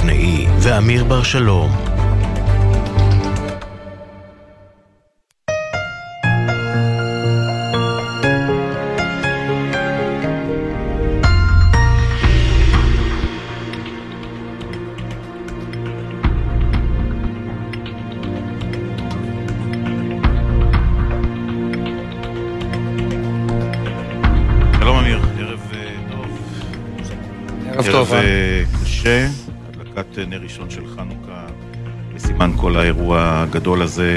יבנאי ואמיר בר שלום. קשה, הדלקת נר ראשון של חנוכה בסימן כל האירוע הגדול הזה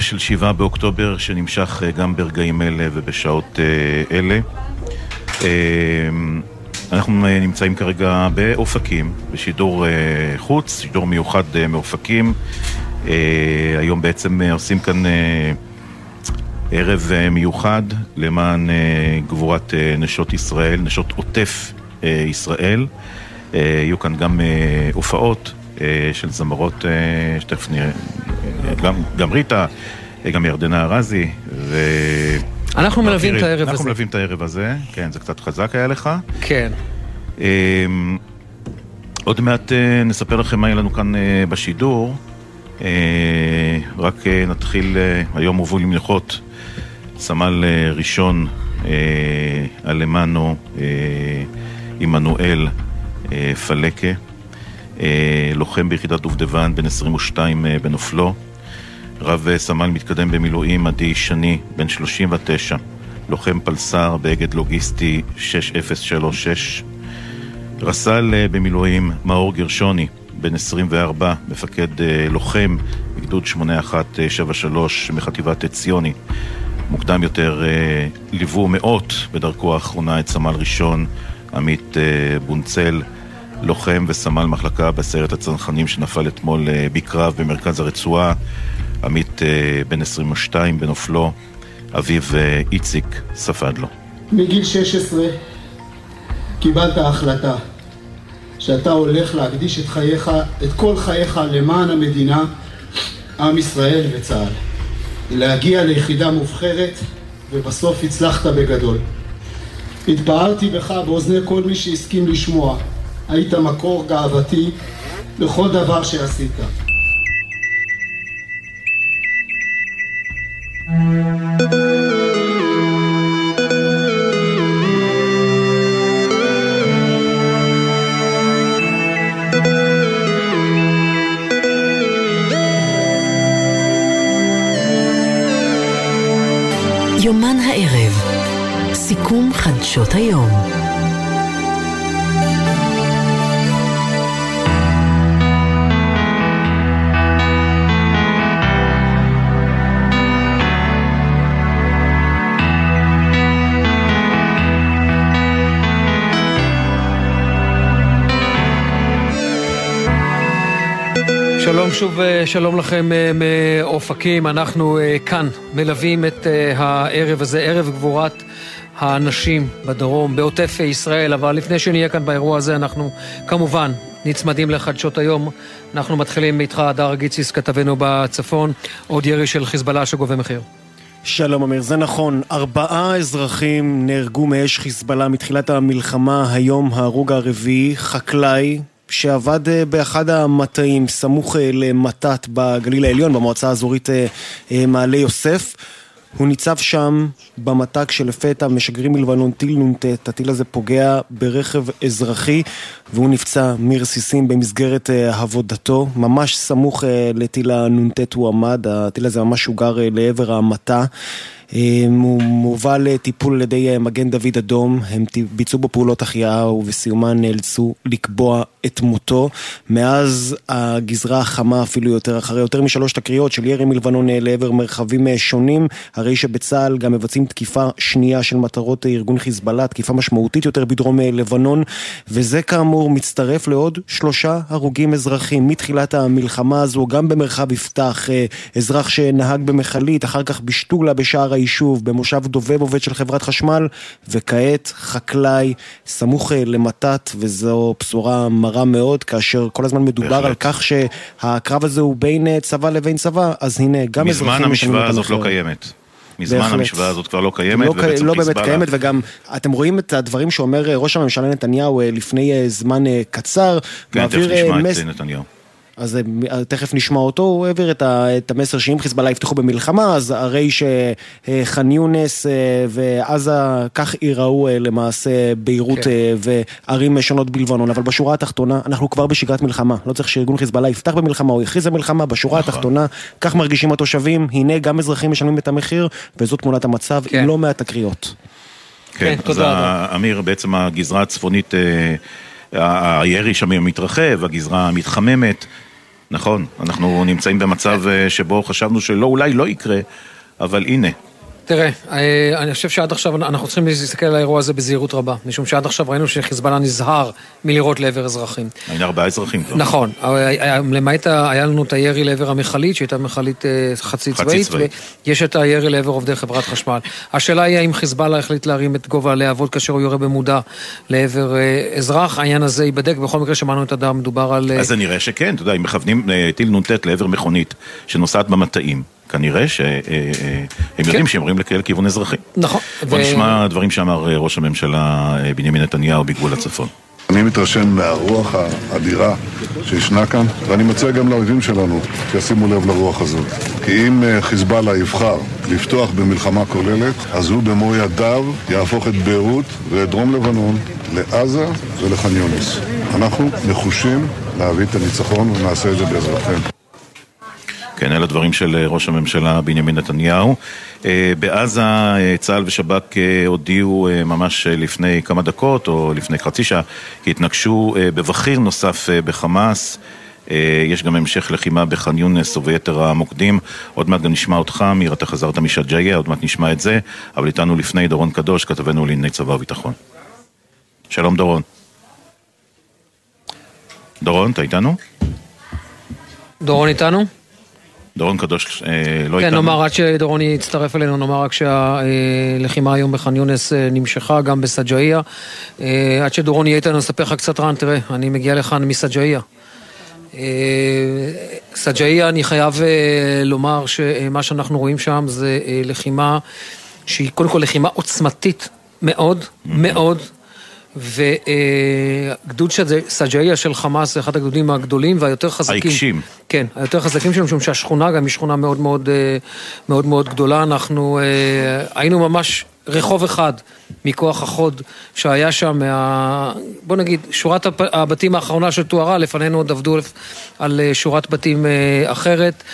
של 7 באוקטובר שנמשך גם ברגעים אלה ובשעות אלה. אנחנו נמצאים כרגע באופקים, בשידור חוץ, שידור מיוחד מאופקים. היום בעצם עושים כאן ערב מיוחד למען גבורת נשות ישראל, נשות עוטף ישראל. יהיו כאן גם הופעות של זמרות, שתכף נראה, גם ריטה, גם ירדנה הרזי. אנחנו מלווים את הערב הזה. אנחנו מלווים את הערב הזה, כן, זה קצת חזק היה לך. כן. עוד מעט נספר לכם מה יהיה לנו כאן בשידור. רק נתחיל, היום הובאו למנחות סמל ראשון אלמנו עמנואל פלקה, לוחם ביחידת דובדבן, בן 22 בנופלו. רב סמל מתקדם במילואים עדי שני, בן 39, לוחם פלסר באגד לוגיסטי 6036. רסל במילואים מאור גרשוני, בן 24, מפקד לוחם בגדוד 8173 מחטיבת עציוני. מוקדם יותר ליוו מאות בדרכו האחרונה את סמל ראשון עמית בונצל, לוחם וסמל מחלקה בסיירת הצנחנים שנפל אתמול בקרב במרכז הרצועה. עמית בן 22 בנופלו, אביו איציק ספד לו. מגיל 16 קיבלת החלטה שאתה הולך להקדיש את חייך, את כל חייך, למען המדינה, עם ישראל וצה"ל. להגיע ליחידה מובחרת, ובסוף הצלחת בגדול. התפארתי בך באוזני כל מי שהסכים לשמוע. היית מקור גאוותי לכל דבר שעשית. יומן הערב, סיכום חדשות היום. שלום שוב, שלום לכם מאופקים. אנחנו כאן מלווים את הערב הזה, ערב גבורת האנשים בדרום, בעוטף ישראל. אבל לפני שנהיה כאן באירוע הזה, אנחנו כמובן נצמדים לחדשות היום. אנחנו מתחילים איתך, הדר גיציס, כתבנו בצפון. עוד ירי של חיזבאללה שגובה מחיר. שלום אמיר, זה נכון, 4 אזרחים נהרגו מאש חיזבאללה מתחילת המלחמה. היום ההרוג הרביעי, חקלאי שעבד באחד המטעים סמוך למטת בגליל העליון במועצה האזורית מעלה יוסף. הוא ניצב שם במטק שלפתע משגרים מלבנון טיל נ"ט. הטיל הזה פוגע ברכב אזרחי והוא נפצע מרסיסים במסגרת עבודתו. ממש סמוך לטיל הנ"ט הוא עמד, הטיל הזה ממש הוגר לעבר המטע. הוא מובל לטיפול על ידי מגן דוד אדום. הם ביצעו בו פעולות החייאה ובסיומן נאלצו לקבוע את מותו. מאז הגזרה החמה אפילו יותר, אחרי יותר משלוש תקריות של ירי מלבנון לעבר מרחבים שונים, הרי שבצהל גם מבצעים תקיפה שנייה של מטרות ארגון חיזבאללה, תקיפה משמעותית יותר בדרום לבנון, וזה כאמור מצטרף לעוד 3 הרוגים אזרחים מתחילת המלחמה הזו. גם במרחב יפתח, אזרח שנהג במחלית, אחר כך בשטולה בשער היישוב, במושב דובב עובד של חברת חשמל, וכעת חקלאי סמוך למטת, וזו בשורה מרה מאוד, כאשר כל הזמן מדובר על כך שהקרב הזה הוא בין צבא לבין צבא, אז הנה גם אזרחים משנים את המחיר. מזמן המשוואה הזאת לא קיימת. מזמן המשוואה הזאת כבר לא קיימת, ובעצם לא באמת קיימת, וגם אתם רואים את הדברים שאומר ראש הממשלה נתניהו לפני זמן קצר, כן, תכף נשמע את נתניהו. אז תכף נשמע אותו, הוא העביר את המסר שאם חיזבאללה יפתחו במלחמה, אז הרי שח'אן יונס ועזה כך ייראו למעשה ביירות וערים שונות בלבנון, אבל בשורה התחתונה אנחנו כבר בשגרת מלחמה, לא צריך שארגון חיזבאללה יפתח במלחמה או יכריז במלחמה, בשורה התחתונה כך מרגישים התושבים, הנה גם אזרחים משלמים את המחיר, וזאת תמונת המצב, לא מהתקריות. כן, אז אמיר, בעצם הגזרה הצפונית, הירי שם מתרחב, הגזרה מתחממת, נכון, אנחנו נמצאים במצב שבו חשבנו שלא, אולי לא יקרה, אבל הנה. תראה, אני חושב שעד עכשיו אנחנו צריכים להסתכל על האירוע הזה בזהירות רבה, משום שעד עכשיו ראינו שחיזבאללה נזהר מלירות לעבר אזרחים. היינו 4 אזרחים. נכון, למעט היה לנו את הירי לעבר המחלית, שהייתה מחלית חצי צבאית, ויש את הירי לעבר עובדי חברת חשמל. השאלה היא האם חיזבאללה החליט להרים את גובה הלהבות כאשר הוא יורה במודע לעבר אזרח, העניין הזה ייבדק, בכל מקרה שמענו את אדם מדובר על... אז זה נראה שכן, אתה יודע, אם מכוונים טיל נ"ט לעבר מכונית שנוסעת במטעים. כנראה שהם יודעים שהם אומרים לכיוון אזרחי. נכון. בוא נשמע דברים שאמר ראש הממשלה בנימין נתניהו בגבול הצפון. אני מתרשם מהרוח האדירה שישנה כאן, ואני מציע גם לאויבים שלנו שישימו לב לרוח הזאת. כי אם חיזבאללה יבחר לפתוח במלחמה כוללת, אז הוא במו ידיו יהפוך את ביירות ואת דרום לבנון לעזה ולח'אן יונס. אנחנו נחושים להביא את הניצחון ונעשה את זה בעזרתכם. כן, אלה דברים של ראש הממשלה בנימין נתניהו. בעזה צה"ל ושב"כ הודיעו ממש לפני כמה דקות או לפני חצי שעה, כי התנגשו בבחיר נוסף בחמאס. יש גם המשך לחימה בח'אן יונס וביתר המוקדים. עוד מעט גם נשמע אותך, אמיר, אתה חזרת משג'איה, עוד מעט נשמע את זה, אבל איתנו לפני דורון קדוש, כתבנו לענייני צבא וביטחון. שלום דורון. דורון, אתה איתנו? דורון איתנו? דורון קדוש לא איתנו. כן, נאמר, עד שדורון יצטרף אלינו, נאמר רק שהלחימה היום בח'אן יונס נמשכה, גם בסג'איה. עד שדורון יהיה איתנו, נספר לך קצת רן, תראה, אני מגיע לכאן מסג'איה. סג'איה, אני חייב לומר שמה שאנחנו רואים שם זה לחימה, שהיא קודם כל לחימה עוצמתית מאוד, מאוד, וגדוד סג'איה של חמאס זה אחד הגדודים הגדולים והיותר חזקים. העיקשים. כן, היותר חזקים שלנו, משום שהשכונה גם היא שכונה מאוד מאוד מאוד מאוד גדולה. אנחנו היינו ממש רחוב אחד מכוח החוד שהיה שם, בוא נגיד, שורת הבתים האחרונה שתוארה, לפנינו עוד עבדו על שורת בתים אחרת.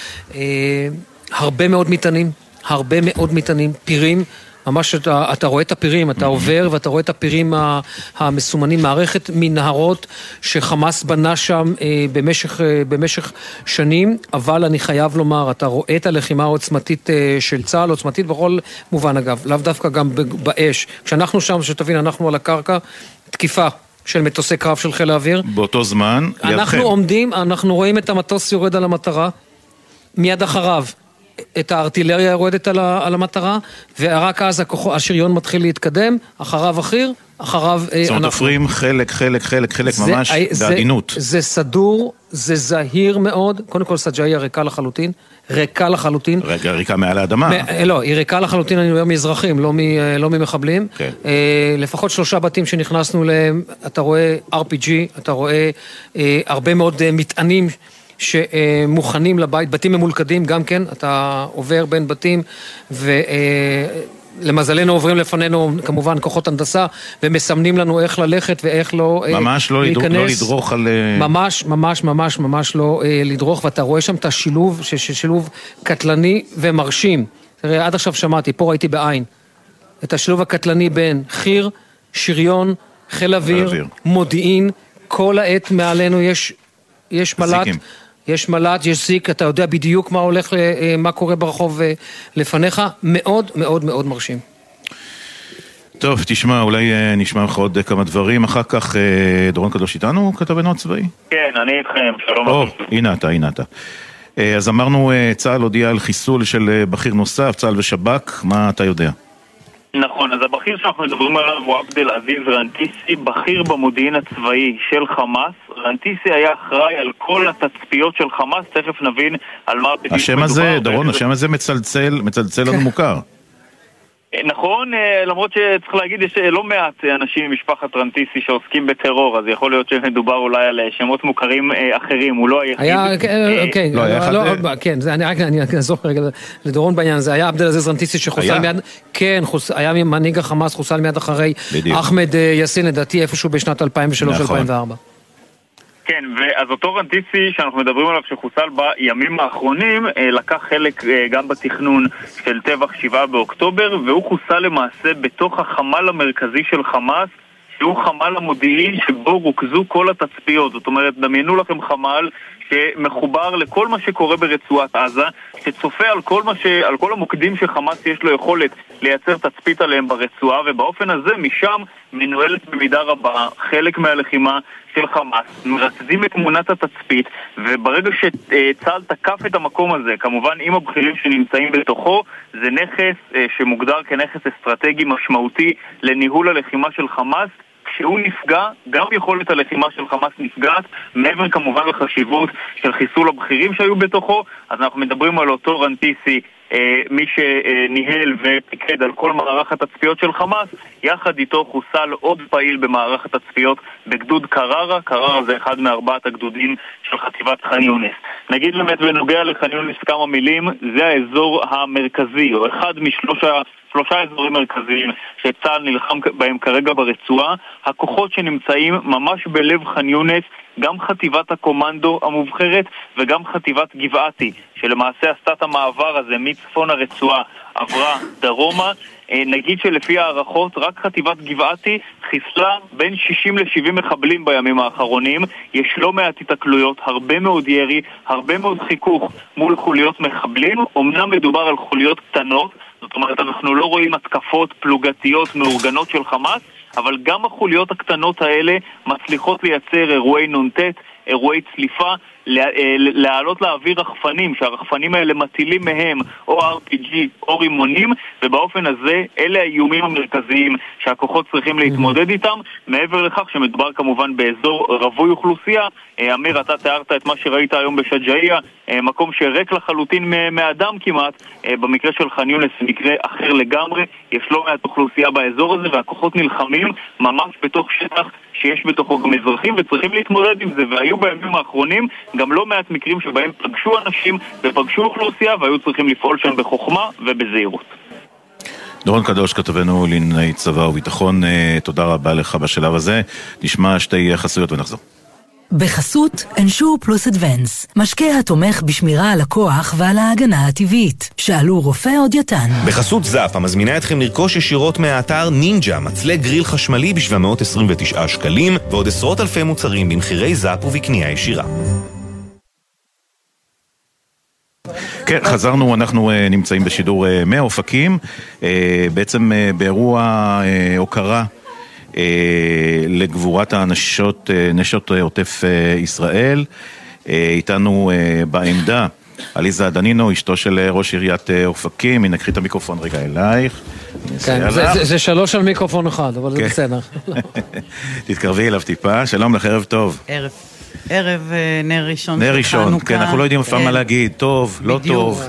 הרבה מאוד מטענים, הרבה מאוד מטענים, פירים, ממש אתה רואה את הפירים, אתה עובר ואתה רואה את הפירים המסומנים, מערכת מנהרות שחמאס בנה שם במשך שנים, אבל אני חייב לומר, אתה רואה את הלחימה העוצמתית של צה"ל, עוצמתית בכל מובן אגב, לאו דווקא גם באש, כשאנחנו שם, שתבין, אנחנו על הקרקע, תקיפה של מטוסי קרב של חיל האוויר, באותו זמן, אנחנו עומדים, אנחנו רואים את המטוס יורד על המטרה, מיד אחריו, את הארטילריה יורדת על המטרה, ורק אז השריון מתחיל להתקדם, אחריו אחיר, אחריו... זאת אומרת, עופרים חלק ממש בעדינות. זה סדור, זה זהיר מאוד, קודם כל סג'איה ריקה לחלוטין, ריקה לחלוטין. רגע, ריקה מעל האדמה. לא, היא ריקה לחלוטין, אני אומר מאזרחים, לא ממחבלים. לפחות 3 בתים שנכנסנו להם, אתה רואה RPG, אתה רואה הרבה מאוד מטענים, שמוכנים לבית, בתים ממולכדים גם כן, אתה עובר בין בתים ולמזלנו עוברים לפנינו כמובן כוחות הנדסה ומסמנים לנו איך ללכת ואיך לא להיכנס. ממש לא לדרוך על... ממש לא לדרוך, ואתה רואה שם את השילוב, שילוב קטלני ומרשים. תראה, עד עכשיו שמעתי, פה ראיתי בעין, את השילוב הקטלני בין חיר, שריון, חיל אוויר, מודיעין, כל העת מעלינו יש מלט, יש זיק, אתה יודע בדיוק מה הולך, מה קורה ברחוב לפניך, מאוד מאוד מאוד מרשים. טוב, תשמע, אולי נשמע לך עוד כמה דברים, אחר כך דורון קדוש איתנו, כתבנו הצבאי? כן, אני איתכם, שלום. הנה אתה. אז אמרנו, צה"ל הודיע על חיסול של בכיר נוסף, צה"ל ושב"כ, מה אתה יודע? נכון, אז הבכיר שאנחנו מדברים עליו הוא עבדל עזיז רנטיסי, בכיר במודיעין הצבאי של חמאס. רנטיסי היה אחראי על כל התצפיות של חמאס, תכף נבין על מה... השם הזה, דורון, השם הזה מצלצל לנו מוכר. נכון, למרות שצריך להגיד יש לא מעט אנשים ממשפחת רנטיסי שעוסקים בטרור, אז יכול להיות שמדובר אולי על שמות מוכרים אחרים, הוא לא היחיד. כן, אני אעזור רגע לדורון בעניין הזה, היה עבד אל-עזיז רנטיסי שחוסל מיד, כן, היה מנהיג החמאס, חוסל מיד אחרי אחמד יאסין, לדעתי איפשהו בשנת 2003-2004. כן, ואז אותו רנטיסי שאנחנו מדברים עליו שחוסל בימים האחרונים לקח חלק גם בתכנון של טבח 7 באוקטובר, והוא חוסל למעשה בתוך החמ"ל המרכזי של חמאס, שהוא חמ"ל המודיעין שבו רוכזו כל התצפיות. זאת אומרת, דמיינו לכם חמ"ל שמחובר לכל מה שקורה ברצועת עזה, שצופה על כל המוקדים שחמאס יש לו יכולת לייצר תצפית עליהם ברצועה, ובאופן הזה משם מנוהלת במידה רבה חלק מהלחימה של חמאס. מרצדים את תמונת התצפית, וברגע שצה"ל תקף את המקום הזה, כמובן עם הבכירים שנמצאים בתוכו, זה נכס שמוגדר כנכס אסטרטגי משמעותי לניהול הלחימה של חמאס, שהוא נפגע, גם יכולת הלחימה של חמאס נפגעת, מעבר כמובן לחשיבות של חיסול הבכירים שהיו בתוכו. אז אנחנו מדברים על אותו רנטיסי, מי שניהל ופיקד על כל מערך התצפיות של חמאס, יחד איתו חוסל עוד פעיל במערך התצפיות בגדוד קררה. קררה זה אחד מארבעת הגדודים של חטיבת חאן יונס. נגיד באמת בנוגע לחאן יונס כמה מילים, זה האזור המרכזי, או אחד משלושה אזורים מרכזיים שצה"ל נלחם בהם כרגע ברצועה. הכוחות שנמצאים ממש בלב חאן יונס, גם חטיבת הקומנדו המובחרת וגם חטיבת גבעתי, שלמעשה עשתה את המעבר הזה מצפון הרצועה עברה דרומה. נגיד שלפי הערכות רק חטיבת גבעתי חיסלה בין 60 ל-70 מחבלים בימים האחרונים. יש לא מעט התקלויות, הרבה מאוד ירי, הרבה מאוד חיכוך מול חוליות מחבלים. אמנם מדובר על חוליות קטנות, זאת אומרת אנחנו לא רואים התקפות פלוגתיות מאורגנות של חמאס, אבל גם החוליות הקטנות האלה מצליחות לייצר אירועי נונטט, אירועי צליפה, להעלות לאוויר רחפנים, שהרחפנים האלה מטילים מהם או RPG או רימונים, ובאופן הזה אלה האיומים המרכזיים שהכוחות צריכים להתמודד איתם. מעבר לכך שמדובר כמובן באזור רווי אוכלוסייה. אמיר, אתה תיארת את מה שראית היום בשג'איה, מקום שרק לחלוטין מאדם כמעט. במקרה של חאן יונס מקרה אחר לגמרי, יש לא מעט אוכלוסייה באזור הזה, והכוחות נלחמים ממש בתוך שטח שיש בתוכו גם אזרחים וצריכים להתמודד עם זה. והיו בימים האחרונים גם לא מעט מקרים שבהם פגשו אנשים ופגשו אוכלוסייה והיו צריכים לפעול שם בחוכמה ובזהירות. דורון קדוש, כתבנו לענייני צבא וביטחון, תודה רבה לך בשלב הזה. נשמע שתי חסויות ונחזור. בחסות Ensure Plus Advance, משקה התומך בשמירה על הכוח ועל ההגנה הטבעית. שאלו רופא עוד יתן. בחסות זאפ, המזמינה אתכם לרכוש ישירות מהאתר נינג'ה, מצלג גריל חשמלי ב729 שקלים, ועוד עשרות אלפי מוצרים במחירי זאפ ובקנייה ישירה. כן, חזרנו, אנחנו נמצאים בשידור מאופקים, בעצם באירוע הוקרה לגבורת נשות עוטף ישראל. איתנו בעמדה עליזה דנינו, אשתו של ראש עיריית אופקים. הנה, קחי את המיקרופון רגע אלייך. כן, זה 3 על מיקרופון אחד, אבל זה בסדר. תתקרבי אליו טיפה. שלום לך, ערב טוב. ערב נר ראשון. נר ראשון, כן, אנחנו לא יודעים פעם מה להגיד, טוב, לא טוב,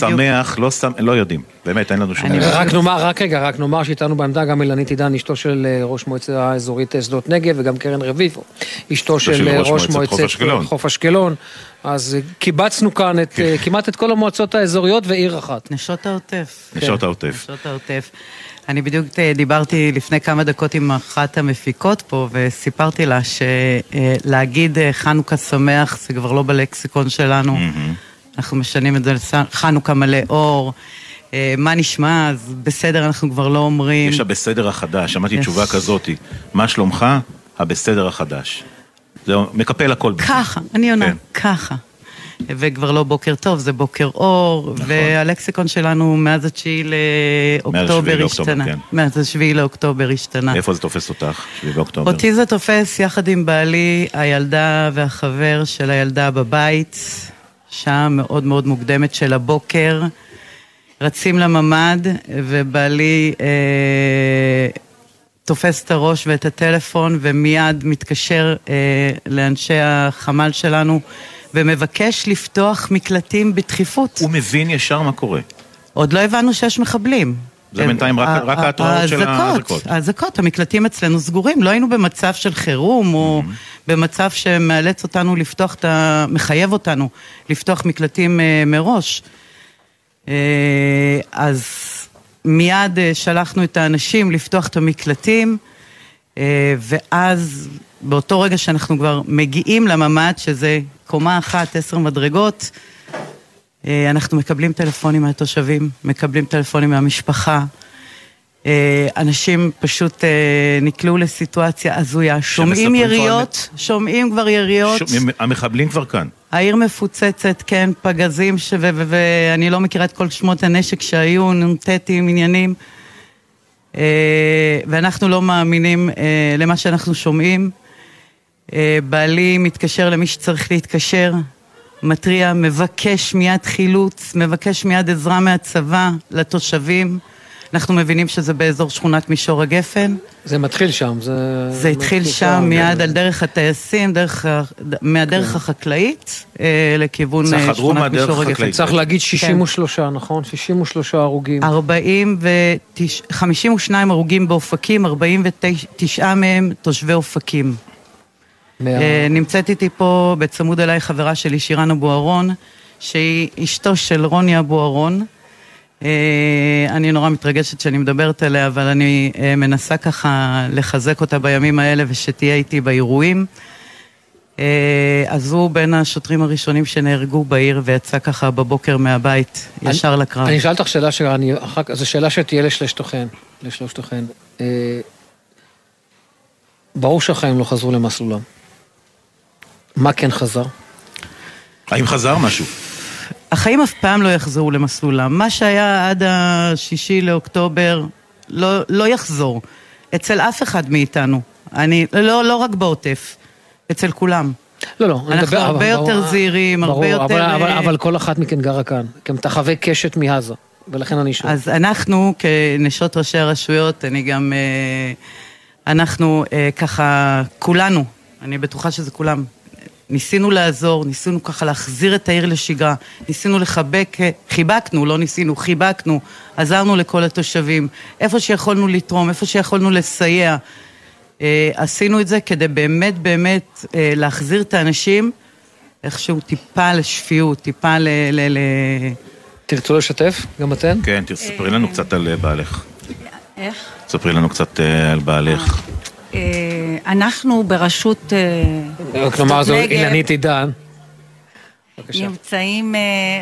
שמח, לא יודעים, באמת אין לנו שום דבר. רק נאמר שאיתנו בעמדה גם אילנית עידן, אשתו של ראש מועצה אזורית שדות נגב, וגם קרן רביבו, אשתו של ראש מועצת חוף אשקלון. אז קיבצנו כאן כמעט את כל המועצות האזוריות ועיר אחת. נשות העוטף. אני בדיוק דיברתי לפני כמה דקות עם אחת המפיקות פה, וסיפרתי לה שלהגיד חנוכה שמח זה כבר לא בלקסיקון שלנו. אנחנו משנים את זה לחנוכה מלא אור. מה נשמע? אז בסדר אנחנו כבר לא אומרים. יש הבסדר החדש, שמעתי תשובה כזאת. מה שלומך? הבסדר החדש. זה מקפל הכל. ככה, אני עונה, ככה. וכבר לא בוקר טוב, זה בוקר אור, נכון. והלקסיקון שלנו מאז 9 לאוקטובר השתנה. כן. מאז 7 לאוקטובר השתנה. איפה זה תופס אותך, 7 באוקטובר? אותי זה תופס יחד עם בעלי, הילדה והחבר של הילדה בבית, שעה מאוד מאוד מוקדמת של הבוקר, רצים לממד, ובעלי תופס את הראש ואת הטלפון, ומיד מתקשר לאנשי החמ"ל שלנו, ומבקש לפתוח מקלטים בדחיפות. הוא מבין ישר מה קורה. עוד לא הבנו שיש מחבלים. זה בינתיים רק ההתראות של ההזקות. ההזקות, המקלטים אצלנו סגורים, לא היינו במצב של חירום, או במצב שמאלץ אותנו לפתוח, מחייב אותנו לפתוח מקלטים מראש. אז מיד שלחנו את האנשים לפתוח את המקלטים, ואז באותו רגע שאנחנו כבר מגיעים לממד, שזה קומה אחת, 10 מדרגות, אנחנו מקבלים טלפונים מהתושבים, מקבלים טלפונים מהמשפחה, אנשים פשוט נקלעו לסיטואציה הזויה, שומעים יריות, שומעים כבר יריות, המחבלים כבר כאן. העיר מפוצצת, כן, פגזים, ואני לא מכירה את כל שמות הנשק שהיו, נונטטים, עניינים, ואנחנו לא מאמינים למה שאנחנו שומעים. בעלי מתקשר למי שצריך להתקשר, מטריה, מבקש מיד חילוץ, מבקש מיד עזרה מהצבא לתושבים. אנחנו מבינים שזה באזור שכונת מישור הגפן. זה מתחיל שם. זה התחיל שם מיד על דרך הטייסים, מהדרך החקלאית לכיוון שכונת מישור הגפן. צריך להגיד 63, נכון? 63 הרוגים. 52 הרוגים באופקים, 49 מהם תושבי אופקים. נמצאת איתי פה בצמוד אליי חברה שלי שירן אבו ארון, שהיא אשתו של רוני אבו ארון. אני נורא מתרגשת שאני מדברת עליה, אבל אני מנסה ככה לחזק אותה בימים האלה ושתהיה איתי באירועים. אז הוא בין השוטרים הראשונים שנהרגו בעיר ויצא ככה בבוקר מהבית ישר לקרב. אני שאלת לך שאלה זו שאלה שתהיה לשלושתכן. ברור שהחיים לא חזרו למסלולם. מה כן חזר? האם חזר משהו? החיים אף פעם לא יחזרו למסלולם. מה שהיה עד 6 לאוקטובר לא יחזור. אצל אף אחד מאיתנו. לא רק בעוטף. אצל כולם. לא. אנחנו הרבה יותר זהירים, הרבה יותר... אבל כל אחת מכן גרה כאן. כי מתחווה קשת מהזה. ולכן אני שואל. אז אנחנו, כנשות ראשי הרשויות, אני גם... אנחנו ככה, כולנו, אני בטוחה שזה כולם, ניסינו לעזור, ניסינו ככה להחזיר את העיר לשגרה, ניסינו לחבק, חיבקנו, לא ניסינו, חיבקנו, עזרנו לכל התושבים, איפה שיכולנו לתרום, איפה שיכולנו לסייע, עשינו את זה כדי באמת להחזיר את האנשים, איכשהו טיפה לשפיות, טיפה תרצו לשתף, גם אתן? כן, תספרי לנו קצת על בעלך. איך? ספרי לנו קצת על בעלך. אנחנו ברשות... כלומר, זו אילנית עידן. נמצאים...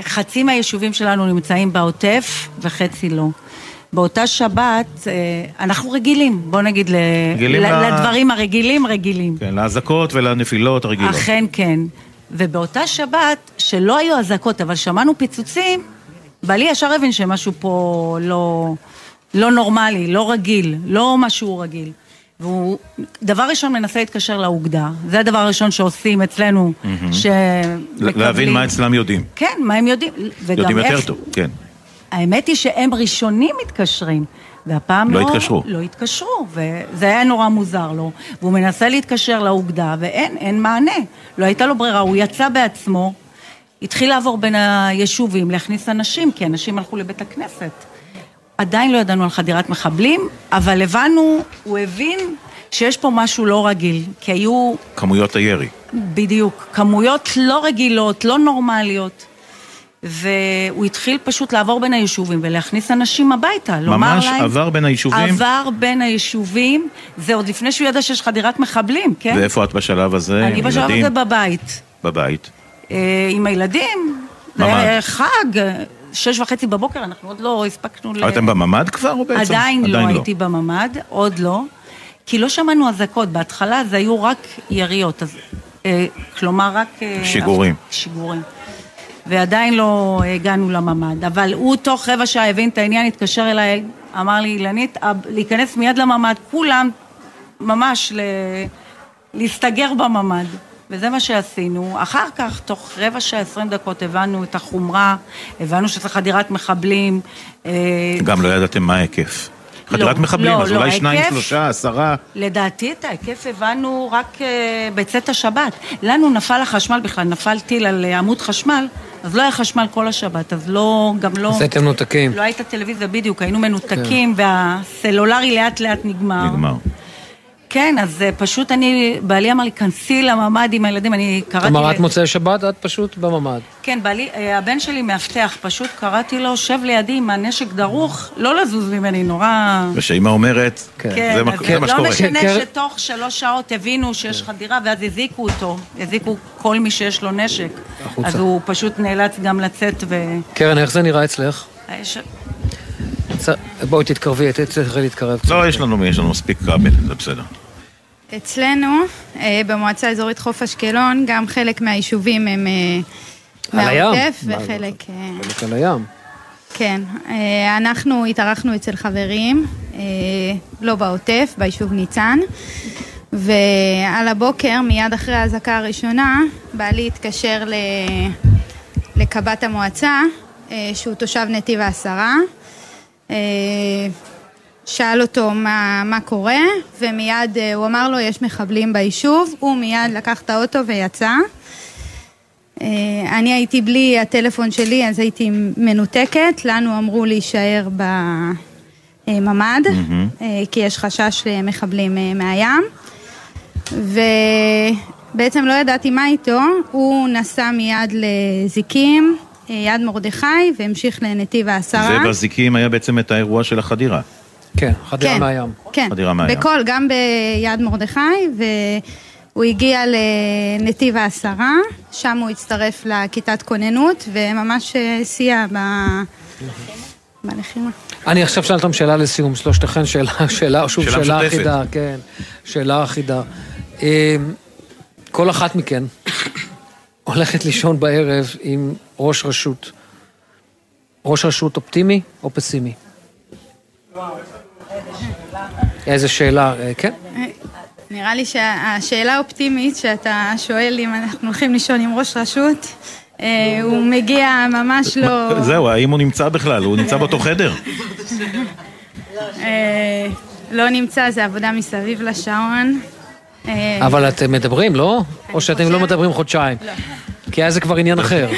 חצי מהיישובים שלנו נמצאים בעוטף וחצי לא. באותה שבת, אנחנו רגילים, בוא נגיד, לדברים הרגילים. כן, להזקות ולנפילות הרגילות. אכן, כן. ובאותה שבת, שלא היו הזקות, אבל שמענו פיצוצים, בעלי ישר הבין שמשהו פה לא נורמלי, לא רגיל, לא משהו רגיל. והוא, דבר ראשון, מנסה להתקשר לאוגדה. זה הדבר הראשון שעושים אצלנו, שמקבלים. להבין מה אצלם יודעים. כן, מה הם יודעים. יודעים יותר טוב, כן. האמת היא שהם ראשונים מתקשרים, והפעם לא התקשרו, וזה היה נורא מוזר לו. והוא מנסה להתקשר לאוגדה, ואין מענה. לא הייתה לו ברירה, הוא יצא בעצמו, התחיל לעבור בין היישובים, להכניס אנשים, כי אנשים הלכו לבית הכנסת. עדיין לא ידענו על חדירת מחבלים, אבל הבנו, הוא הבין שיש פה משהו לא רגיל, כי היו... כמויות הירי. בדיוק, כמויות לא רגילות, לא נורמליות, והוא התחיל פשוט לעבור בין היישובים, ולהכניס אנשים הביתה, לומר להם... ממש עבר בין היישובים? עבר בין היישובים, זה עוד לפני שהוא ידע שיש חדירת מחבלים, כן? ואיפה את בשלב הזה? אני בשלב הזה בבית. בבית? עם הילדים, זה היה חג... 6:30 בבוקר, אנחנו עוד לא הספקנו ל... אתם בממד כבר או בעצם? עדיין לא הייתי בממד, עוד לא, כי לא שמענו אזעקות, בהתחלה זה היו רק יריות, כלומר רק... שיגורים. ועדיין לא הגענו לממד, אבל הוא תוך רבע שעה הבין את העניין, התקשר אליי, אמר לי, אילנית, להיכנס מיד לממד, כולם ממש להסתגר בממד. וזה מה שעשינו. אחר כך, תוך רבע שעה, 20 דקות, הבנו את החומרה, הבנו שזה חדירת מחבלים. גם לא ידעתם מה ההיקף. חדירת מחבלים, אז אולי 2, 3, 10... לדעתי את ההיקף הבנו רק בצאת השבת. לנו נפל החשמל בכלל, נפל טיל על עמוד חשמל, אז לא היה חשמל כל השבת, אז לא, גם לא... אז הייתם מנותקים. לא הייתה טלוויזיה בדיוק, היינו מנותקים, והסלולרי לאט לאט נגמר. נגמר. כן, אז פשוט אני, בעלי אמר לי, כנסי לממד עם הילדים, אני קראתי... אמר, את מוצאי שבת, את פשוט בממד. כן, בעלי, הבן שלי מאבטח, פשוט קראתי לו, שב לידי עם הנשק דרוך, לא לזוז ממני, נורא... ושאימא אומרת, זה מה שקורה. לא משנה שתוך 3 שעות הבינו שיש חדירה, ואז הזיקו אותו, הזיקו כל מי שיש לו נשק. אז הוא פשוט נאלץ גם לצאת ו... קרן, איך זה נראה אצלך? בואי תתקרבי, תצטרכי להתקרב. לא, יש לנו מספיק קבל, זה בסדר. אצלנו, במועצה האזורית חוף אשקלון, גם חלק מהיישובים הם מהעוטף וחלק... חלק על הים. כן, אנחנו התארחנו אצל חברים, לא בעוטף, ביישוב ניצן, ועל הבוקר, מיד אחרי ההזקה הראשונה, בעלי התקשר לקב"ט המועצה, שהוא תושב נתיב העשרה, שאל אותו מה קורה, ומיד הוא אמר לו יש מחבלים ביישוב, הוא מיד לקח את האוטו ויצא. אני הייתי בלי הטלפון שלי, אז הייתי מנותקת, לנו אמרו להישאר בממד, כי יש חשש למחבלים מהים, ובעצם לא ידעתי מה איתו, הוא נסע מיד לזיקים, יד מרדכי, והמשיך לנתיב העשרה. ובזיקים היה בעצם את האירוע של החדירה. כן, חדירה מהים. כן, בכל, גם ביד מרדכי, והוא הגיע לנתיב העשרה, שם הוא הצטרף לכיתת כוננות, וממש סייע בלחימה. אני עכשיו שאלתם שאלה לסיום, שלושתכן שאלה, שוב, שאלה אחידה, כן, שאלה אחידה. כל אחת מכן הולכת לישון בערב עם ראש רשות. ראש רשות אופטימי או פסימי? איזה שאלה, כן? נראה לי שהשאלה האופטימית שאתה שואל אם אנחנו הולכים לישון עם ראש רשות, הוא מגיע ממש לא... זהו, האם הוא נמצא בכלל? הוא נמצא באותו חדר? לא נמצא, זה עבודה מסביב לשעון. אבל אתם מדברים, לא? או שאתם לא מדברים חודשיים? לא. כי אז זה כבר עניין אחר.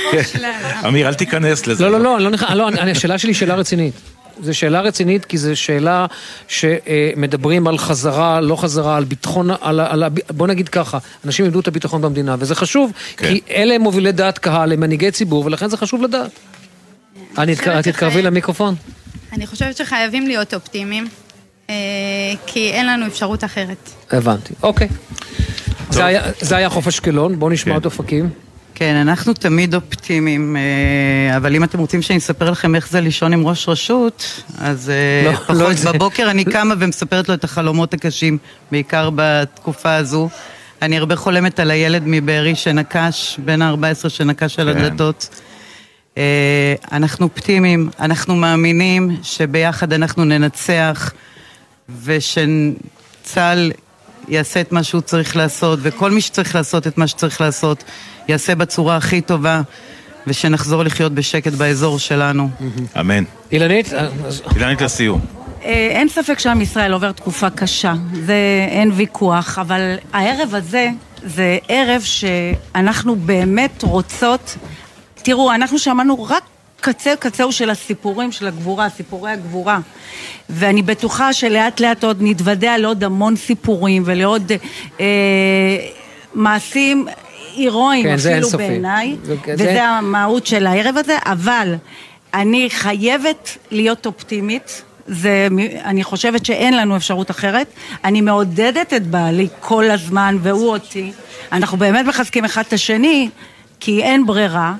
אמיר, אל תיכנס לזה. לא, לא, לא, השאלה שלי היא שאלה רצינית. זו שאלה רצינית כי זו שאלה שמדברים על חזרה, לא חזרה, על ביטחון, בוא נגיד ככה, אנשים ידעו את הביטחון במדינה, וזה חלק, כי אלה מובילי דעת קהל, הם מנהיגי ציבור, ולכן זה חשוב לדעת. תתקרבי למיקרופון. אני חושבת שחייבים להיות אופטימיים. כי אין לנו אפשרות אחרת. הבנתי, אוקיי. זה היה חוף אשקלון, בואו נשמע את אופקים. כן, אנחנו תמיד אופטימיים, אבל אם אתם רוצים שאני אספר לכם איך זה לישון עם ראש רשות, אז פחות בבוקר אני קמה ומספרת לו את החלומות הקשים, בעיקר בתקופה הזו. אני הרבה חולמת על הילד מבארי שנקש, בן ה-14 שנקש על הדלתות. אנחנו אופטימיים, אנחנו מאמינים שביחד אנחנו ננצח, ושצה"ל יעשה את מה שהוא צריך לעשות, וכל מי שצריך לעשות את מה שצריך לעשות, יעשה בצורה הכי טובה, ושנחזור לחיות בשקט באזור שלנו. אמן. אילנית לסיום. אין ספק שעם ישראל עובר תקופה קשה, זה אין ויכוח, אבל הערב הזה זה ערב שאנחנו באמת רוצות, תראו, אנחנו שמענו רק קצהו של הסיפורים של הגבורה, סיפורי הגבורה, ואני בטוחה שלאט לאט עוד נתוודע לעוד המון סיפורים ולעוד מעשים הירואיים, כן, אפילו בעיניי, וזה המהות של הערב הזה, אבל אני חייבת להיות אופטימית, זה, אני חושבת שאין לנו אפשרות אחרת, אני מעודדת את בעלי כל הזמן והוא אותי, אנחנו באמת מחזקים אחד את השני, כי אין ברירה,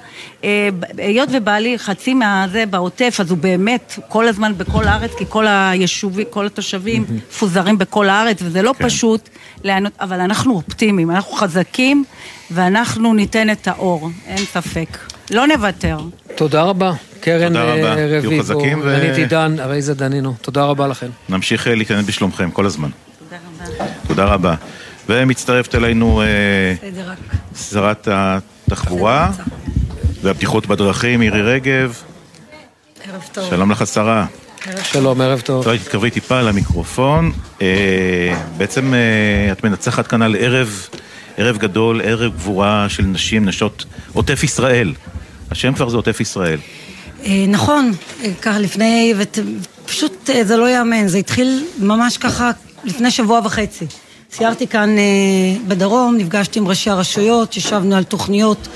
היות ובעלי חצי מהזה בעוטף, אז הוא באמת כל הזמן בכל הארץ, כי כל היישובים, כל התושבים פוזרים בכל הארץ, וזה לא פשוט לענות, אבל אנחנו אופטימיים, אנחנו חזקים, ואנחנו ניתן את האור, אין ספק. לא נוותר. תודה רבה. קרן רביב, אני תידן, הרי זה דנינו. תודה רבה לכם. נמשיך להתעניין בשלומכם כל הזמן. תודה רבה. תודה רבה. ומצטרפת אלינו שרת התחבורה והבטיחות בדרכים, מירי רגב. ערב טוב. שלום לך שרה. שלום, ערב טוב. תראי, תתקרבי טיפה על המיקרופון. בעצם את מנצחת כאן על ערב גדול, ערב גבורה של נשים, נשות עוטף ישראל. השם כבר זה עוטף ישראל. נכון, ככה לפני, פשוט זה לא יאמן, זה התחיל ממש ככה לפני שבוע וחצי. סיירתי כאן בדרום, נפגשתי עם ראשי הרשויות, ישבנו על תוכניות,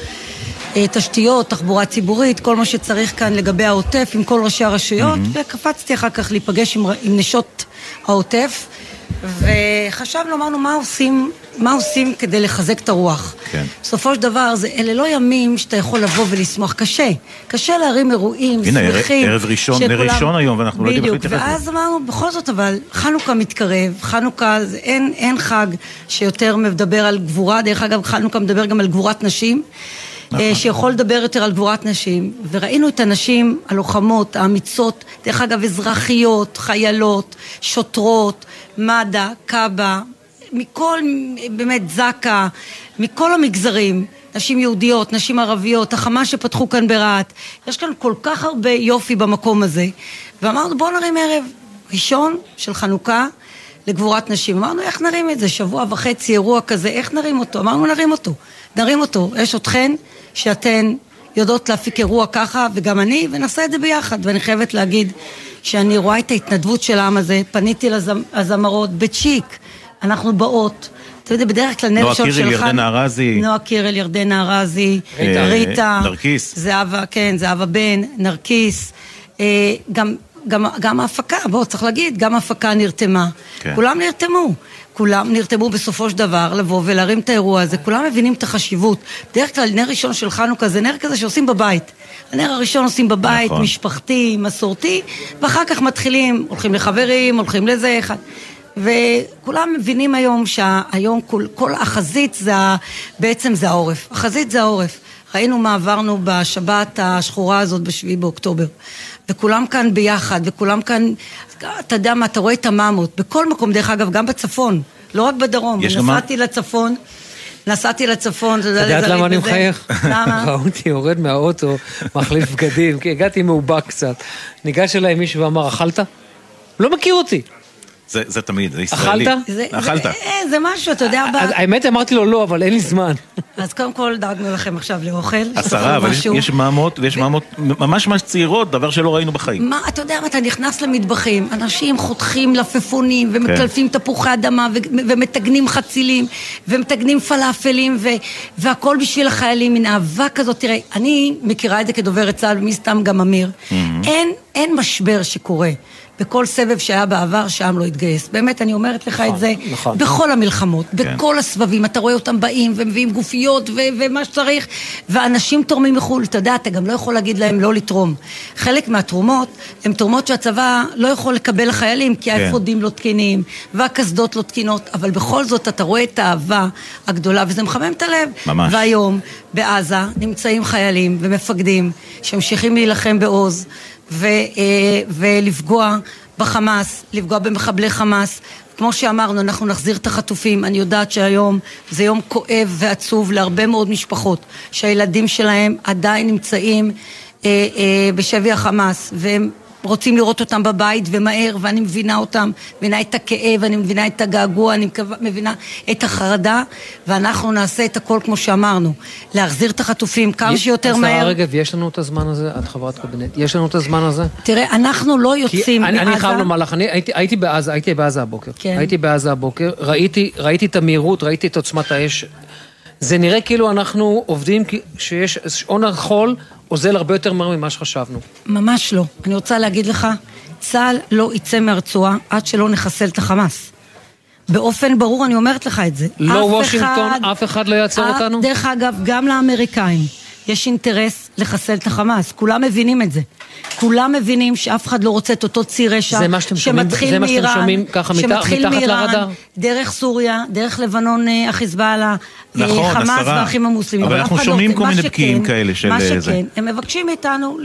תשתיות, תחבורה ציבורית, כל מה שצריך כאן לגבי העוטף עם כל ראשי הרשויות, וקפצתי אחר כך להיפגש עם נשות העוטף, וחשבנו, אמרנו, מה עושים כדי לחזק את הרוח? כן. בסופו של דבר, אלה לא ימים שאתה יכול לבוא ולשמוח. קשה. קשה להרים אירועים, שמחים. ערב ראשון, ראשון היום, ואנחנו לא יודעים איך להתייחס. ואז אמרנו, בכל זאת, אבל חנוכה מתקרב. חנוכה, אין חג שיותר מדבר על גבורה. דרך אגב, חנוכה מדבר גם על גבורת נשים. שיכול לדבר יותר על גבורת נשים, וראינו את הנשים הלוחמות, האמיצות, דרך אגב אזרחיות, חיילות, שוטרות, מד"א, קב"א, מכל, באמת, זק"א, מכל המגזרים, נשים יהודיות, נשים ערביות, החמה שפתחו כאן ברעת, יש כאן כל כך הרבה יופי במקום הזה, ואמרנו בואו נרים ערב ראשון של חנוכה, לגבורת נשים. אמרנו, איך נרים את זה? שבוע וחצי, אירוע כזה, איך נרים אותו? אמרנו, נרים אותו. יש אתכן שאתן יודעות להפיק אירוע ככה, וגם אני, ונעשה את זה ביחד. ואני חייבת להגיד שאני רואה את ההתנדבות של העם הזה, פניתי לזמרות, בצ'יק, אנחנו באות, אתה יודע, בדרך כלל נרשון שלך... נועה קירל, ירדן ארזי, ריטה, נרקיס. זהבה בן, נרקיס, גם ההפקה, בואו צריך להגיד, גם ההפקה נרתמה. כן. כולם נרתמו בסופו של דבר לבוא ולהרים את האירוע הזה, כולם מבינים את החשיבות. בדרך כלל נר ראשון של חנוכה זה נר כזה שעושים בבית. הנר הראשון עושים בבית, נכון. משפחתי, מסורתי, ואחר כך מתחילים, הולכים לחברים, הולכים לזה אחד. וכולם מבינים היום שהיום כל החזית זה, בעצם זה העורף. החזית זה העורף. ראינו מה עברנו בשבת השחורה הזאת בשביעי באוקטובר. וכולם כאן ביחד, וכולם כאן, אתה יודע מה, אתה רואה את הממות, בכל מקום, דרך אגב, גם בצפון, לא רק בדרום, נסעתי לצפון, אתה יודעת למה אני מחייך? למה? ראו אותי יורד מהאוטו, מחליף בגדים, כי הגעתי מעובה קצת, ניגש אליי מישהו ואמר, אכלת? לא מכיר אותי. זה תמיד, זה ישראלי. אכלת? זה משהו, אתה יודע... האמת אמרתי לו לא, אבל אין לי זמן. אז קודם כל דאגנו לכם עכשיו לאוכל. 10, אבל יש מאמות, ויש מאמות ממש צעירות, דבר שלא ראינו בחיים. מה, אתה יודע, אתה נכנס למטבחים, אנשים חותכים לפפונים, ומקלפים תפוחי אדמה, ומתגנים חצילים, ומתגנים פלאפלים, והכל בשביל החיילים, מן אהבה כזאת. תראה, אני מכירה את זה כדוברת צה"ל, ומסתם גם אמיר. אין משבר שקורה. בכל סבב שהיה בעבר שהעם לא התגייס. באמת, אני אומרת לך את זה, בכל המלחמות, בכל הסבבים, אתה רואה אותם באים, ומביאים גופיות, ומה שצריך, ואנשים תורמים מחול, אתה יודע, אתה גם לא יכול להגיד להם לא לתרום. חלק מהתרומות, הם תרומות שהצבא לא יכול לקבל לחיילים, כי האפודים לא תקינים, והכסדות לא תקינות, אבל בכל זאת אתה רואה את האהבה הגדולה, וזה מחמם את הלב. ממש. והיום, בעזה, נמצאים חיילים ומפקדים, שמשיכים להילחם בעוז, ולפגוע בחמאס, לפגוע במחבלי חמאס. כמו שאמרנו, אנחנו נחזיר את החטופים. אני יודעת שהיום זה יום כואב ועצוב להרבה מאוד משפחות, שהילדים שלהם עדיין נמצאים בשבי החמאס, והם רוצים לראות אותם בבית ומהר, ואני מבינה אותם, מבינה את הכאב, אני מבינה את הגעגוע, אני מבינה את החרדה, ואנחנו נעשה את הכל כמו שאמרנו, להחזיר את החטופים כמה שיותר מהר. אז הרגב, יש לנו את הזמן הזה? את חברת קבינט, יש לנו את הזמן הזה? תראה, אנחנו לא יוצאים מעזה. אני חייב לומר לך, אני הייתי בעזה הבוקר, ראיתי את המהירות, ראיתי את עוצמת האש, זה נראה כאילו אנחנו עובדים, שיש שעון החול, עוזל הרבה יותר מהר ממה שחשבנו. ממש לא. אני רוצה להגיד לך, צה"ל לא יצא מהרצועה עד שלא נחסל את החמאס. באופן ברור אני אומרת לך את זה. לא וושינגטון, אף אחד לא יעצור אותנו? דרך אגב, גם לאמריקאים יש אינטרס לחסל את החמאס. כולם מבינים את זה. כולם מבינים שאף אחד לא רוצה את אותו ציר רשע שמתחיל מאיראן, דרך סוריה, דרך לבנון, החיזבאללה, חמאס והאחים המוסלמים. אבל אנחנו שומעים כל מיני בקיעים כאלה של זה. הם מבקשים מאיתנו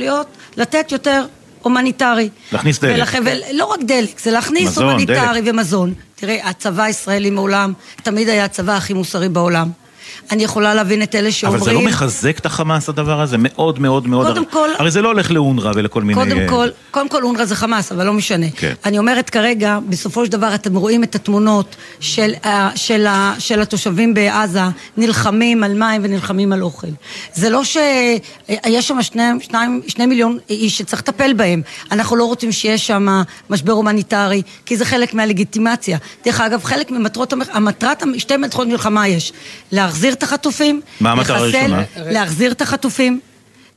לתת יותר הומניטרי. להכניס דלק. לא רק דלק, זה להכניס הומניטרי ומזון. תראה, הצבא הישראלי מעולם תמיד היה הצבא הכי מוסרי בעולם. אני יכולה להבין את אלה שאומרים... אבל זה לא מחזק את החמאס הדבר הזה? מאוד מאוד מאוד... הרי זה לא הולך לאונרה ולכל מיני... קודם כל אונרה זה חמאס, אבל לא משנה. אני אומרת כרגע, בסופו של דבר אתם רואים את התמונות של התושבים בעזה, נלחמים על מים ונלחמים על אוכל. זה לא שיש שם 2 מיליון איש שצריך לטפל בהם. אנחנו לא רוצים שיש שם משבר הומניטרי, כי זה חלק מהלגיטימציה. דרך אגב, חלק ממטרות... המטרת, שתי מטרות מלחמה יש. להחזיר את החטופים. מה המטרה הראשונה? להחזיר את החטופים.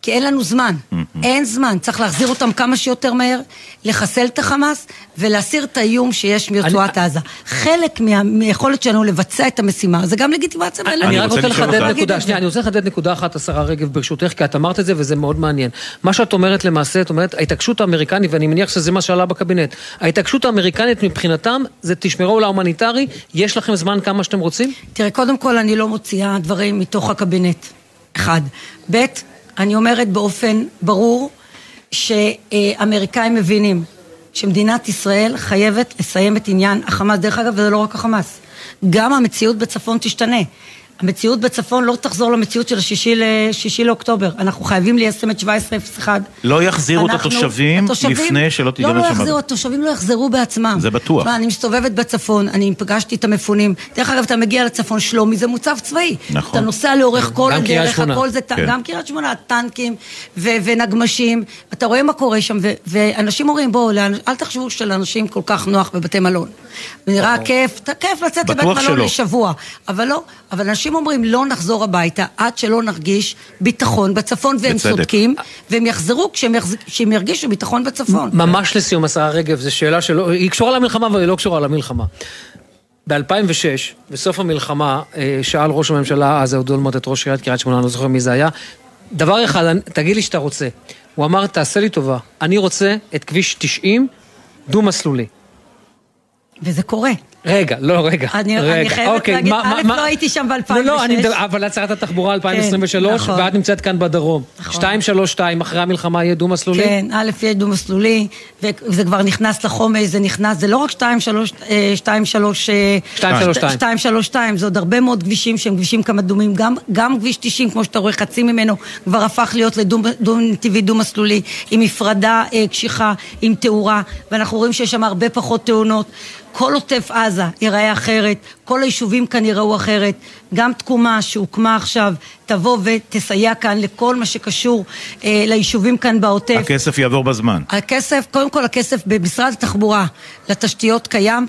כי אין לנו זמן, אין זמן, צריך להחזיר אותם כמה שיותר מהר, לחסל את החמאס ולהסיר את האיום שיש מרצועת עזה. חלק מהיכולת שלנו לבצע את המשימה, זה גם לגיטימציה. אני רוצה לחדד נקודה אחת, השרה רגב, ברשותך, כי את אמרת את זה וזה מאוד מעניין. מה שאת אומרת למעשה, את אומרת, ההתעקשות האמריקנית, ואני מניח שזה מה שעלה בקבינט, ההתעקשות האמריקנית מבחינתם, זה תשמרו להומניטרי, יש לכם זמן כמה שאתם רוצים? תראה, קודם כל אני לא מוציאה דברים מתוך הקבינט. אחד. ב' אני אומרת באופן ברור שאמריקאים מבינים שמדינת ישראל חייבת לסיים את עניין החמאס. דרך אגב, וזה לא רק החמאס. גם המציאות בצפון תשתנה. המציאות בצפון לא תחזור למציאות של 6 לאוקטובר. אנחנו חייבים ליישם את 1701. לא יחזירו את התושבים לפני שלא תיגמר שם. לא יחזירו, התושבים לא יחזרו בעצמם. זה בטוח. אני מסתובבת בצפון, אני פגשתי את המפונים. דרך אגב, אתה מגיע לצפון, שלומי, זה מוצב צבאי. נכון. אתה נוסע לאורך כל הדרך, הכל זה... גם קריית שמונה, טנקים ונגמשים. אתה רואה מה קורה שם, ואנשים אומרים, בואו, אל תחשבו שלאנשים כל כך נוח בבתי מלון. נראה כיף לצאת לבית מלון לשבוע. אבל לא, אבל אנשים אומרים לא נחזור הביתה עד שלא נרגיש ביטחון בצפון, והם צודקים, והם יחזרו כשהם ירגישו ביטחון בצפון. ממש לסיום, השרה רגב, זו שאלה שלא, היא קשורה למלחמה אבל היא לא קשורה למלחמה. ב-2006 בסוף המלחמה שאל ראש הממשלה, אז עוד לא למדת ראש עיריית קריית שמונה, אני לא זוכר מי זה היה, דבר אחד, תגיד לי שאתה רוצה, הוא אמר תעשה לי טובה, אני רוצה את כביש 90 דו מסלולי, וזה קורה. רגע, לא רגע. אני חייבת להגיד, א' לא הייתי שם ב-2006. לא, אבל את שרת התחבורה 2023, ואת נמצאת כאן בדרום. 232, אחרי המלחמה יהיה דו-מסלולי? כן, א' יהיה דו-מסלולי, וזה כבר נכנס לחומש, זה נכנס, זה לא רק 232, זה עוד הרבה מאוד כבישים שהם כבישים כמה דומים, גם כביש 90, כמו שאתה רואה, חצי ממנו, כבר הפך להיות לדו-נתיבי דו-מסלולי, עם הפרדה קשיחה, עם תאורה, ואנחנו רואים שיש שם הרבה פחות תאונות. כל עוטף עזה ייראה אחרת, כל היישובים כאן ייראו אחרת, גם תקומה שהוקמה עכשיו, תבוא ותסייע כאן לכל מה שקשור ליישובים כאן בעוטף. הכסף יעבור בזמן. הכסף, קודם כל הכסף במשרד התחבורה לתשתיות קיים,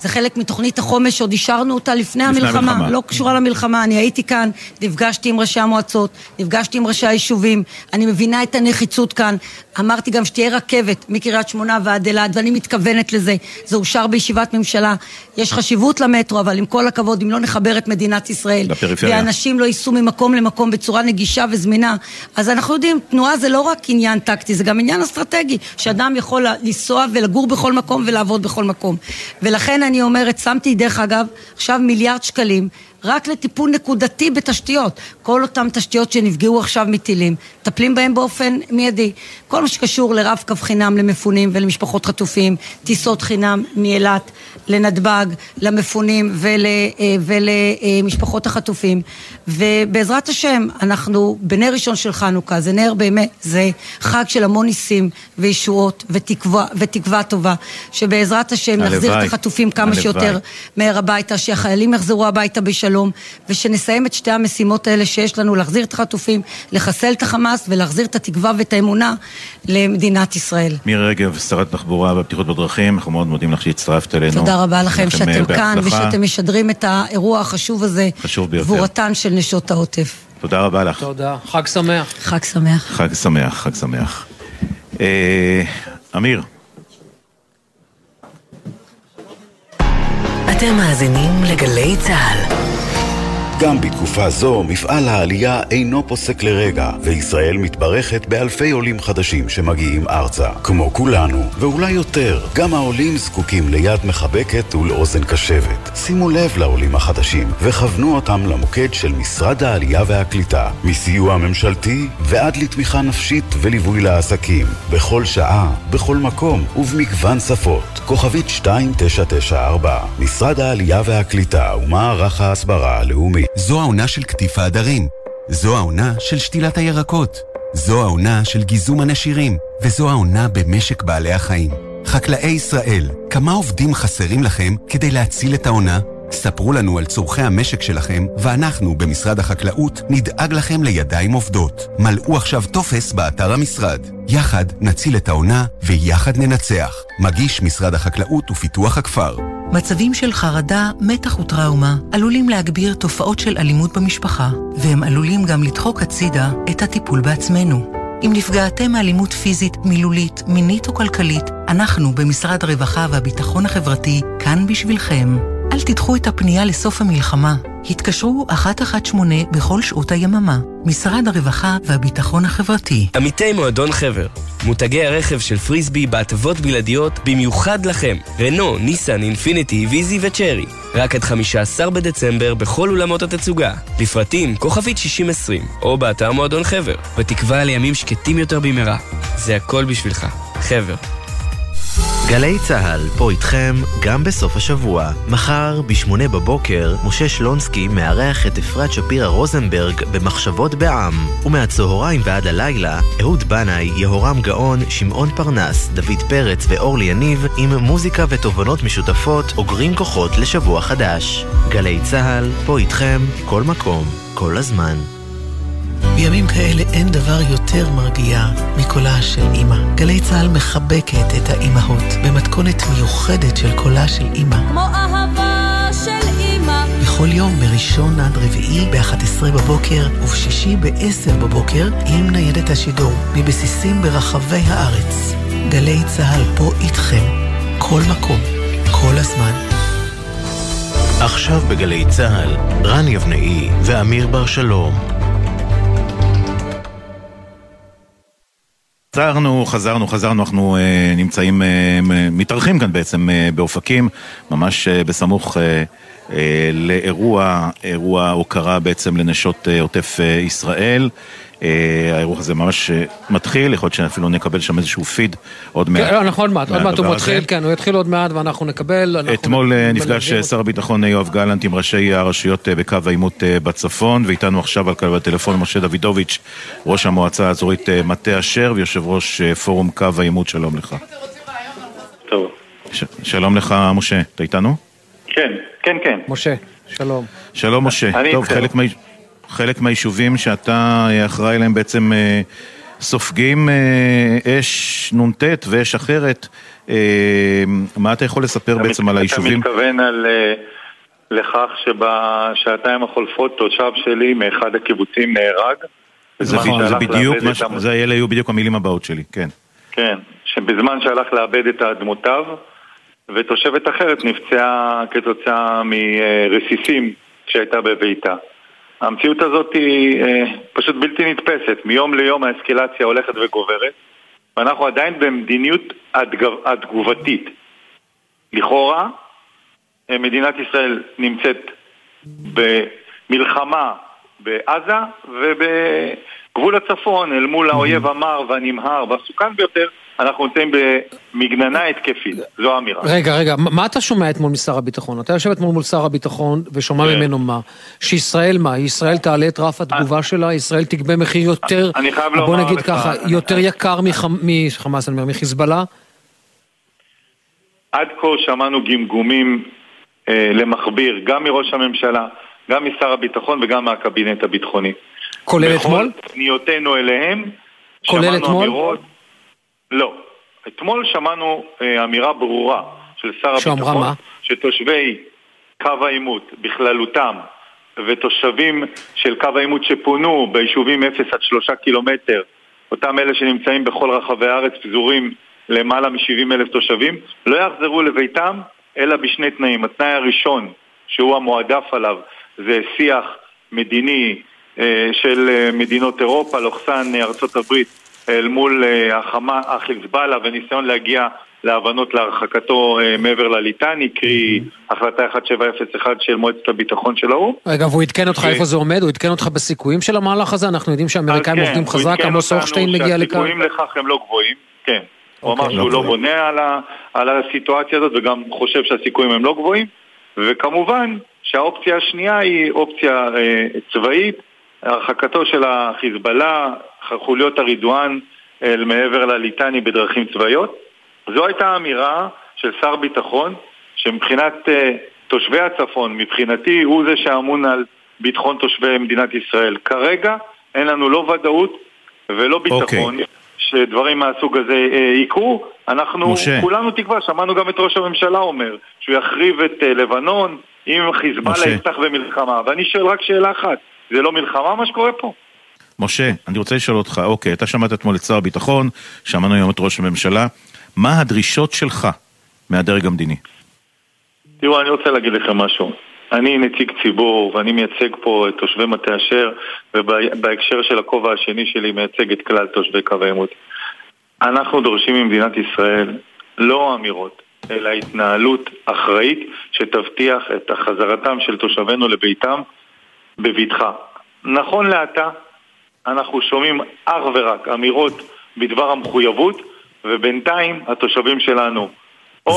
זה חלק מתוכנית החומש, עוד השארנו אותה לפני המלחמה, לא קשורה למלחמה. אני הייתי כאן, נפגשתי עם ראשי המועצות, נפגשתי עם ראשי היישובים, אני מבינה את הנחיצות כאן, אמרתי גם שתהיה רכבת מקריית שמונה ועד אלעד, ואני מתכוונת לזה, זה אושר בישיבת ממשלה, יש חשיבות למטרו, אבל עם כל הכבוד, אם לא נחבר את מדינת ישראל, ואנשים לא ייסעו ממקום למקום בצורה נגישה וזמינה, אז אנחנו יודעים, תנועה זה לא רק עניין טקטי, זה גם עניין אסטרטגי, שאדם יכול לנסוע ולגור בכל מקום ולעבוד בכל מקום. ולכן אני אומרת, שמתי דרך אגב, עכשיו מיליארד שקלים, רק לטיפול נקודתי בתשתיות. כל אותם תשתיות שנפגעו עכשיו מטילים, טפלים בהם באופן מיידי. כל מה שקשור לרב קו חינם למפונים ולמשפחות חטופים, טיסות חינם מאילת לנדבג, למפונים ולמשפחות החטופים. ובעזרת השם, אנחנו בנר ראשון של חנוכה, זה נר באמת, זה חג של המון ניסים וישועות ותקווה טובה, שבעזרת השם נחזיר את החטופים כמה שיותר מהר הביתה, שהחיילים יחזרו הביתה בשלום, ושנסיים את שתי המשימות האלה שיש לנו, להחזיר את החטופים, לחסל את החמאס ולהחזיר את התקווה ואת האמונה למדינת ישראל. מירי רגב, שרת תחבורה והבטיחות בדרכים, אנחנו מאוד מודים לך שהצטרפת אלינו. תודה רבה לכם שאתם כאן ושאתם משדרים את האירוע החשוב הזה, גבורתן של נשות העוטף. תודה רבה לך. תודה. חג שמח. חג שמח. חג שמח, חג שמח. אמיר. אתם מאזינים לגלי צה"ל. גם בתקופה זו מפעל העלייה אינו פוסק לרגע, וישראל מתברכת באלפי עולים חדשים שמגיעים ארצה. כמו כולנו, ואולי יותר, גם העולים זקוקים ליד מחבקת ולאוזן קשבת. שימו לב לעולים החדשים וכוונו אותם למוקד של משרד העלייה והקליטה, מסיוע ממשלתי ועד לתמיכה נפשית וליווי לעסקים, בכל שעה, בכל מקום ובמגוון שפות. כוכבית 2994, משרד העלייה והקליטה ומערך ההסברה הלאומי. זו העונה של כתיף העדרים, זו העונה של שתילת הירקות, זו העונה של גיזום הנשירים, וזו העונה במשק בעלי החיים. חקלאי ישראל, כמה עובדים חסרים לכם כדי להציל את העונה? ספרו לנו על צורכי המשק שלכם, ואנחנו במשרד החקלאות נדאג לכם לידיים עובדות. מלאו עכשיו טופס באתר המשרד. יחד נציל את העונה ויחד ננצח. מגיש משרד החקלאות ופיתוח הכפר. מצבים של חרדה, מתח וטראומה עלולים להגביר תופעות של אלימות במשפחה, והם עלולים גם לדחוק הצידה את הטיפול בעצמנו. אם נפגעתם מאלימות פיזית, מילולית, מינית או כלכלית, אנחנו במשרד הרווחה והביטחון החברתי כאן בשבילכם. אל תדחו את הפנייה לסוף המלחמה. התקשרו 118 בכל שעות היממה. משרד הרווחה והביטחון החברתי. עמיתי מועדון חבר. מותגי הרכב של פריסבי בהטבות בלעדיות במיוחד לכם. רנו, ניסן, אינפיניטי, ויזי וצ'רי. רק עד 15 בדצמבר בכל אולמות התצוגה. לפרטים כוכבית 6020 או באתר מועדון חבר. בתקווה לימים שקטים יותר במהרה. זה הכל בשבילך. חבר. גלי צהל פה איתכם גם בסוף השבוע. מחר ב-8 בבוקר משה שלונסקי מארח את אפרת שפירה רוזנברג במחשבות בעם, ומהצהריים ועד הלילה אהוד בנאי, יהורם גאון, שמעון פרנס, דוד פרץ ואורלי יניב עם מוזיקה ותובנות משותפות אוגרים כוחות לשבוע חדש. גלי צהל פה איתכם כל מקום, כל הזמן. בימים כאלה אין דבר יותר מרגיע מקולה של אמא. גלי צהל מחבקת את האמהות במתכונת מיוחדת של קולה של אמא, כמו אהבה של אמא. בכל יום בראשון עד רביעי ב-11 בבוקר ובשישי ב-10 בבוקר עם ניידת השידור מבסיסים ברחבי הארץ. גלי צהל פה איתכם כל מקום, כל הזמן. עכשיו בגלי צהל רן יבנאי ואמיר בר שלום. חזרנו, אנחנו נמצאים, מתארחים כאן בעצם באופקים, ממש בסמוך לאירוע הוקרה בעצם לנשות עוטף ישראל. האירוע הזה ממש מתחיל, יכול להיות שאפילו נקבל שם איזשהו פיד עוד מעט. נכון, עוד מעט הוא מתחיל, כן, הוא יתחיל עוד מעט ואנחנו נקבל. אתמול נפגש שר הביטחון יואב גלנט עם ראשי הרשויות בקו העימות בצפון, ואיתנו עכשיו על קו הטלפון משה דוידוביץ', ראש המועצה האזורית מטה אשר ויושב ראש פורום קו העימות. שלום לך. טוב. שלום לך משה, אתה איתנו? כן. משה, שלום. שלום משה. טוב, חלק מהיישובים שאתה אחראי להם בעצם סופגים אש נונטט ואש אחרת. מה אתה יכול לספר בעצם על היישובים? אתה מתכוון לכך שבשעתיים החולפות תושב שלי מאחד הקיבוצים נהרג. זה היו בדיוק המילים הבאות שלי, כן. כן, שבזמן שהלך לאבד את אדמותיו, ותושבת אחרת נפצעה כתוצאה מרסיסים שהייתה בביתה. המציאות הזאת היא פשוט בלתי נתפסת. מיום ליום האסקלציה הולכת וגוברת, ואנחנו עדיין במדיניות התגובתית. לכאורה, מדינת ישראל נמצאת במלחמה בעזה ובגבול הצפון, אל מול האויב המר והנמהר והסוכן ביותר, אנחנו נמצאים במגננה התקפית. זו האמירה. רגע, מה אתה שומע אתמול משר הביטחון? אתה יושב אתמול מול שר הביטחון ושומע ממנו מה? שישראל מה? ישראל תעלה את רף התגובה שלה? ישראל תגבה מחיר יותר, בוא נגיד ככה, יותר יקר מחמאס, אני אומר, מחיזבאללה? עד כה שמענו גמגומים למכביר, גם מראש הממשלה, גם משר הביטחון וגם מהקבינט הביטחוני. כולל אתמול? בכל פניותינו אליהם, שמענו אמירות. לא. אתמול שמענו אמירה ברורה של שר הביטחון שתושבי קו העימות בכללותם ותושבים של קו העימות שפונו ביישובים 0 עד 3 קילומטר, אותם אלה שנמצאים בכל רחבי הארץ פזורים למעלה מ-70,000 תושבים, לא יחזרו לביתם אלא בשני תנאים. התנאי הראשון שהוא המועדף עליו זה שיח מדיני של מדינות אירופה, לוחסן ארצות הברית, אל מול החיזבאללה, וניסיון להגיע להבנות להרחקתו מעבר לליטני, קרי החלטה 1701 של מועצת הביטחון של האו"ם. רגע, והוא עדכן אותך איפה זה עומד? הוא עדכן אותך בסיכויים של המהלך הזה? אנחנו יודעים שהאמריקאים עובדים חזק, עמוס הוכשטיין מגיע לכאן. הסיכויים לכך הם לא גבוהים, כן. הוא אמר שהוא לא בונה על הסיטואציה הזאת, וגם חושב שהסיכויים הם לא גבוהים, וכמובן שהאופציה השנייה היא אופציה צבאית, הרחקתו של החיזבאללה, חוליות הרידואן אל מעבר לליטני בדרכים צבאיות. זו הייתה אמירה של שר ביטחון, שמבחינת תושבי הצפון, מבחינתי הוא זה שאמון על ביטחון תושבי מדינת ישראל. כרגע אין לנו לא ודאות ולא ביטחון שדברים מהסוג הזה יקרו. אנחנו כולנו תקווה, שמענו גם את ראש הממשלה אומר שהוא יחריב את לבנון אם חיזבאללה יפתח במלחמה, ואני שואל רק שאלה אחת, זה לא מלחמה מה שקורה פה? משה, אני רוצה לשאול אותך, אתה שמעת אתמול את שר הביטחון, שמענו היום את ראש הממשלה, מה הדרישות שלך מהדרג המדיני? תראו, אני רוצה להגיד לכם משהו. אני נציג ציבור, ואני מייצג פה את תושבי מטה אשר, ובהקשר של הכובע השני שלי מייצג את כלל תושבי קו העימות. אנחנו דורשים ממדינת ישראל לא אמירות, אלא התנהלות אחראית שתבטיח את החזרתם של תושבינו לביתם בביטחה. נכון לעתה, אנחנו שומעים אך ורק אמירות בדבר המחויבות, ובינתיים התושבים שלנו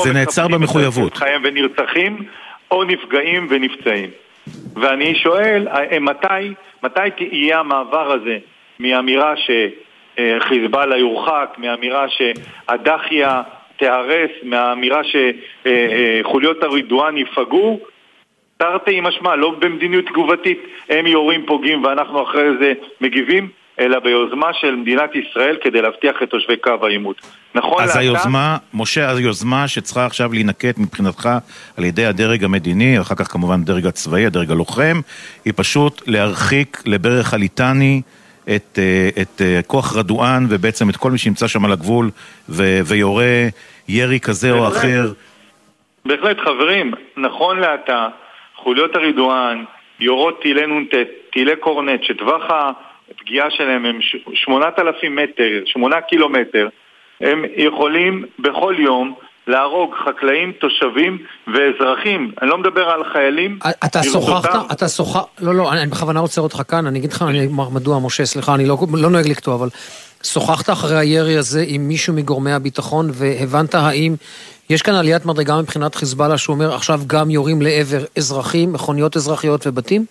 זה נעצר במחויבות. חיים ונרצחים, או נפגעים ונפצעים. ואני שואל, מתי תהיה המעבר הזה מאמירה שחיזבאללה יורחק, מאמירה שהדחיה תהרס, מאמירה שחוליות הרידואן יפגעו? תרתי משמע, לא במדיניות תגובתית, הם יורים פוגעים ואנחנו אחרי זה מגיבים, אלא ביוזמה של מדינת ישראל כדי להבטיח את תושבי קו העימות. נכון אז היוזמה, משה, היוזמה שצריכה עכשיו להינקט מבחינתך על ידי הדרג המדיני, אחר כך כמובן הדרג הצבאי, הדרג הלוחם, היא פשוט להרחיק לברך הליטני את כוח רדואן, ובעצם את כל מי שנמצא שם על הגבול, ויורה ירי כזה או אחר. בהחלט חברים, נכון לעתה, חוליות הרידואן, יורות טילי נונטט, טילי קורנט, שטווח הפגיעה שלהם הם 8,000 מטר, 8 קילומטר, הם יכולים בכל יום להרוג חקלאים, תושבים ואזרחים. אני לא מדבר על חיילים. אתה שוחחת? לא, אני בכוונה עוצר אותך כאן, אני אגיד לך, אני אומר מדוע, משה, סליחה, אני לא נוהג לקטוע, אבל שוחחת אחרי הירי הזה עם מישהו מגורמי הביטחון, והבנת האם יש כאן עליית מדרגה מבחינת חיזבאללה, שהוא אומר עכשיו גם יורים לעבר אזרחים, מכוניות אזרחיות ובתים?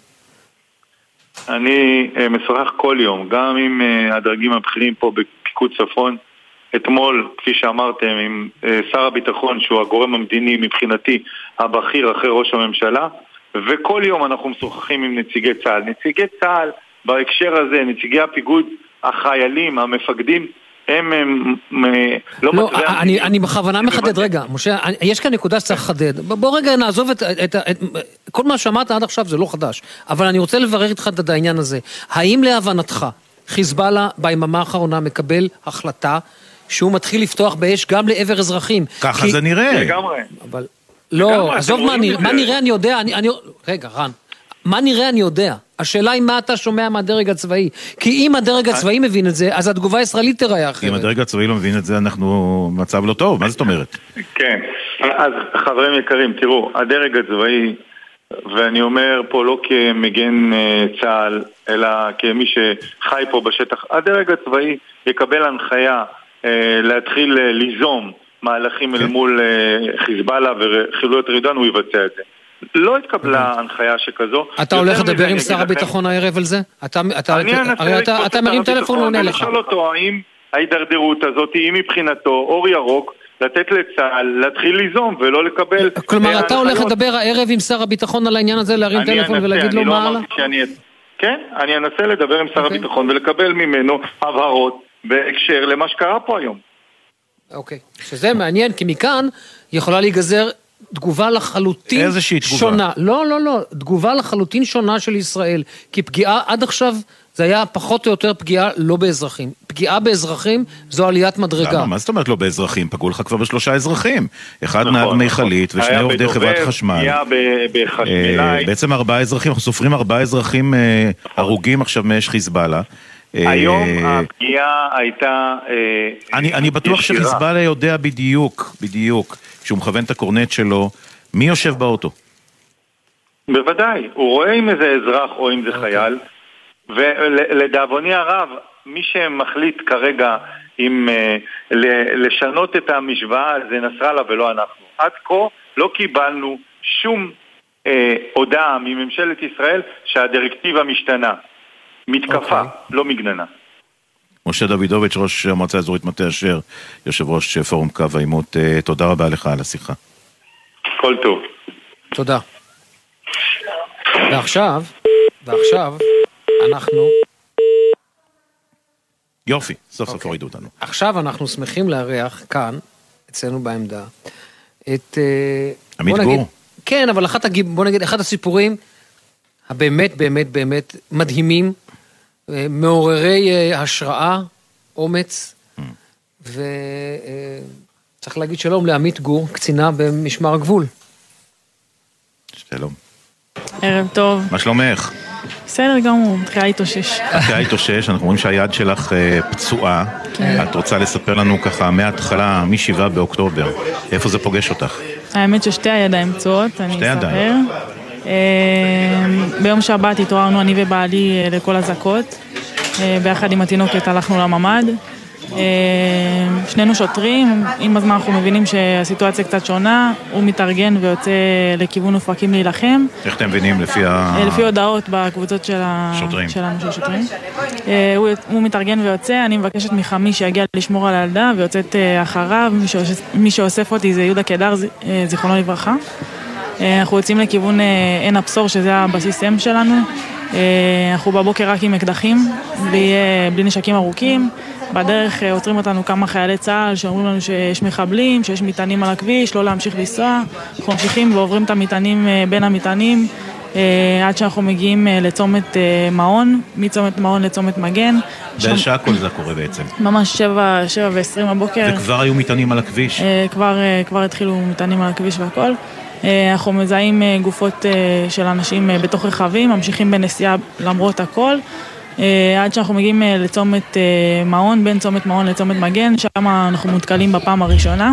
אני משוחח כל יום, גם עם הדרגים הבכירים פה בפיקוד צפון, אתמול, כפי שאמרתם, עם שר הביטחון, שהוא הגורם המדיני מבחינתי, הבכיר אחרי ראש הממשלה, וכל יום אנחנו משוחחים עם נציגי צה"ל. נציגי צה"ל, בהקשר הזה, נציגי הפיקוד, החיילים, המפקדים, לא, אני בכוונה מחדד, רגע, משה, יש כאן נקודה שצריך לחדד, בוא רגע נעזוב את כל מה שאמרת עד עכשיו זה לא חדש, אבל אני רוצה לברר איתך את העניין הזה, האם להבנתך חיזבאללה ביממה האחרונה מקבל החלטה שהוא מתחיל לפתוח באש גם לעבר אזרחים? ככה זה נראה לגמרי. לא, עזוב מה נראה אני יודע, רגע רן, מה נראה אני יודע, השאלה היא מה אתה שומע מהדרג הצבאי, כי אם הדרג הצבאי מבין את זה, אז התגובה הישראלית תראה אחרת. אם הדרג הצבאי לא מבין את זה, אנחנו מצב לא טוב, מה זאת אומרת? כן, אז חברים יקרים, תראו, הדרג הצבאי, ואני אומר פה לא כמגן צה"ל, אלא כמי שחי פה בשטח, הדרג הצבאי יקבל הנחיה להתחיל ליזום מהלכים אל מול חיזבאללה וחילויות רידואן, הוא יבצע את זה. לא התקבלה הנחיה שכזו. אתה הולך לדבר עם שר הביטחון הערב על זה? אתה מרים טלפון ועונה לך. אני אשאל אותו האם ההידרדרות הזאת היא מבחינתו אור ירוק לתת לצה"ל להתחיל ליזום ולא לקבל. כלומר אתה הולך לדבר הערב עם שר הביטחון על העניין הזה, להרים טלפון ולהגיד לו מה הלאה? כן, אני אנסה לדבר עם שר הביטחון ולקבל ממנו הבהרות בהקשר למה שקרה פה היום. אוקיי, שזה מעניין, כי מכאן יכולה להיגזר תגובה לחלוטין שונה. לא, תגובה לחלוטין שונה של ישראל, כי פגיעה עד עכשיו זה היה פחות או יותר פגיעה לא באזרחים. פגיעה באזרחים זו עליית מדרגה. למה? מה זאת אומרת לא באזרחים? פגעו לך כבר ב3 אזרחים. אחד נהג מיכלית ושני עובדי חברת חשמל. בעצם 4 אזרחים, אנחנו סופרים 4 אזרחים הרוגים עכשיו מאש חיזבאללה. היום הפגיעה הייתה אני בטוח שחיזבאללה יודע בדיוק כשהוא מכוון את הקורנט שלו מי יושב באוטו. בוודאי, הוא רואה אם זה אזרח או אם זה חייל, ולדאבוני הרב מי שמחליט כרגע אם לשנות את המשוואה, זה נסראללה ולא אנחנו. עד כה לא קיבלנו שום הודעה מממשלת ישראל שהדירקטיבה משתנה. מתקפה, לא מגננה. משה דוידוביץ', ראש המועצה האזורית מטה אשר, יושב ראש פורום קו העימות, תודה רבה לך על השיחה. כל טוב. תודה. ועכשיו אנחנו... יופי, סוף סוף הורידו אותנו. עכשיו אנחנו שמחים לארח כאן, אצלנו בעמדה, את... עמית גור. כן, אבל אחת הסיפורים הבאמת, באמת, באמת מדהימים, מעוררי השראה, אומץ, וצריך להגיד שלום לעמית גור, קצינה במשמר הגבול. שלום. ערב טוב. מה שלומך? בסדר גמור, מתחילה התאושש. מתחילה התאושש, אנחנו רואים שהיד שלך פצועה. את רוצה לספר לנו ככה מההתחלה, מ-7 באוקטובר, איפה זה פוגש אותך? האמת ששתי הידיים פצועות, אני אספר. ביום שבת התעוררנו אני ובעלי לכל הזכות, ביחד עם התינוקת הלכנו לממד, שנינו שוטרים, עם הזמן אנחנו מבינים שהסיטואציה קצת שונה, הוא מתארגן ויוצא לכיוון אופקים להילחם. איך אתם מבינים? לפי הודעות בקבוצות שלנו של שוטרים. הוא מתארגן ויוצא, אני מבקשת מחמי שיגיע לשמור על הילדה ויוצאת אחריו, מי שאוסף אותי זה יהודה קדר, זיכרונו לברכה. אנחנו יוצאים לכיוון עין הבשור, שזה הבסיס M שלנו. אנחנו בבוקר רק עם אקדחים, בלי נשקים ארוכים. בדרך עוצרים אותנו כמה חיילי צה"ל שאומרים לנו שיש מחבלים, שיש מטענים על הכביש, לא להמשיך לנסוע. אנחנו ממשיכים ועוברים את המטענים בין המטענים, עד שאנחנו מגיעים לצומת מעון, מצומת מעון לצומת מגן. באיזה שעה כל זה קורה בעצם? ממש 7:20 הבוקר. וכבר היו מטענים על הכביש? כבר התחילו מטענים על הכביש והכל. אנחנו מזהים גופות של אנשים בתוך רכבים, ממשיכים בנסיעה למרות הכל, עד שאנחנו מגיעים לצומת מעון, בין צומת מעון לצומת מגן, שם אנחנו מותקלים בפעם הראשונה.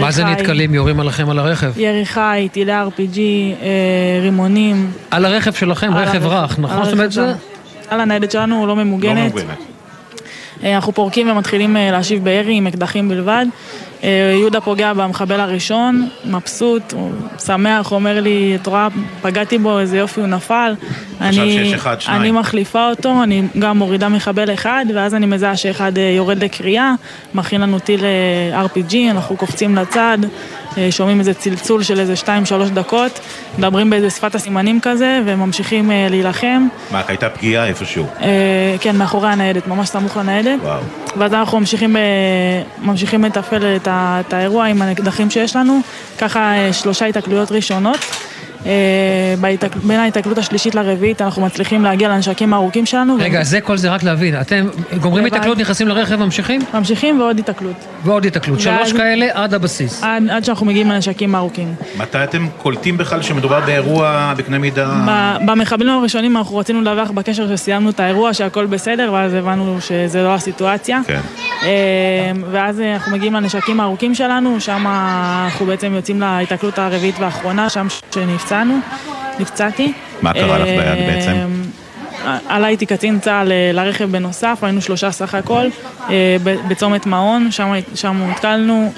מה זה נתקלים? יורים עליכם על הרכב? ירי חי, טילי RPG, רימונים. על הרכב שלכם, רכב רך, נכון? על הניידת שלנו, הוא לא ממוגנת. אנחנו פורקים ומתחילים להשיב בירי עם אקדחים בלבד. יהודה פוגע במחבל הראשון, מבסוט, הוא שמח, אומר לי, תראה, פגעתי בו, איזה יופי, הוא נפל. אני מחליפה אותו, אני גם מורידה מחבל אחד, ואז אני מזהה שאחד יורד לקריאה, מכין לנו טיל RPG, אנחנו קופצים לצד, שומעים איזה צלצול של איזה 2-3 דקות, מדברים באיזה שפת הסימנים כזה, וממשיכים להילחם. מה, הייתה פגיעה איפשהו? כן, מאחורי הניידת, ממש סמוך לניידת. ואז אנחנו ממשיכים לטפל את האירוע עם הנקדחים שיש לנו, ככה 3 התקלויות ראשונות. בין ההתקלות השלישית לרביעית אנחנו מצליחים להגיע לנשקים הארוכים שלנו. רגע, זה כל זה רק להבין, אתם גומרים התקלות, נכנסים לרכב, ממשיכים? ממשיכים ועוד התקלות. ועוד התקלות, 3 כאלה עד הבסיס. עד שאנחנו מגיעים לנשקים הארוכים. מתי אתם קולטים בכלל שמדובר באירוע בקנה מידה? במחבלים הראשונים אנחנו רצינו לדווח בקשר שסיימנו את האירוע, שהכל בסדר, ואז הבנו שזה לא הסיטואציה. ואז אנחנו מגיעים לנשקים הארוכים שלנו, שם אנחנו בעצם יוצאים להתקלות הרביעית והאחרונה, שם נפצעתי. מה קרה לך ביד בעצם? עליתי קצין צהל לרכב בנוסף, היינו 3 סך הכל, בצומת מעון, שם הותקלנו,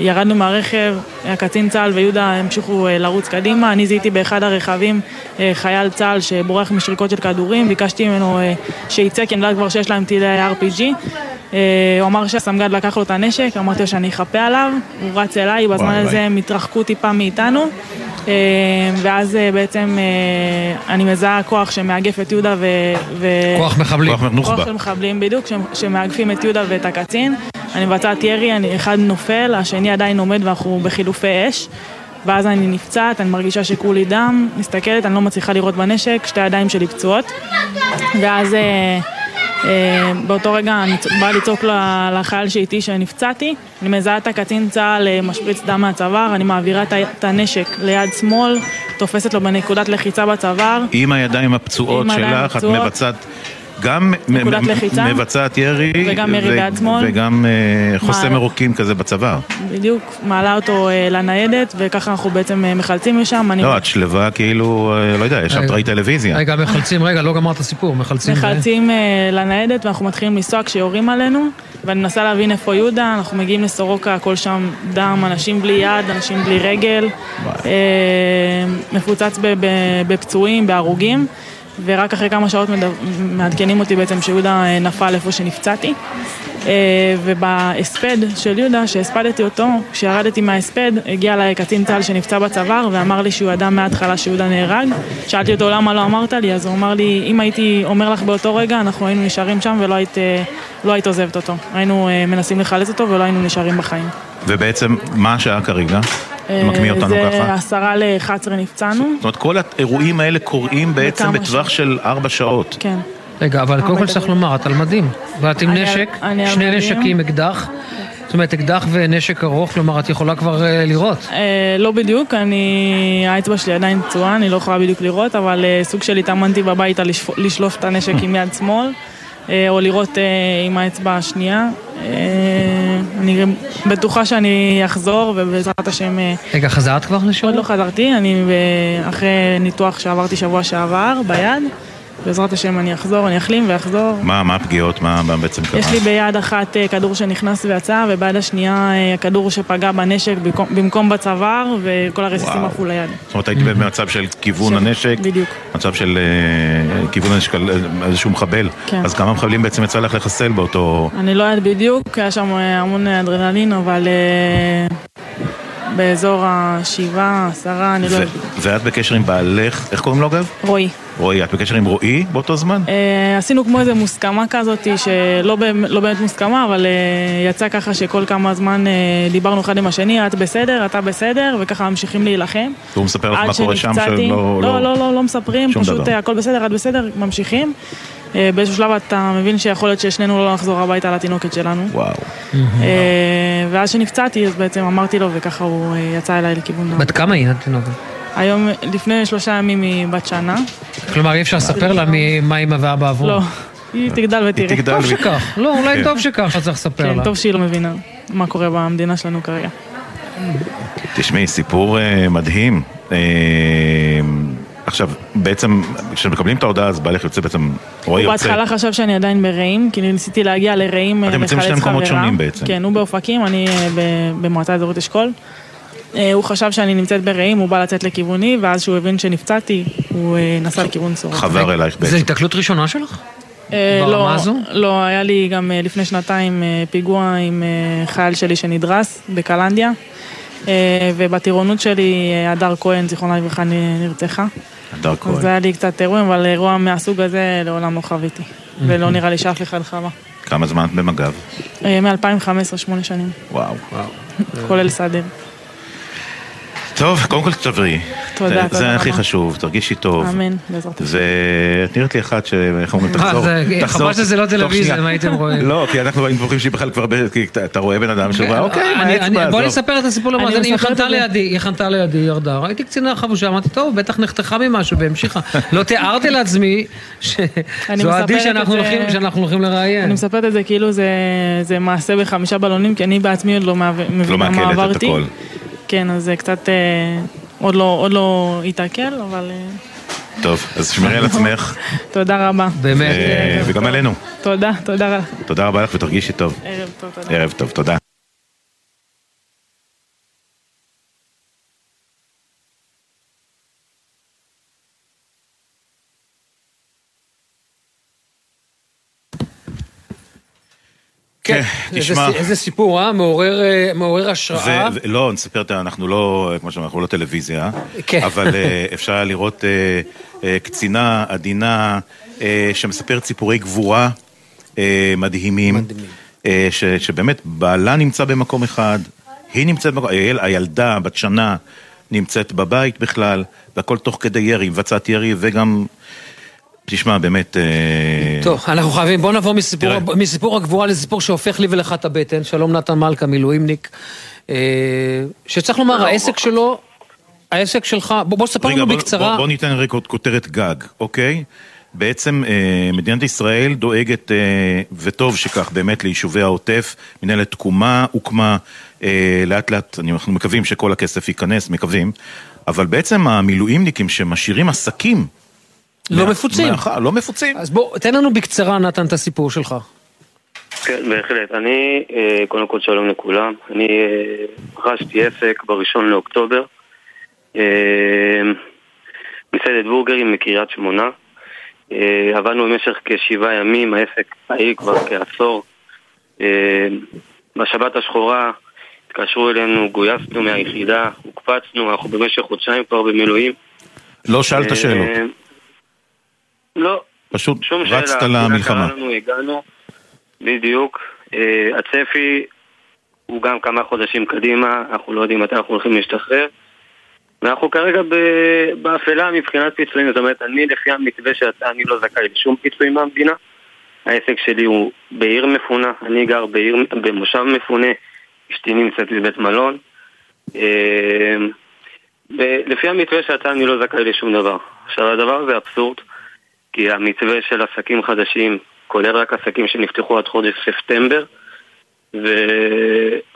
ירדנו מהרכב, הקצין צהל ויהודה המשיכו לרוץ קדימה, אני זיהיתי באחד הרכבים חייל צהל שבורח משריקות של כדורים, ביקשתי ממנו שיצא, כי אני יודעת כבר שיש להם טילי RPG, הוא אמר שהסמגד לקח לו את הנשק, אמרתי שאני אחפה עליו, הוא רץ אליי, בזמן הזה הם התרחקו טיפה מאיתנו, ואז בעצם אני מזהה כוח שמאגף את יהודה כוח מחבלים. כוח של מחבלים בדיוק, שמאגפים את יהודה ואת הקצין. אני מבצעת ירי, אחד נופל, השני עדיין עומד ואנחנו בחילופי אש. ואז אני נפצעת, אני מרגישה שכולי דם, מסתכלת, אני לא מצליחה לראות בנשק, 2 ידיים שלי פצועות. ואז באותו רגע אני באה לצעוק לחייל שאיתי שנפצעתי, אני מזהה את הקצין צהל משפריץ דם מהצוואר, אני מעבירה את הנשק ליד שמאל, תופסת לו בנקודת לחיצה בצוואר. עם הידיים הפצועות שלך, את מבצעת גם מבצעת ירי וגם ירי בעצמון וגם חוסם מרוקים כזה בצבא. בדיוק, מעלה אותו לניידת וככה אנחנו בעצם מחלצים משם. לא, את שלווה כאילו, לא יודע, יש שם תראי טלוויזיה. רגע, מחלצים, רגע, לא גמרת הסיפור, מחלצים. מחלצים לניידת ואנחנו מתחילים לנסוע כשיורים עלינו ואני מנסה להבין איפה יהודה, אנחנו מגיעים לסורוקה, הכל שם דם, אנשים בלי יד, אנשים בלי רגל, מפוצץ בפצועים, בהרוגים. ורק אחרי כמה שעות מעדכנים אותי בעצם שיהודה נפל איפה שנפצעתי. ובהספד של יהודה, שהספדתי אותו, כשירדתי מההספד, הגיע אליי קצין צה"ל שנפצע בצוואר, ואמר לי שהוא ידע מההתחלה שיהודה נהרג. שאלתי אותו למה לא אמרת לי, אז הוא אמר לי, אם הייתי אומר לך באותו רגע, אנחנו היינו נשארים שם ולא היית עוזבת אותו. היינו מנסים לחלץ אותו ולא היינו נשארים בחיים. ובעצם, מה השעה כרגע? מקמיא אותנו ככה. זה 10:50 נפצענו. זאת אומרת, כל האירועים האלה קוראים בעצם בטווח של 4 שעות. כן. רגע, אבל קודם כל צריך לומר, התלמדים. ואת עם נשק, שני נשקים, אקדח. זאת אומרת, אקדח ונשק ארוך, כלומר, את יכולה כבר לראות. לא בדיוק, האצבע שלי עדיין פצועה, אני לא יכולה בדיוק לראות, אבל סוג שלי התאמנתי בבית על לשלוף את הנשק עם יד שמאל, או לראות עם האצבע השנייה. אני בטוחה שאני אחזור ובעזרת השם. רגע, חזרת כבר לשאול? עוד לא חזרתי, אני אחרי ניתוח שעברתי שבוע שעבר ביד, בעזרת השם אני אחזור, אני אחלים ואחזור. מה הפגיעות? מה בעצם קרה? יש לי ביד אחת כדור שנכנס ויצא, וביד השנייה כדור שפגע בנשק במקום בצוואר, וכל הרסיסים עפו ליד. זאת אומרת, הייתי במצב של כיוון הנשק, בדיוק. מצב של כיוון הנשק על איזשהו מחבל. אז כמה מחבלים בעצם יצא לך לחסל באותו... אני לא יודעת בדיוק, היה שם המון אדרנלין, אבל... באזור 7, 10, אני לא... ואת בקשר עם בעלך, איך קוראים לו גב? רועי. רועי, את בקשר עם רועי באותו זמן? עשינו כמו איזו מוסכמה כזאת, שלא באמת מוסכמה, אבל יצא ככה שכל כמה זמן דיברנו אחד עם השני, את בסדר, אתה בסדר, וככה ממשיכים להילחם. והוא מספר לך מה קורה שם שלא... לא מספרים, פשוט הכל בסדר, את בסדר, ממשיכים. באיזשהו שלב אתה מבין שיכול להיות ששנינו לא נחזור הביתה לתינוקת שלנו. וואו. ואז שנפצעתי, אז בעצם אמרתי לו, וככה הוא יצא אליי לכיוון... בת כמה היא התינוקת? היום, לפני 3 ימים היא בת שנה. כלומר, אי אפשר לספר לה מה היא ואבא עברו? לא, היא תגדל ותראה. טוב שכך, לא, אולי טוב שכך שצריך לספר לה. טוב שהיא לא מבינה מה קורה במדינה שלנו כרגע. תשמעי, סיפור מדהים. עכשיו, בעצם, כשמקבלים את ההודעה, אז בעלך יוצא בעצם, רועי יוצא. הוא בהתחלה חשב שאני עדיין ברעים, כי ניסיתי להגיע לרעים, אתם יוצאים שתי מקומות שונים בעצם. כן, הוא באופקים, אני במועצה אזורית אשכול. הוא חשב שאני נמצאת ברעים, הוא בא לצאת לכיווני, ואז שהוא הבין שנפצעתי, הוא נסע לכיוון סורק. חבר אלייך בעצם. זה התקלות ראשונה שלך? לא, היה לי גם לפני 2 פיגוע עם חייל שלי שנדרס בקלנדיה. ובטירונות שלי הדר כהן, זיכרונה לברכה, נרצחה. הדר כהן. אז היה לי קצת אירועים, אבל אירוע מהסוג הזה לעולם לא חוויתי. ולא נראה לי שאף אחד חווה. כמה זמן את במג"ב? מ-2015, 8 שנים. וואו, וואו. כולל סדיר. טוב, קודם כל תשברי. תודה. זה הכי חשוב, תרגישי טוב. אמן, בעזרת השם. ואת נראית לי אחת שאיך אומרים, תחזור. חבל שזה לא טלוויזיה, מה הייתם רואים. לא, כי אנחנו היינו ברוכים שהיא בכלל כבר, כי אתה רואה בן אדם שאומר, אוקיי, מה אצבע? בוא נספר את הסיפור למאזן, היא חנתה לידי, ירדה. ראיתי קצינה חבושה, אמרתי, טוב, בטח נחתכה ממשהו, והמשיכה. לא תיארתי לעצמי שזו עדי שאנחנו הולכים לראיין. אני מספרת את זה כאילו זה מעשה ב5 בלונים, כי אני בעצמי עוד לא מבינה מה עברתי. כן, אז זה קצת עוד לא התעכל, אבל... טוב, אז שמרי על עצמך. תודה רבה. באמת. וגם אלינו. תודה, תודה. תודה רבה לך ותרגישי טוב. ערב טוב, תודה. ערב טוב, תודה. איזה סיפור, מעורר השראה. לא, נספר, אנחנו לא, כמו שאמרנו, אנחנו לא טלוויזיה, אבל אפשר לראות קצינה עדינה שמספרת סיפורי גבורה מדהימים, שבאמת בעלה נמצא במקום אחד, היא נמצאת במקום, הילדה בת שנה נמצאת בבית בכלל, והכל תוך כדי ירי, מבצעת ירי וגם... תשמע, באמת... טוב, אנחנו חייבים, בואו נעבור מסיפור הגבורה לסיפור שהופך לי ולך את הבטן, שלום נתן מלכה, מילואימניק, שצריך לומר, העסק שלו, העסק שלך, בואו ספר לנו בקצרה... רגע, בואו ניתן כותרת גג, אוקיי? בעצם מדינת ישראל דואגת, וטוב שכך באמת, ליישובי העוטף, מנהלת תקומה, הוקמה, לאט לאט, אנחנו מקווים שכל הכסף ייכנס, מקווים, אבל בעצם המילואימניקים שמשאירים עסקים, לא מפוצים. לא מפוצים. אז בוא, תן לנו בקצרה, נתן, את הסיפור שלך. כן, בהחלט. אני, קודם כל שלום לכולם, אני רשתי עסק בראשון לאוקטובר, מסעדת בורגרים מקריית שמונה, עבדנו במשך כ7 ימים, העסק היה כבר כעשור. בשבת השחורה התקשרו אלינו, גויסנו מהיחידה, הוקפצנו, אנחנו במשך חודשיים כבר במילואים. לא שאלת שאלות? לא, פשוט רצת למלחמה. הגענו, בדיוק. הצפי הוא גם כמה חודשים קדימה, אנחנו לא יודעים מתי אנחנו הולכים להשתחרר, ואנחנו כרגע באפלה מבחינת פיצויים. זאת אומרת, אני לפי המתווה שאני לא זכאי לשום פיצויים במדינה. העסק שלי הוא בעיר מפונה, אני גר במושב מפונה, אשתי נמצאת בבית מלון, ולפי המתווה שאני לא זכאי לשום דבר. עכשיו, הדבר זה אבסורד, כי המתווה של עסקים חדשים כולל רק עסקים שנפתחו עד חודש ספטמבר,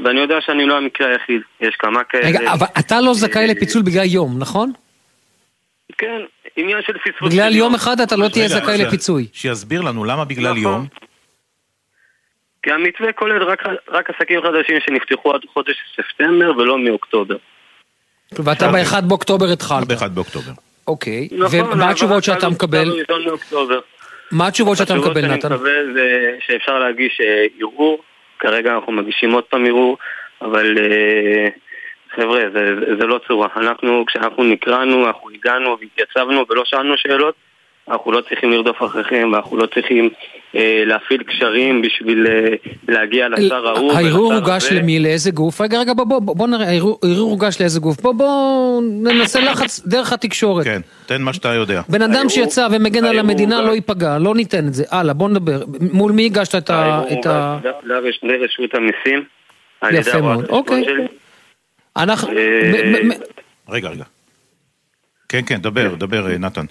ואני יודע שאני לא המקרה היחיד, יש כמה כאלה. רגע, אבל אתה לא זכאי לפיצול בגלל יום, נכון? כן, עניין של פיצול. בגלל יום אחד אתה לא תהיה זכאי לפיצוי. שיסביר לנו למה בגלל יום? כי המתווה כולל רק עסקים חדשים שנפתחו עד חודש ספטמבר ולא מאוקטובר. ואתה ב-1 באוקטובר התחלת. ב-1 באוקטובר. אוקיי, ומה התשובות שאתה מקבל? מה התשובות שאתה מקבל, נתן? התשובות שאני מקבל זה שאפשר להגיש ערעור, כרגע אנחנו מגישים עוד פעם ערעור, אבל חבר'ה, זה לא צורה. אנחנו, כשאנחנו נקראנו, אנחנו הגענו והתייצבנו ולא שאלנו שאלות, אנחנו לא צריכים לרדוף אחריכם, ואנחנו לא צריכים להפעיל קשרים בשביל להגיע לשר ההוא. הערעור הוגש למי, לאיזה גוף? רגע, בוא נראה, הערעור הוגש לאיזה גוף? בוא ננסה לחץ דרך התקשורת. כן, תן מה שאתה יודע. בן אדם שיצא ומגן על המדינה לא ייפגע, לא ניתן את זה. הלאה, בוא נדבר. מול מי הגשת את ה... לרשות המסים. יפה מאוד, אוקיי. רגע. כן, דבר, נתן.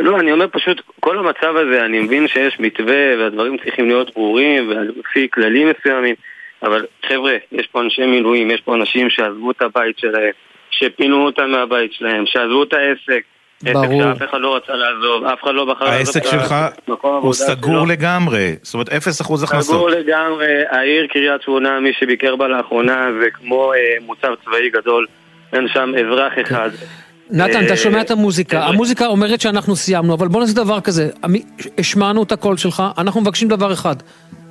לא, אני אומר פשוט, כל המצב הזה, אני מבין שיש מתווה והדברים צריכים להיות ברורים ולפי כללים מסוימים, אבל חבר'ה, יש פה אנשי מילואים, יש פה אנשים שעזבו את הבית שלהם, שפינו אותם מהבית שלהם, שעזבו את העסק, ברור. עסק שאף אחד לא רצה לעזוב, אף אחד לא בחר לעזוב. העסק שלך הוא סגור לגמרי, זאת אומרת 0% הכנסות. סגור לגמרי, העיר קריית שמונה, מי שביקר בה לאחרונה, זה כמו מוצב צבאי גדול, אין שם אזרח אחד. נתן, אתה שומע את המוזיקה. המוזיקה אומרת שאנחנו סיימנו, אבל בוא נעשה דבר כזה. השמענו את הקול שלך, אנחנו מבקשים דבר אחד.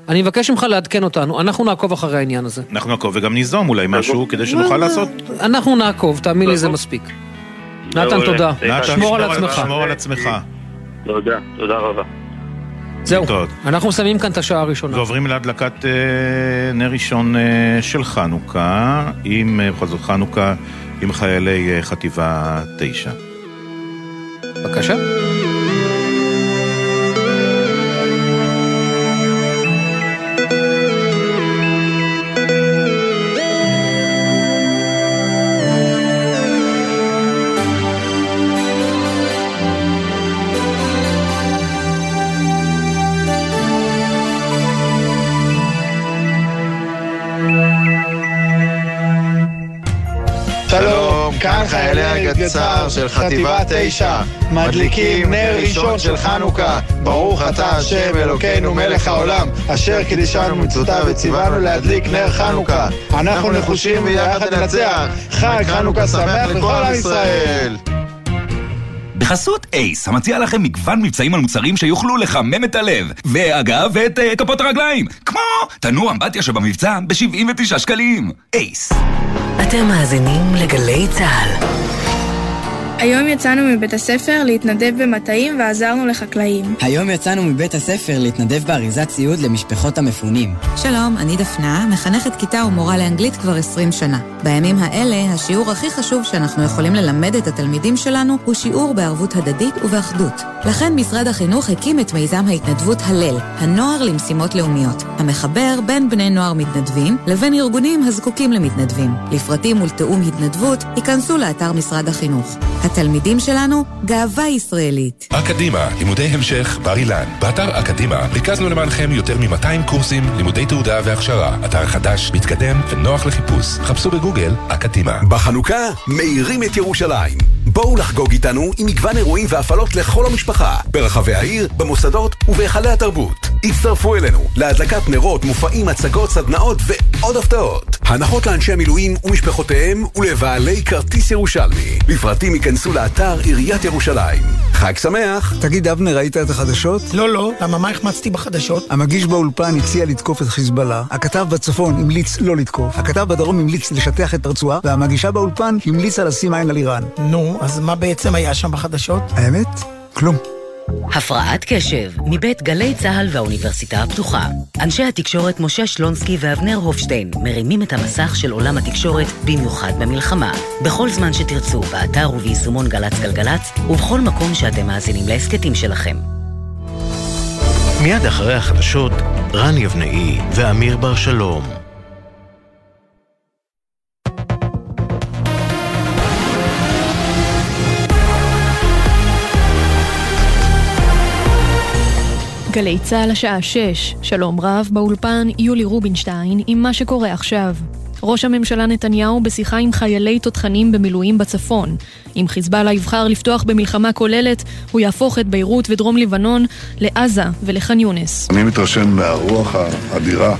אני מבקש ממך לעדכן אותנו, אנחנו נעקוב אחרי העניין הזה. אנחנו נעקוב וגם ניזום אולי משהו כדי שנוכל לעשות. אנחנו נעקוב, תאמין לי זה מספיק. נתן, תודה. שמור על עצמך. תודה, תודה רבה. זהו, אנחנו שמים כאן את השעה הראשונה. ועוברים להדלקת נר ראשון של חנוכה, עם חזות חנוכה, עם חיילי חטיבה 9. בבקשה. כאן חיילי הגצר של חטיבה 9 מדליקים נר ראשון של חנוכה. ברוך אתה השם אלוקינו מלך העולם, אשר קידשנו מצוותיו וציוונו להדליק נר חנוכה. אנחנו נחושים ויחד ננצח. חג חנוכה שמח לכל עם ישראל. בחסות אייס, המציע לכם מגוון מבצעים על מוצרים שיוכלו לחמם את הלב, ואגב, את כפות הרגליים, כמו תנוע אמבטיה שבמבצע ב79 שקלים. אייס. אתם מאזינים לגלי צהל. היום יצאנו מבית הספר להתנדב במטעים ועזרנו לחקלאים. היום יצאנו מבית הספר להתנדב באריזת ציוד למשפחות המפונים. שלום, אני דפנה, מחנכת כיתה ומורה לאנגלית כבר 20 שנה. בימים האלה, השיעור הכי חשוב שאנחנו יכולים ללמד את התלמידים שלנו הוא שיעור בערבות הדדית ובאחדות. לכן משרד החינוך הקים את מיזם ההתנדבות הלל, הנוער למשימות לאומיות, המחבר בין בני נוער מתנדבים לבין ארגונים הזקוקים למתנדבים. לפרטים ולתאום התנדבות, היכנסו לאתר משרד החינוך. התלמידים שלנו גאווה ישראלית. אקדימה, לימודי המשך בר אילן. באתר אקדימה ריכזנו למענכם יותר מ-200 קורסים, לימודי תעודה והכשרה. אתר חדש, מתקדם ונוח לחיפוש. חפשו בגוגל אקדימה. בחנוכה מאירים את ירושלים. בואו לחגוג איתנו עם מגוון אירועים והפעלות לכל המשפחה, ברחבי העיר, במוסדות ובהיכלי התרבות. הצטרפו אלינו להדלקת נרות, מופעים, הצגות, סדנאות ועוד הפתעות. הנחות לאנשי המילואים ומשפחותיהם ולבעלי כרטיס ירושלמי. לפרטים ייכנסו לאתר עיריית ירושלים. חג שמח. תגיד אבנר, ראית את החדשות? לא, למה מה החמצתי בחדשות? המגיש באולפן הציע לתקוף את חיזבאללה, הכתב בצפון המליץ לא לתקוף, הכתב בדרום המליץ לשטח את הרצועה, והמגישה באולפן המליצה לשים עין על איראן. נו, אז מה בעצם היה שם בחדשות? האמת? כלום. הפרעת קשב מבית גלי צהל והאוניברסיטה הפתוחה. אנשי התקשורת משה שלונסקי ואבנר הופשטיין מרימים את המסך של עולם התקשורת, במיוחד במלחמה. בכל זמן שתרצו, באתר וביישומון גלץ גלגלץ, ובכל מקום שאתם מאזינים להסקטים שלכם. מיד אחרי החדשות, רן יבנאי ואמיר בר שלום. גלי צהל השעה 6, שלום רב באולפן יולי רובינשטיין עם מה שקורה עכשיו. ראש הממשלה נתניהו בשיחה עם חיילי תותחנים במילואים בצפון. אם חיזבאללה יבחר לפתוח במלחמה כוללת, הוא יהפוך את ביירות ודרום לבנון לעזה ולח'אן יונס. אני מתרשם מהרוח האדירה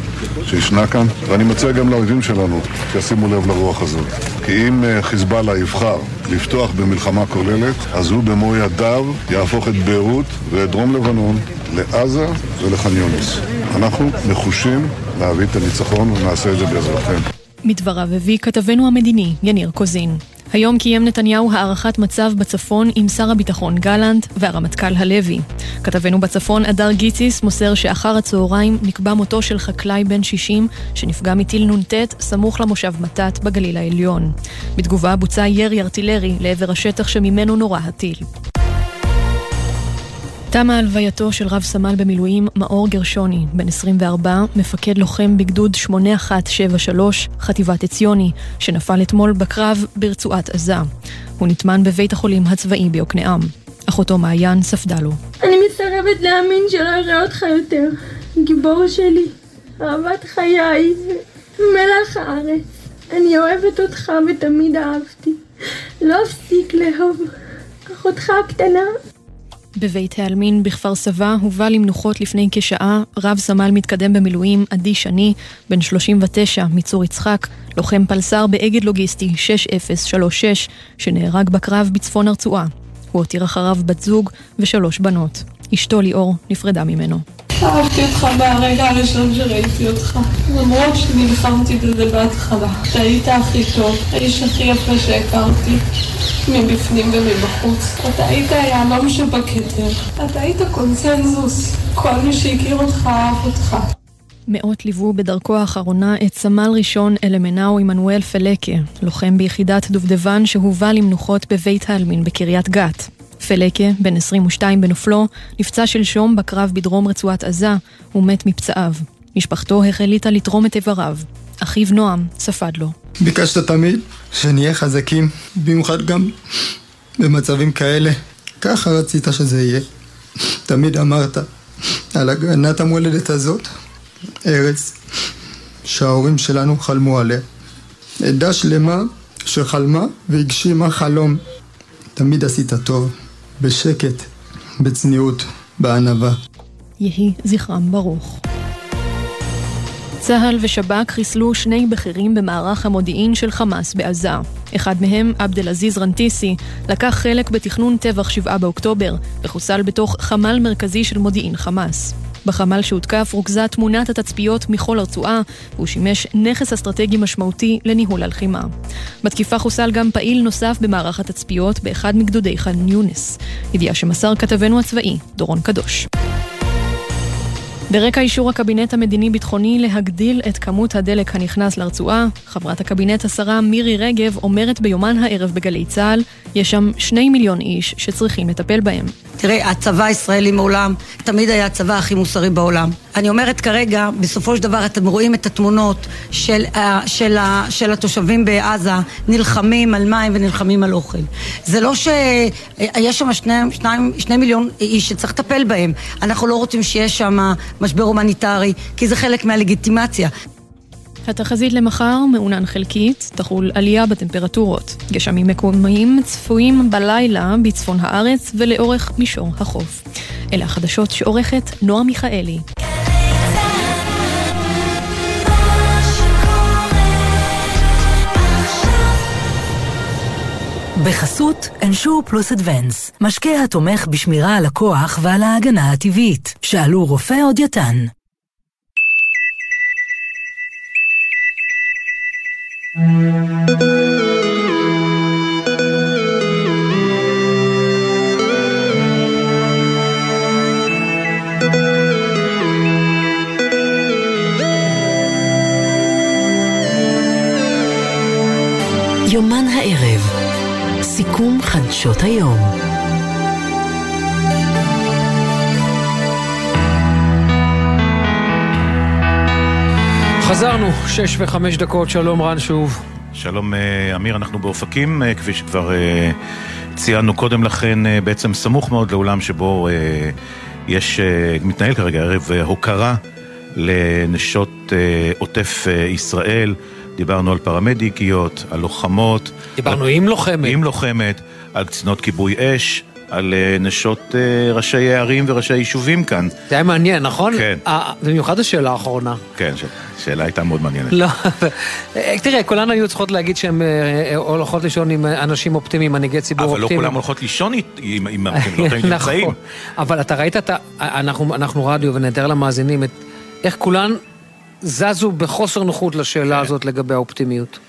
שישנה כאן, ואני מציע גם לאויבים שלנו שישימו לב לרוח הזאת. כי אם חיזבאללה יבחר לפתוח במלחמה כוללת, אז הוא במו ידיו יהפוך את ביירות ודרום לבנון לעזה ולח'אן יונס. אנחנו נחושים להביא את הניצחון ונעשה את זה בעזרכם. מדבריו הביא כתבנו המדיני יניר קוזין. היום קיים נתניהו הערכת מצב בצפון עם שר הביטחון גלנט והרמטכ"ל הלוי. כתבנו בצפון אדר גיציס מוסר שאחר הצהריים נקבע מותו של חקלאי בן 60 שנפגע מטיל נ"ט סמוך למושב מתת בגליל העליון. בתגובה בוצע ירי ארטילרי לעבר השטח שממנו נורא הטיל. תמה הלווייתו של רב סמל במילואים מאור גרשוני, בן 24, מפקד לוחם בגדוד 8173, חטיבת עציוני, שנפל אתמול בקרב ברצועת עזה. הוא נטמן בבית החולים הצבאי ביוקנעם. אחותו מעיין ספדה לו. אני מסרבת להאמין שלא אראה אותך יותר. גיבור שלי, אהבת חיי, מלח הארץ. אני אוהבת אותך ותמיד אהבתי. לא אפסיק לאהוב. אחותך הקטנה. בבית העלמין בכפר סבא הובא למנוחות לפני כשעה רב סמל מתקדם במילואים עדי שני, בן 39 מצור יצחק, לוחם פלסר באגד לוגיסטי 6036 שנהרג בקרב בצפון הרצועה. הוא הותיר אחריו בת זוג ו3 בנות. אשתו ליאור נפרדה ממנו. אהבתי אותך ברגע הראשון שראיתי אותך, למרות שנלחמתי בזה בהתחלה. שהיית הכי טוב, האיש הכי יפה שהכרתי, מבפנים ומבחוץ. אתה היית היעלום שבכתר, אתה היית קונצנזוס, כל מי שהכיר אותך אהב אותך. מאות ליוו בדרכו האחרונה את סמל ראשון אלמנאו עמנואל פלקה, לוחם ביחידת דובדבן שהובא למנוחות בבית העלמין בקריית גת. פלקה, בן 22 בנופלו, נפצע שלשום בקרב בדרום רצועת עזה, הוא מת מפצעיו. משפחתו החליטה לתרום את איבריו. אחיו נועם ספד לו. ביקשת תמיד שנהיה חזקים, במיוחד גם במצבים כאלה. ככה רצית שזה יהיה. תמיד אמרת על הגנת המולדת הזאת, ארץ שההורים שלנו חלמו עליה. עדה שלמה שחלמה והגשימה חלום. תמיד עשית טוב. בשקט, בצניעות, בענווה. יהי זכרם ברוך. צהל ושב"כ חיסלו 2 בכירים במערך המודיעין של חמאס בעזה. אחד מהם, עבדל עזיז רנטיסי, לקח חלק בתכנון טבח 7 באוקטובר, וחוסל בתוך חמ"ל מרכזי של מודיעין חמאס. בחמ"ל שהותקף רוכזה תמונת התצפיות מכל הרצועה, והוא שימש נכס אסטרטגי משמעותי לניהול הלחימה. בתקיפה חוסל גם פעיל נוסף במערך התצפיות באחד מגדודי ח'אן יונס. ידיעה שמסר כתבנו הצבאי, דורון קדוש. ברקע אישור הקבינט המדיני-ביטחוני להגדיל את כמות הדלק הנכנס לרצועה, חברת הקבינט השרה מירי רגב אומרת ביומן הערב בגלי צהל, יש שם 2 מיליון איש שצריכים לטפל בהם. תראה, הצבא הישראלי מעולם תמיד היה הצבא הכי מוסרי בעולם. אני אומרת כרגע, בסופו של דבר אתם רואים את התמונות של התושבים בעזה, נלחמים על מים ונלחמים על אוכל. זה לא שיש שם 2 מיליון איש שצריך לטפל בהם. אנחנו לא רוצים שיש שם משבר הומניטרי, כי זה חלק מהלגיטימציה. התחזית למחר מעונן חלקית, תחול עלייה בטמפרטורות. גשמים מקומיים צפויים בלילה בצפון הארץ ולאורך מישור החוף. אלה החדשות שעורכת נועה מיכאלי. בחסות אנשור פלוס אדוונס, משקה התומך בשמירה על הכוח ועל ההגנה הטבעית. שאלו רופא עוד יתן. יומן הערב, סיכום חדשות היום. חזרנו 6:05. שלום רן שוב. שלום אמיר, אנחנו באופקים, כפי שכבר ציינו קודם לכן, בעצם סמוך מאוד לאולם שבו יש, מתנהל כרגע ערב הוקרה לנשות עוטף ישראל. דיברנו על פרמדיקיות, על לוחמות, דיברנו על... עם לוחמת, על קצינות כיבוי אש, על נשות ראשי הערים וראשי יישובים כאן. זה היה מעניין, נכון? כן. במיוחד השאלה האחרונה. כן, שאלה הייתה מאוד מעניינת. לא, תראה, כולנו היו צריכות להגיד שהן הולכות לישון עם אנשים אופטימיים, מנהיגי ציבור אופטימיים. אבל לא כולם הולכות לישון עם נמצאים. נכון, אבל אתה ראית, אנחנו רדיו ונתאר למאזינים, איך כולן זזו בחוסר נוחות לשאלה הזאת לגבי האופטימיות.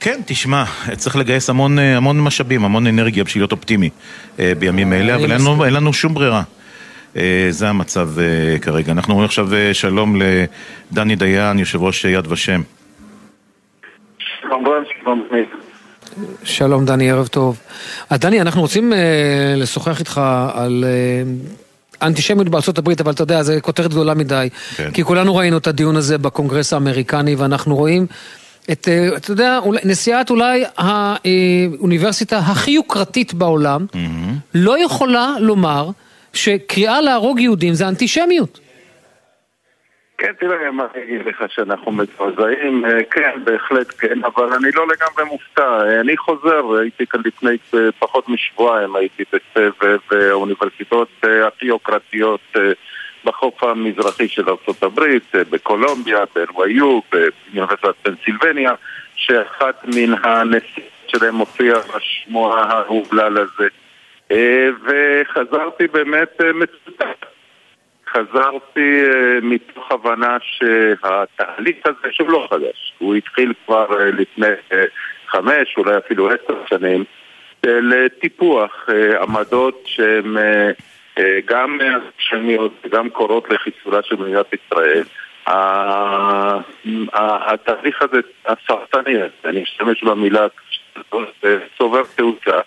כן, תשמע, צריך לגייס המון משאבים, המון אנרגיה בשביל להיות אופטימי בימים אלה, אבל אין לנו שום ברירה. זה המצב כרגע. אנחנו אומרים עכשיו שלום לדני דיין, יושב ראש יד ושם. שלום דני, ערב טוב. דני, אנחנו רוצים לשוחח איתך על אנטישמיות בארצות הברית, אבל אתה יודע, זה כותרת גדולה מדי, כי כולנו ראינו את הדיון הזה בקונגרס האמריקני, ואנחנו רואים את, אתה יודע, נשיאת אולי האוניברסיטה הכי יוקרתית בעולם, לא יכולה לומר שקריאה להרוג יהודים זה אנטישמיות. כן, תראה, מה להגיד לך שאנחנו מתרזעים? כן, בהחלט כן, אבל אני לא לגמרי מופתע. אני חוזר, הייתי כאן לפני פחות משבועיים, הייתי בסבב האוניברסיטאות הכי יוקרתיות בחוף המזרחי של ארצות הברית, בקולומביה, ב-NYU, באוניברסיטת פנסילבניה, שאחת מן הנשיאות שלהם מופיע בשמוע ההובלל הזה. וחזרתי באמת מצוטט. חזרתי מתוך הבנה שהתהליך הזה שוב לא חדש. הוא התחיל כבר לפני 5, אולי אפילו 10 שנים, לטיפוח עמדות שהן גם שמיות, גם קורות לחיסולה של מדינת ישראל. התהליך הזה, הסרטני, אני משתמש במילה, צובר תאוצה.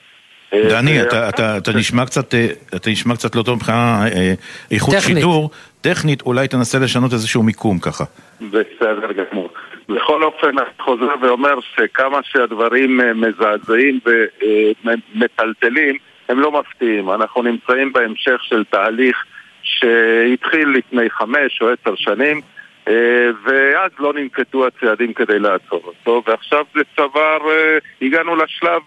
דני, אתה נשמע קצת לא טוב מבחינה איכות שידור, טכנית, אולי תנסה לשנות איזשהו מיקום ככה. בסדר גמור. בכל אופן, אני חוזר ואומר שכמה שהדברים מזעזעים ומטלטלים, הם לא מפתיעים. אנחנו נמצאים בהמשך של תהליך שהתחיל לפני 5 או 10 שנים, ואז לא ננקטו הצעדים כדי לעצור אותו, ועכשיו זה צוואר, הגענו לשלב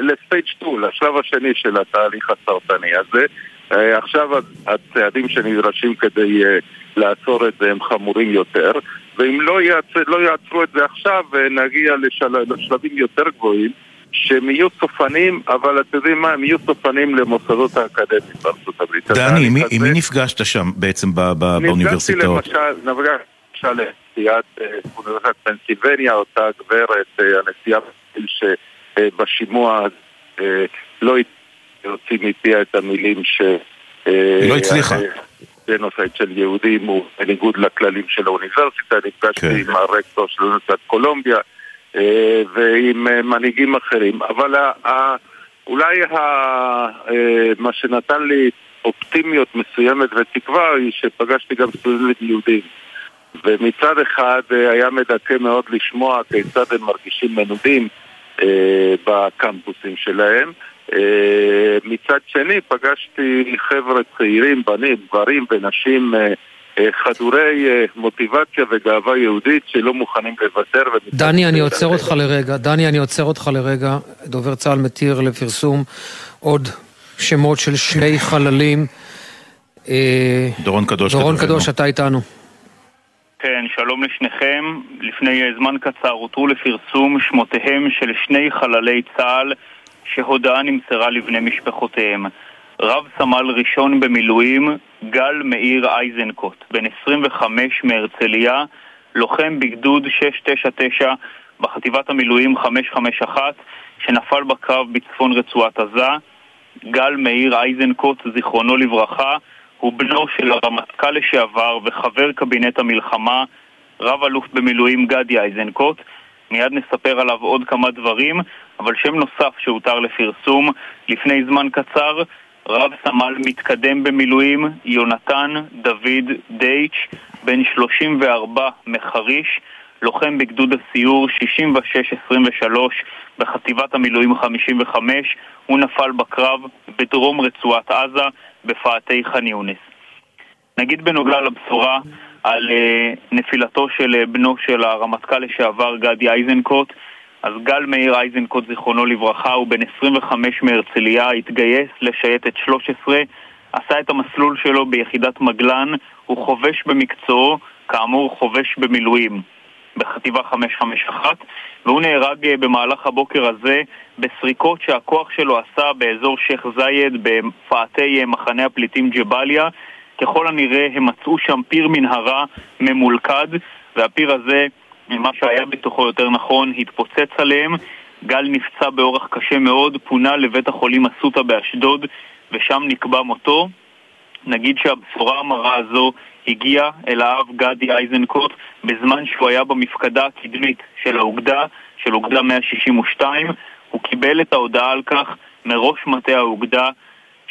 לסטייג' 2, לשלב השני של התהליך הסרטני הזה. עכשיו הצעדים שנדרשים כדי לעצור את זה הם חמורים יותר, ואם לא יעצרו את זה עכשיו, נגיע לשלבים יותר גבוהים שהם יהיו סופנים, אבל אתם יודעים מה, הם יהיו סופנים למוסדות האקדמיים בארצות הברית. דני, מי נפגשת שם בעצם באוניברסיטאות? נפגשתי לנשיאת אוניברסיטת פנסילבניה, אותה גברת, הנשיאה ש... בשימוע לא יוצאים מפיה את המילים ש... היא לא הצליחה. ג'נוסייד של יהודים הוא בניגוד לכללים של האוניברסיטה. נפגשתי עם הרקטור של אוניברסיטת קולומביה ועם מנהיגים אחרים, אבל אולי מה שנתן לי אופטימיות מסוימת ותקווה היא שפגשתי גם סטודנטים יהודים, ומצד אחד היה מדכא מאוד לשמוע כיצד הם מרגישים מנודים בקמפוסים שלהם, מצד שני פגשתי חבר'ה צעירים, בנים, גברים ונשים חדורי מוטיבציה וגאווה יהודית שלא מוכנים לוותר. דני, אני עוצר אותך לרגע. דובר צה"ל מתיר לפרסום עוד שמות של שני חללים. דורון קדוש, אתה איתנו. כן, שלום לשניכם. לפני זמן קצר הותרו לפרסום שמותיהם של שני חללי צה"ל שהודעה נמסרה לבני משפחותיהם. רב סמל ראשון במילואים גל מאיר אייזנקוט, בן 25 מהרצליה, לוחם בגדוד 699 בחטיבת המילואים 551 שנפל בקרב בצפון רצועת עזה. גל מאיר אייזנקוט, זיכרונו לברכה, הוא בנו של הרמטכ"ל לשעבר וחבר קבינט המלחמה, רב אלוף במילואים גדי אייזנקוט. מיד נספר עליו עוד כמה דברים, אבל שם נוסף שהותר לפרסום לפני זמן קצר, רב סמל מתקדם במילואים יונתן דוד דייץ', בן 34 מחריש, לוחם בגדוד הסיור 6623 בחטיבת המילואים 55, הוא נפל בקרב בדרום רצועת עזה בפאתי חן יונס. נגיד בנוגע לבשורה על נפילתו של בנו של הרמטכ"ל לשעבר גדי אייזנקוט, אז גל מאיר אייזנקוט, זיכרונו לברכה, הוא בן 25 מהרצליה, התגייס לשייטת 13, עשה את המסלול שלו ביחידת מגלן, הוא חובש במקצועו, כאמור חובש במילואים, בחטיבה 551, והוא נהרג במהלך הבוקר הזה בסריקות שהכוח שלו עשה באזור שייח זייד בפאתי מחנה הפליטים ג'באליה. ככל הנראה הם מצאו שם פיר מנהרה ממולכד, והפיר הזה, מה שהיה בתוכו יותר נכון, התפוצץ עליהם. גל נפצע באורח קשה מאוד, פונה לבית החולים אסותא באשדוד ושם נקבע מותו. נגיד שהבשורה המרה הזו הגיעה אל האב גדי אייזנקוט בזמן שהוא היה במפקדה הקדמית של האוגדה, של אוגדה 162. הוא קיבל את ההודעה על כך מראש מטה האוגדה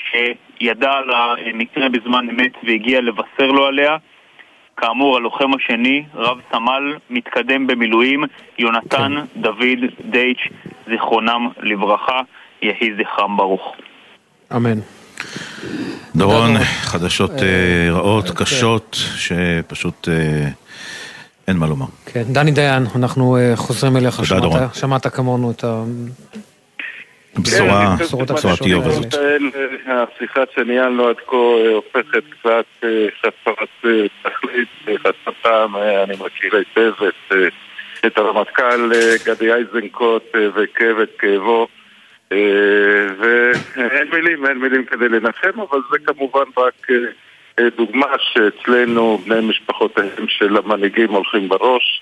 שידע על המקרה בזמן אמת והגיע לבשר לו עליה. כאמור, הלוחם השני, רב סמל מתקדם במילואים יונתן דוד דייץ', זיכרונם לברכה, יהי זכרם ברוך. אמן. דורון, חדשות רעות, קשות, שפשוט אין מה לומר. כן, דני דיין, אנחנו חוזרים אליך. תודה דורון. שמעת כמונו את הבשורה התיוב הזאת. השיחה שניהלנו עד כה הופכת קצת חסרת תכלית, חסרת טעם. אני מכיר היטב את הרמטכ"ל גדי אייזנקוט וכאב את כאבו, ואין מילים, כדי לנחם, אבל זה כמובן רק דוגמה שאצלנו בני משפחותיהם של המנהיגים הולכים בראש,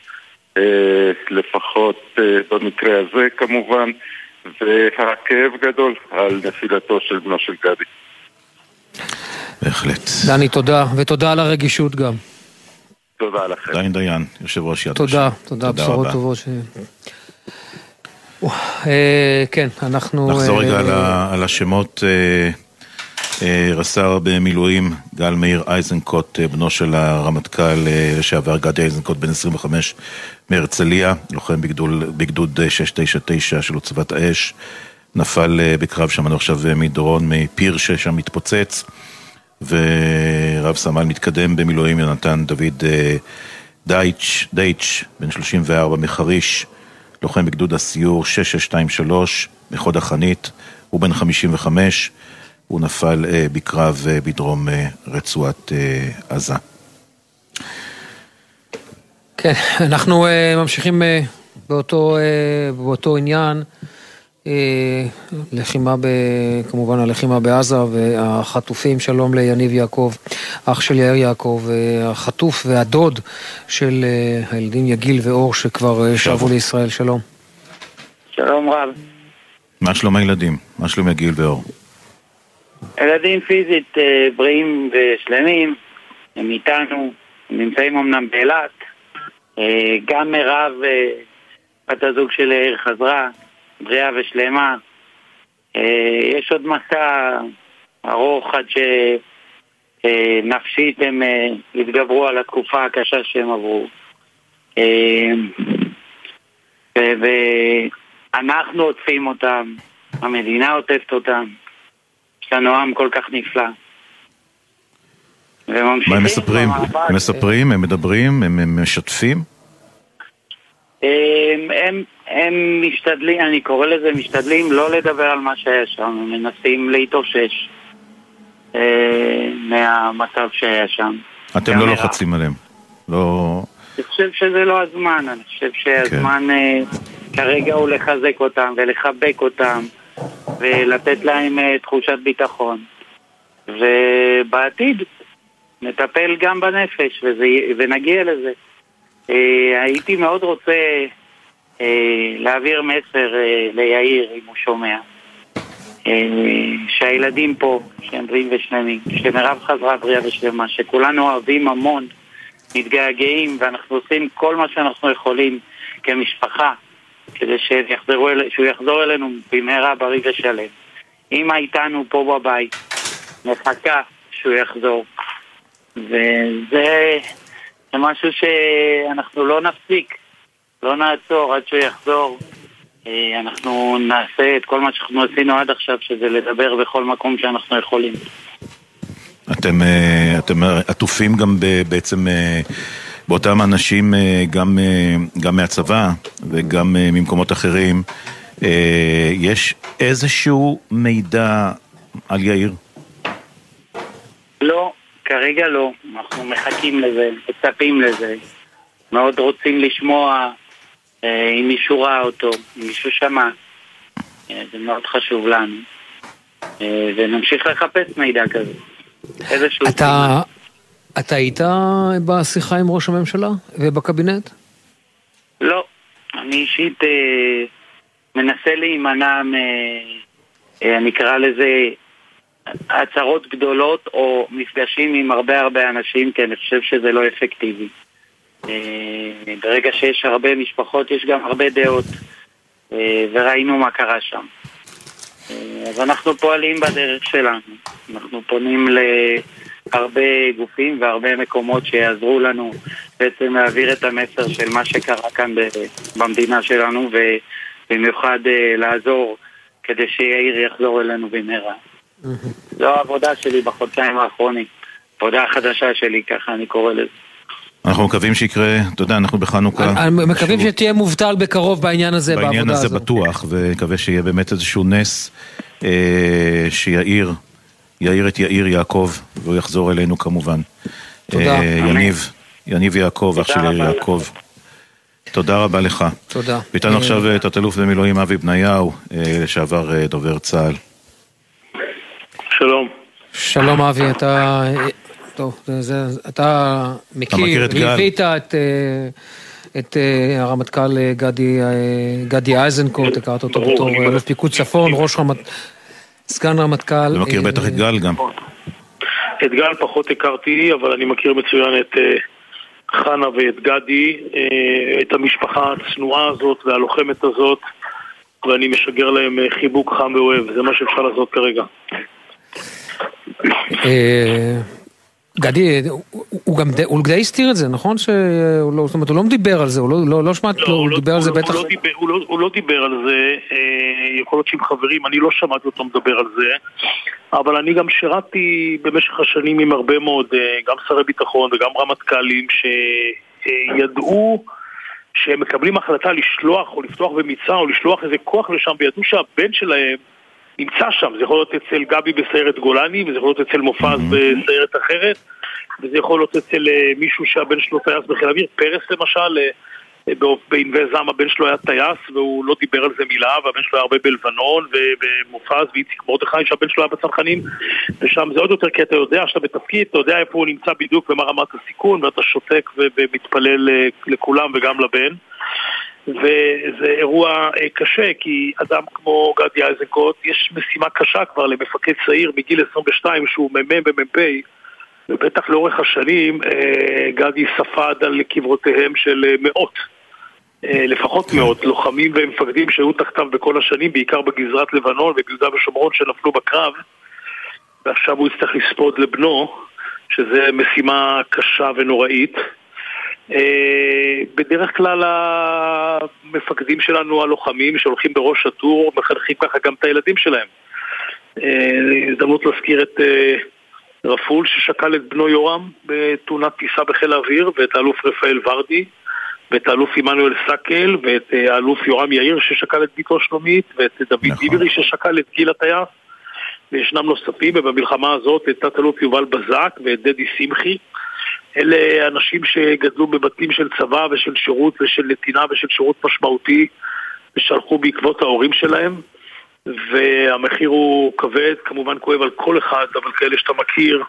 לפחות במקרה הזה כמובן, והכאב גדול על נפילתו של בנו של גדי. בהחלט. דני, תודה, ותודה על הרגישות גם. תודה לכם. דיין דיין, יושב ראש יד. תודה, בשורות טובות. כן, אנחנו נחזור רגע על השמות. רס"ר במילואים גל מאיר אייזנקוט, בנו של הרמטכ"ל לשעבר גדי אייזנקוט, בן 25 מהרצליה, לוחם בגדוד 699 של עוצבת האש, נפל בקרב, שמענו עכשיו מדורון, מפיר ששם מתפוצץ. ורב סמל מתקדם במילואים יונתן דוד דייץ', בן 34 מחריש, לוחם בגדוד הסיור 6623 מחוד החנית, הוא בן 55, הוא נפל בקרב בדרום רצועת עזה. כן, אנחנו ממשיכים באותו עניין, כמובן הלחימה בעזה והחטופים. שלום ליניב יעקב, אח של יאיר יעקב, החטוף והדוד של הילדים יגיל ואור שכבר שבו לישראל. שלום. שלום רב. מה שלום הילדים? מה שלום יגיל ואור? ילדים פיזית בריאים ושלמים, הם איתנו, הם נמצאים אמנם באילת, גם מירב, בת הזוג של העיר, חזרה, בריאה ושלמה. יש עוד מסע ארוך עד שנפשית הם התגברו על התקופה הקשה שהם עברו. ואנחנו עוטפים אותם, המדינה עוטפת אותם, יש לנו עם כל כך נפלא. מה הם מספרים? הם מספרים, הם מדברים, הם משתפים? הם משתדלים, אני קורא לזה משתדלים לא לדבר על מה שהיה שם, הם מנסים להתאושש מהמצב שהיה שם. אתם לא לוחצים עליהם? אני חושב שזה לא הזמן, אני חושב שהזמן כרגע הוא לחזק אותם ולחבק אותם ולתת להם תחושת ביטחון, ובעתיד נטפל גם בנפש ונגיע לזה. הייתי מאוד רוצה להעביר מסר ליאיר, אם הוא שומע, שהילדים פה שהם בריאים ושלמים, שמרב חזרה בריאה ושלמה, שכולנו אוהבים המון, מתגעגעים, ואנחנו עושים כל מה שאנחנו יכולים כמשפחה כדי שהוא יחזור אלינו במהרה בריא ושלם. אמא איתנו פה בבית, מחכה שהוא יחזור, וזה משהו שאנחנו לא נפסיק, לא נעצור עד שהוא יחזור. אנחנו נעשה את כל מה שאנחנו עשינו עד עכשיו, שזה לדבר בכל מקום שאנחנו יכולים. אתם עטופים גם בעצם באותם אנשים, גם מהצבא וגם ממקומות אחרים. יש איזשהו מידע על יאיר? לא, כרגע לא. אנחנו מחכים לזה, מצפים לזה, מאוד רוצים לשמוע אם מישהו ראה אותו, אם מישהו שמע. זה מאוד חשוב לנו, ונמשיך לחפש מידע כזה. אתה היית בשיחה עם ראש הממשלה ובקבינט? לא, אני אישית מנסה להימנע, אני אקרא לזה הצהרות גדולות או מפגשים עם הרבה אנשים, כי אני חושב שזה לא אפקטיבי. ברגע שיש הרבה משפחות יש גם הרבה דעות, וראינו מה קרה שם. אז אנחנו פועלים בדרך שלנו, אנחנו פונים להרבה גופים והרבה מקומות שיעזרו לנו בעצם להעביר את המסר של מה שקרה כאן במדינה שלנו, ובמיוחד לעזור כדי שיאיר יחזור אלינו במהרה. זו העבודה שלי בחודשיים האחרונים, עבודה חדשה שלי, ככה אני קורא לזה. אנחנו מקווים שיקרה, אתה יודע, אנחנו בחנוכה. מקווים שתהיה מובטל בקרוב בעניין הזה, בעבודה הזאת. בעניין הזה בטוח, ומקווה שיהיה באמת איזשהו נס שיאיר, יאיר את יאיר יעקב, והוא יחזור אלינו כמובן. תודה. יניב יעקב, אח של יאיר יעקב. תודה רבה לך. תודה. ואיתנו עכשיו תת-אלוף במילואים אבי בניהו, לשעבר דובר צה"ל. שלום. שלום אבי, אתה... טוב, אתה מכיר, ליווית את הרמטכ"ל גדי איזנקוט, הכרת אותו בתור אלוף פיקוד צפון, ראש רמטכ"ל, סגן רמטכ"ל. אתה מכיר בטח את גל גם. את גל פחות הכרתי, אבל אני מכיר מצוין את חנה ואת גדי, את המשפחה הצנועה הזאת והלוחמת הזאת, ואני משגר להם חיבוק חם ואוהב, זה מה שאפשר לעשות כרגע. גדי, הוא די הסתיר את זה, נכון? זאת אומרת, הוא לא דיבר על זה, הוא לא שמעת, הוא דיבר על זה בטח. הוא לא דיבר על זה, יכול להיות שעם חברים, אני לא שמעתי אותו מדבר על זה, אבל אני גם שירתי במשך השנים עם הרבה מאוד, גם שרי ביטחון וגם רמטכ"לים, שידעו שהם מקבלים החלטה לשלוח או לפתוח במיצה או לשלוח איזה כוח לשם, וידעו שהבן שלהם נמצא שם. זה יכול להיות אצל גבי בסיירת גולני, וזה יכול להיות אצל מופז בסיירת אחרת, וזה יכול להיות אצל מישהו שהבן שלו טייס בחיל האוויר, פרס למשל, בענבי זעם הבן שלו היה טייס, והוא לא דיבר על זה מילה, והבן שלו היה הרבה בלבנון, ומופז ואיציק מרדכי, שהבן שלו היה בצנחנים, ושם זה עוד יותר, כי אתה יודע שאתה בתפקיד, אתה יודע איפה הוא נמצא בדיוק ומה רמת הסיכון, ואתה שותק ומתפלל לכולם וגם לבן. וזה אירוע קשה, כי אדם כמו גדי איזנקוט, יש משימה קשה כבר למפקד צעיר מגיל 22 שהוא מ"מ ומ"פ, ובטח לאורך השנים גדי ספד על קברותיהם של מאות, לפחות מאות, לוחמים ומפקדים שהיו תחתיו בכל השנים, בעיקר בגזרת לבנון וביהודה ושומרון שנפלו בקרב, ועכשיו הוא יצטרך לספוד לבנו, שזה משימה קשה ונוראית. בדרך כלל המפקדים שלנו, הלוחמים שהולכים בראש הטור, מחנכים ככה גם את הילדים שלהם. הזדמנות להזכיר את רפול ששקל את בנו יורם בתאונת טיסה בחיל האוויר, ואת האלוף רפאל ורדי, ואת האלוף עמנואל סקל, ואת האלוף יורם יאיר ששקל את ביתו שלומית, ואת דוד דיברי ששקל את גיל הטייס, וישנם נוספים, ובמלחמה הזאת את תת-אלוף יובל בזק ואת דדי שמחי. אלה אנשים שגדלו בבתים של צבא ושל שירות ושל נתינה ושל שירות משמעותי, ושלחו בעקבות ההורים שלהם, והמחיר הוא כבד, כמובן כואב על כל אחד, אבל כאלה שאתה מכיר,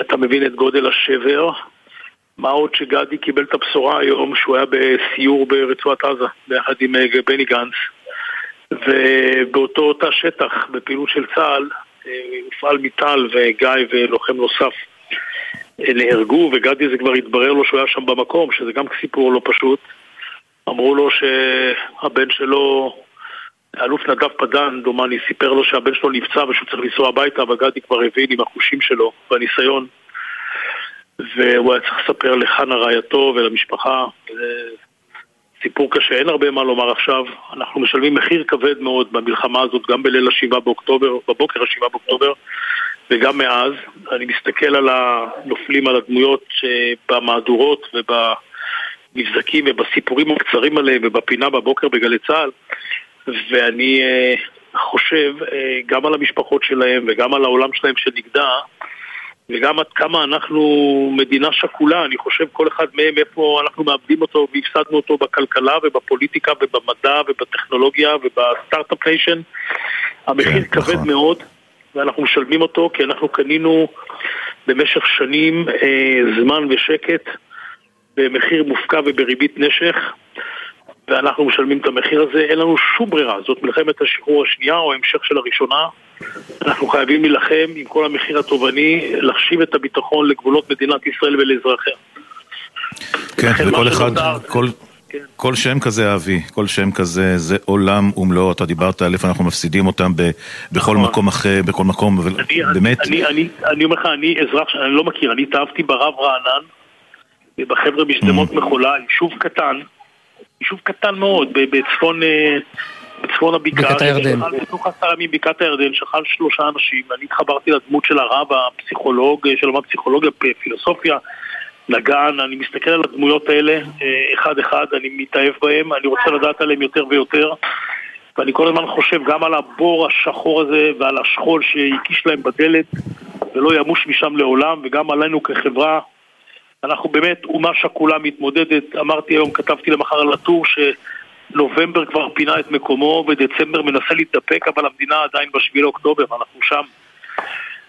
אתה מבין את גודל השבר. מה עוד שגדי קיבל את הבשורה היום שהוא היה בסיור ברצועת עזה, ביחד עם בני גנץ, ובאותו אותה שטח בפעילות של צה"ל, מופעל מיטל וגיא ולוחם נוסף נהרגו, וגדי זה כבר התברר לו שהוא היה שם במקום, שזה גם סיפור לא פשוט. אמרו לו שהבן שלו, אלוף נדב פדן דומני, סיפר לו שהבן שלו נפצע ושהוא צריך לנסוע הביתה, אבל גדי כבר הבין עם החושים שלו והניסיון, והוא היה צריך לספר לחנה רעייתו ולמשפחה. סיפור קשה, אין הרבה מה לומר עכשיו. אנחנו משלמים מחיר כבד מאוד במלחמה הזאת, גם בליל השבעה באוקטובר, בבוקר השבעה באוקטובר, וגם מאז. אני מסתכל על הנופלים, על הדמויות במהדורות ובמבזקים ובסיפורים הקצרים עליהם ובפינה בבוקר בגלי צהל, ואני חושב גם על המשפחות שלהם וגם על העולם שלהם שנגדע, וגם עד כמה אנחנו מדינה שקולה. אני חושב כל אחד מהם איפה אנחנו מאבדים אותו והפסדנו אותו בכלכלה ובפוליטיקה ובמדע ובטכנולוגיה ובסטארט-אפ ניישן. המחיר כבד מאוד, ואנחנו משלמים אותו כי אנחנו קנינו במשך שנים זמן ושקט במחיר מופקע ובריבית נשך, ואנחנו משלמים את המחיר הזה. אין לנו שום ברירה, זאת מלחמת השחרור השנייה או המשך של הראשונה. אנחנו חייבים להילחם עם כל המחיר התובעני, להחשיב את הביטחון לגבולות מדינת ישראל ולאזרחיה. כן, וכל אחד, כל שם כזה אבי, כל שם כזה זה עולם ומלואו. אתה דיברת על איפה אנחנו מפסידים אותם בכל מקום אחר, בכל מקום, אבל באמת... אני אומר לך, אני אזרח, אני לא מכיר, אני התאהבתי ברב רענן, בחבר'ה בשדמות מחולה, יישוב קטן מאוד, בצפון הבקעה, בתוך 10 ימים בקעת הירדן, שחל 3 אנשים, ואני התחברתי לדמות של הרב, הפסיכולוג, שלומד פסיכולוגיה, פילוסופיה, נגן. אני מסתכל על הדמויות האלה, אחד-אחד, אני מתאהב בהם, אני רוצה לדעת עליהם יותר ויותר, ואני כל הזמן חושב גם על הבור השחור הזה, ועל השחול שהקיש להם בדלת, ולא ימוש משם לעולם, וגם עלינו כחברה. אנחנו באמת, אומה שכולה מתמודדת. אמרתי היום, כתבתי למחר על הטור, שנובמבר כבר פינה את מקומו, ודצמבר מנסה להתדפק, אבל המדינה עדיין ב7 באוקטובר, אנחנו שם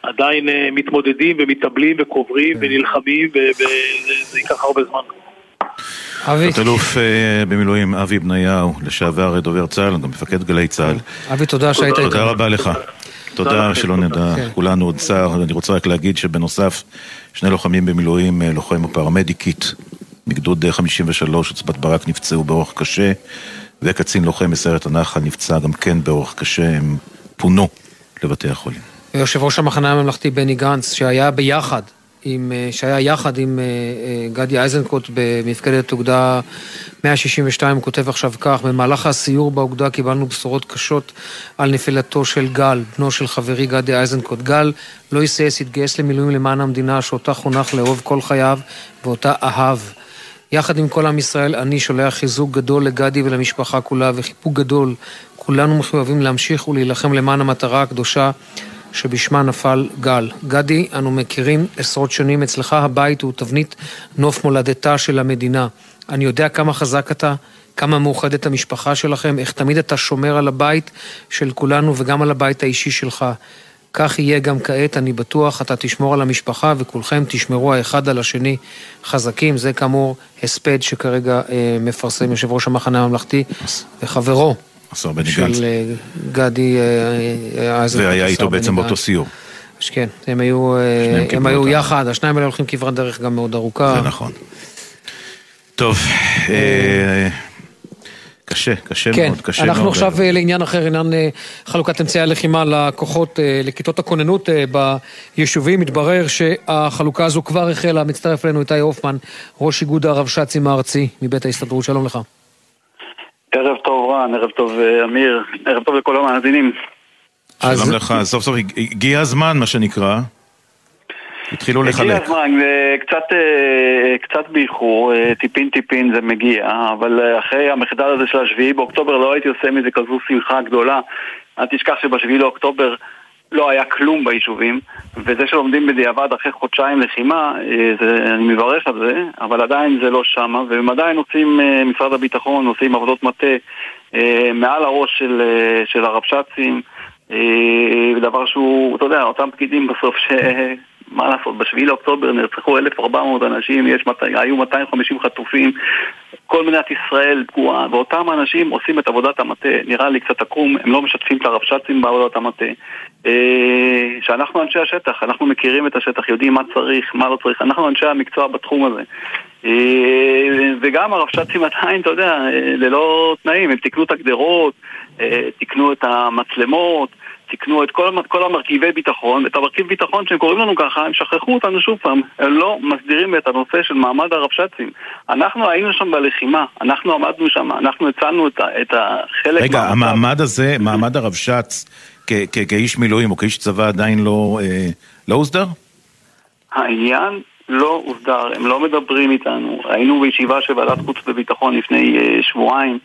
עדיין מתמודדים ומתאבלים וקוברים ונלחמים, וזה ייקח הרבה זמן. תת-אלוף במילואים אבי בניהו, לשעבר דובר צה"ל, גם מפקד גלי צה"ל. אבי, תודה שהיית איתנו. תודה רבה לך. תודה, שלא נדע, כולנו עוד צער. אני רוצה רק להגיד שבנוסף, 2 לוחמים במילואים, לוחם ופרמדיקית, מגדוד 53, עצבת ברק, נפצעו באורח קשה, וקצין לוחם מסיירת הנחל נפצע גם כן באורח קשה, הם פונו לבתי החולים. יושב ראש המחנה הממלכתי בני גנץ, שהיה יחד עם גדי איזנקוט במפקדת אוגדה 162, כותב עכשיו כך: במהלך הסיור באוגדה קיבלנו בשורות קשות על נפילתו של גל, בנו של חברי גדי איזנקוט. גל לא יסייס, התגייס למילואים למען המדינה שאותה חונך לאהוב כל חייו ואותה אהב. יחד עם כל עם ישראל אני שולח חיזוק גדול לגדי ולמשפחה כולה וחיפוק גדול. כולנו מחויבים להמשיך ולהילחם למען המטרה הקדושה שבשמה נפל גל. גדי, אנו מכירים עשרות שנים, אצלך הבית הוא תבנית נוף מולדתה של המדינה. אני יודע כמה חזק אתה, כמה מאוחדת המשפחה שלכם, איך תמיד אתה שומר על הבית של כולנו וגם על הבית האישי שלך. כך יהיה גם כעת, אני בטוח, אתה תשמור על המשפחה וכולכם תשמרו האחד על השני חזקים. זה כאמור הספד שכרגע מפרסם יושב ראש המחנה הממלכתי וחברו. של גדי איזנקוט. והיה איתו בעצם באותו סיור. כן, הם היו יחד, השניים האלה הולכים כברת דרך גם מאוד ארוכה. זה נכון. טוב, קשה מאוד. אנחנו עכשיו לעניין אחר, עניין חלוקת אמצעי הלחימה לכוחות, לכיתות הכוננות ביישובים, מתברר שהחלוקה הזו כבר החלה. מצטרף לנו איתי הופמן, ראש איגוד הרבש"צים הארצי מבית ההסתדרות, שלום לך. ערב טוב רן, ערב טוב אמיר, ערב טוב לכל המאזינים. שלום לך, סוף סוף הגיע הזמן מה שנקרא, התחילו לחלק. הגיע הזמן, קצת באיחור, טיפין זה מגיע, אבל אחרי המחדל הזה של השביעי באוקטובר לא הייתי עושה מזה כזו שמחה גדולה. אל תשכח שבשביעי לאוקטובר לא היה כלום ביישובים, וזה שלומדים בדיעבד אחרי חודשיים לחימה, אני מברך על זה, אבל עדיין זה לא שמה, ועדיין עושים, משרד הביטחון עושים עבודות מטה מעל הראש של הרבש"צים, דבר שהוא, אתה יודע, אותם פקידים בסוף מה לעשות, בשביעי לאוקטובר נרצחו 1400 אנשים, היו 250 חטופים, כל מדינת ישראל פגועה, ואותם אנשים עושים את עבודת המטה, נראה לי קצת עקום, הם לא משתפים את הרבש"צים בעבודת המטה. שאנחנו אנשי השטח, אנחנו מכירים את השטח, יודעים מה צריך, מה לא צריך, אנחנו אנשי המקצוע בתחום הזה. וגם הרבש"צים עדיין, אתה יודע, ללא תנאים, הם תקנו את הגדרות, תקנו את המצלמות, תקנו את כל המרכיבי ביטחון, את המרכיב ביטחון שהם קוראים לנו ככה, הם שכחו אותנו שוב פעם, הם לא מסדירים את הנושא של מעמד הרבש"צים. אנחנו היינו שם בלחימה, אנחנו עמדנו שם, אנחנו הצלנו את החלק... רגע, המעמד הזה, מעמד הרבש"ץ, כאיש מילואים או כאיש צבא עדיין לא הוסדר? העניין לא הוסדר, הם לא מדברים איתנו. היינו בישיבה של ועדת חוץ וביטחון לפני שבועיים,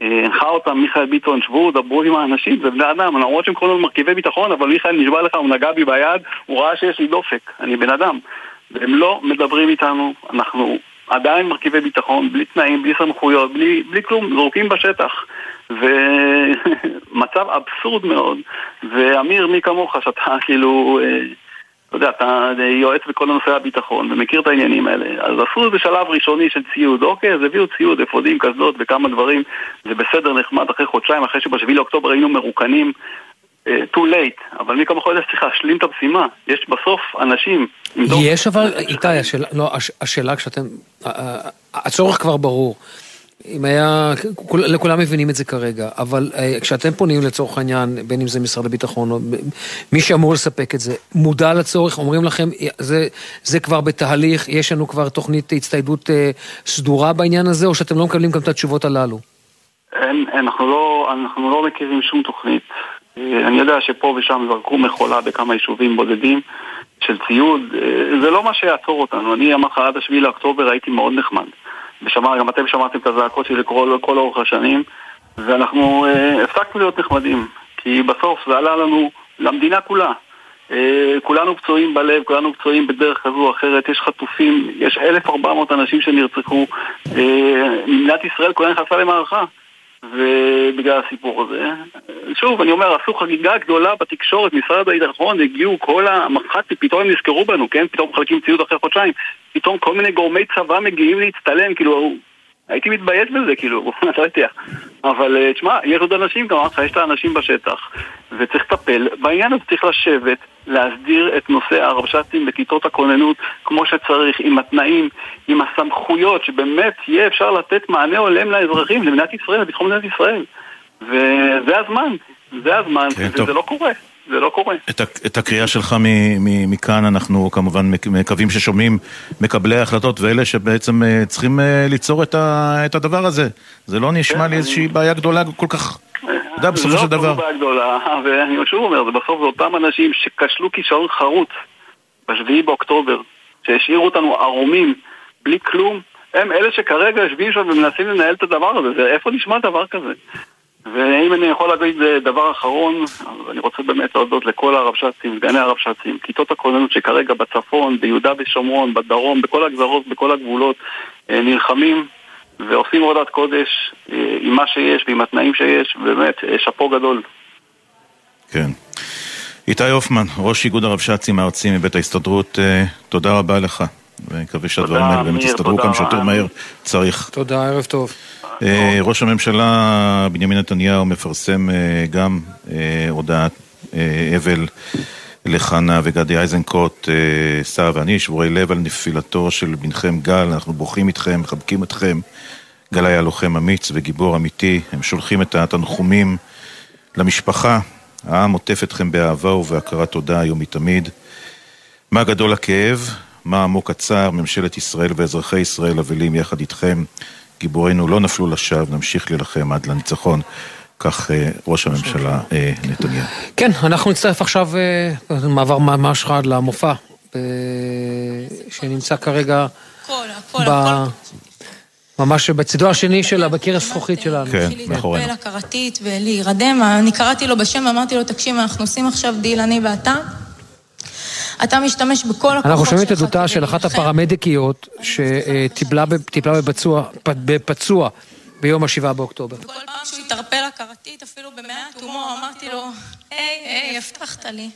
הנחה אותם מיכאל ביטון, שבו, דברו עם האנשים, זה בני אדם, למרות שהם קוראים מרכיבי ביטחון, אבל מיכאל נשבע לך, הוא נגע בי ביד, הוא ראה שיש לי דופק, אני בן אדם, והם לא מדברים איתנו, אנחנו עדיין מרכיבי ביטחון, בלי תנאים, בלי סמכויות, בלי כלום, זרוקים בשטח, ומצב אבסורד מאוד, ואמיר, מי כמוך, שאתה כאילו... אתה יודע, אתה יועץ בכל הנושא הביטחון ומכיר את העניינים האלה, אז עשו בשלב ראשוני של ציוד, אוקיי, אז הביאו ציוד, אפודים, קסדות וכמה דברים, זה בסדר נחמד אחרי חודשיים, אחרי שבשביל לאוקטובר היינו מרוקנים, too late, אבל מי כמה חודש צריך להשלים את המשימה, יש בסוף אנשים... יש אבל, איתי, השאלה כשאתם, הצורך כבר ברור, אם היה, לכולם מבינים את זה כרגע, אבל כשאתם פונים לצורך העניין, בין אם זה משרד הביטחון, או מי שאמור לספק את זה, מודע לצורך, אומרים לכם, זה כבר בתהליך, יש לנו כבר תוכנית הצטיידות סדורה בעניין הזה, או שאתם לא מקבלים גם את התשובות הללו? אנחנו לא מכירים שום תוכנית. אני יודע שפה ושם זרקו מחולה בכמה יישובים בודדים, של ציוד, זה לא מה שיעצור אותנו. אני המחרת השביעי לאוקטובר הייתי מאוד נחמד. גם אתם שמעתם את הזעקות שלי כל אורך השנים, ואנחנו הפסקנו להיות נחמדים, כי בסוף זה עלה לנו, למדינה כולה, כולנו פצועים בלב, כולנו פצועים בדרך כזו או אחרת, יש חטופים, יש 1400 אנשים שנרצחו, מדינת ישראל כולה נכנסה למערכה, ובגלל הסיפור הזה, שוב, אני אומר, עשו חגיגה גדולה בתקשורת, משרד הביטחון, הגיעו כל המח"טים, פתאום הם נזכרו בנו, כן? פתאום מחלקים ציוד אחרי חודשיים, פתאום כל מיני גורמי צבא מגיעים להצטלם, כאילו, הייתי מתבייש בזה, כאילו, אתה יודע, אבל תשמע, יש עוד אנשים, גם יש את האנשים בשטח, וצריך לטפל, בעניין הזה צריך לשבת, להסדיר את נושא הרבש"צים בכיתות הכוננות כמו שצריך, עם התנאים, עם הסמכויות, שבאמת יהיה אפשר לתת מענה הולם לאזרחים, למדינת ישראל, לביטחון מדינת ישראל. וזה הזמן, כן, וזה לא קורה, את הקריאה שלך מכאן אנחנו כמובן מקווים ששומעים מקבלי ההחלטות ואלה שבעצם צריכים ליצור את הדבר הזה. זה לא נשמע לי איזושהי בעיה גדולה כל כך, זה בסופו של דבר. ואני שוב אומר, זה בסוף זה אותם אנשים שקשלו כישרון חרוץ בשביעי באוקטובר, שהשאירו אותנו ערומים, בלי כלום, הם אלה שכרגע יושבים שם ומנסים לנהל את הדבר הזה. איפה נשמע דבר כזה? ואם אני יכול להגיד דבר אחרון, אני רוצה באמת להודות לכל הרבש"צים, סגני הרבש"צים, כיתות הכוננות שכרגע בצפון, ביהודה ושומרון, בדרום, בכל הגזרות, בכל הגבולות, נלחמים ועושים עבודת קודש עם מה שיש ועם התנאים שיש, באמת שאפו גדול. כן. איתי הופמן, ראש איגוד הרבש"צים הארצי מבית ההסתדרות, תודה רבה לך. ומקווה שהדברים האלה באמת יסתדרו כמה שיותר מהר צריך. תודה, ערב טוב. ראש הממשלה בנימין נתניהו מפרסם גם הודעת אבל לחנה וגדי אייזנקוט, סער ואני, שבורי לב על נפילתו של בנכם גל, אנחנו בוכים איתכם, מחבקים אתכם, גל היה לוחם אמיץ וגיבור אמיתי, הם שולחים את התנחומים למשפחה, העם עוטף אתכם באהבה ובהכרת תודה היום מתמיד. מה גדול הכאב, מה עמוק הצער, ממשלת ישראל ואזרחי ישראל אבלים יחד איתכם, גיבורינו לא נפלו לשווא, נמשיך ללחם עד לניצחון. כך ראש הממשלה נתניהו. כן, אנחנו נצטרף עכשיו מעבר ממש חד למופע שנמצא כרגע ממש בצדו השני שלה, בקיר הזכוכית שלנו. כן, מאחורי. להתפל הכרתית ולהירדם, אני קראתי לו בשם ואמרתי לו, תקשיב, אנחנו עושים עכשיו דיל, אני ואתה, אתה משתמש בכל הכוחות שלך. אנחנו שומעים את עדותה של אחת הפרמדיקיות שטיפלה בפצוע ביום השבעה באוקטובר. כל פעם שהתערפל הכרתית, אפילו במעט הומור, אמרתי לו, היי, הבטחת לי.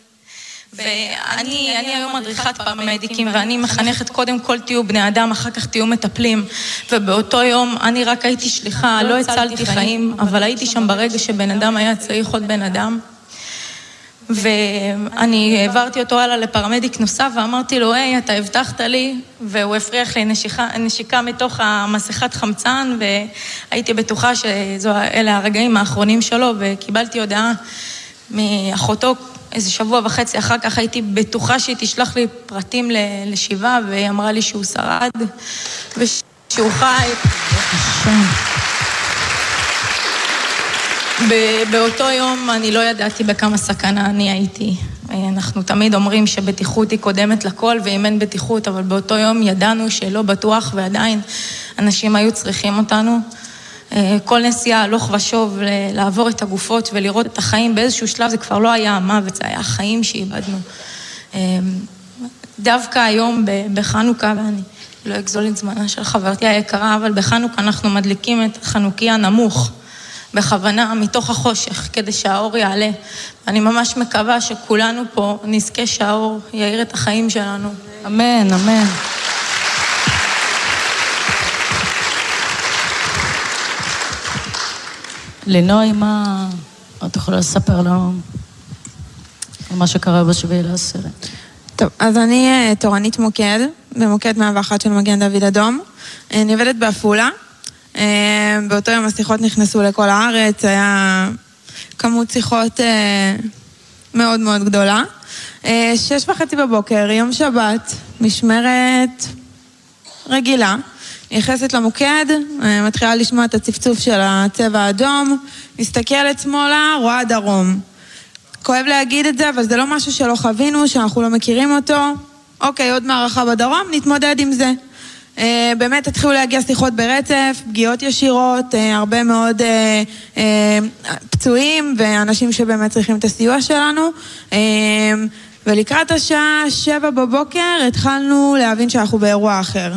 ואני היום מדריכת פרמדיקים, ואני מחנכת קודם כל תהיו בני אדם, אחר כך תהיו מטפלים. ובאותו יום אני רק הייתי שליחה, לא הצלתי חיים, אבל הייתי שם ברגע שבן אדם היה צריך עוד בן אדם. ואני העברתי אותו הלאה לפרמדיק נוסף ואמרתי לו, היי, אתה הבטחת לי, והוא הפריח לי נשיקה מתוך המסכת חמצן, והייתי בטוחה שאלה הרגעים האחרונים שלו, וקיבלתי הודעה מאחותו איזה שבוע וחצי, אחר כך הייתי בטוחה שהיא תשלח לי פרטים לשבעה, והיא אמרה לי שהוא שרד, ושהוא חי. באותו יום אני לא ידעתי בכמה סכנה אני הייתי. אנחנו תמיד אומרים שבטיחות היא קודמת לכל, ואם אין בטיחות, אבל באותו יום ידענו שלא בטוח, ועדיין אנשים היו צריכים אותנו. כל נסיעה הלוך ושוב לעבור את הגופות ולראות את החיים באיזשהו שלב, זה כבר לא היה המוות, זה היה החיים שאיבדנו. דווקא היום בחנוכה, ואני לא אגזול את זמנה של חברתי היקרה, אבל בחנוכה אנחנו מדליקים את חנוכיה נמוך. בכוונה, מתוך החושך, כדי שהאור יעלה. אני ממש מקווה שכולנו פה נזכה שהאור יאיר את החיים שלנו. אמן, אמן. לינוי, מה את יכולה לספר לנו על מה שקרה ב7 באוקטובר? טוב, אז אני תורנית מוקד, במוקד 101 של מגן דוד אדום. אני עובדת בעפולה. באותו יום השיחות נכנסו לכל הארץ, היה כמות שיחות מאוד מאוד גדולה. 6:30 בבוקר, יום שבת, משמרת רגילה, נכנסת למוקד, מתחילה לשמוע את הצפצוף של הצבע האדום, מסתכלת שמאלה, רואה דרום. כואב להגיד את זה, אבל זה לא משהו שלא חווינו, שאנחנו לא מכירים אותו. אוקיי, עוד מערכה בדרום, נתמודד עם זה. באמת התחילו להגיע שיחות ברצף, פגיעות ישירות, הרבה מאוד פצועים ואנשים שבאמת צריכים את הסיוע שלנו. ולקראת השעה 7:00 בבוקר התחלנו להבין שאנחנו באירוע אחר.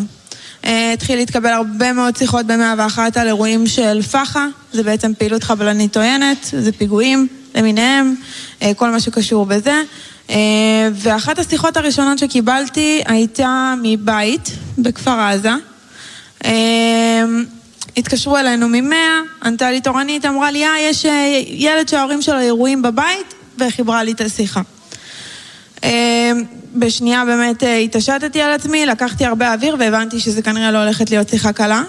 התחיל להתקבל הרבה מאוד שיחות ב101 על אירועים של פחה, זה בעצם פעילות חבלנית טוענת, זה פיגועים למיניהם, כל מה שקשור בזה. ואחת השיחות הראשונות שקיבלתי הייתה מבית בכפר עזה. התקשרו אלינו מ100, ענתה לי תורנית, אמרה לי, יש ילד שההורים שלו אירועים בבית, וחיברה לי את השיחה. בשנייה באמת התעשתתי על עצמי, לקחתי הרבה אוויר והבנתי שזה כנראה לא הולכת להיות שיחה קלה.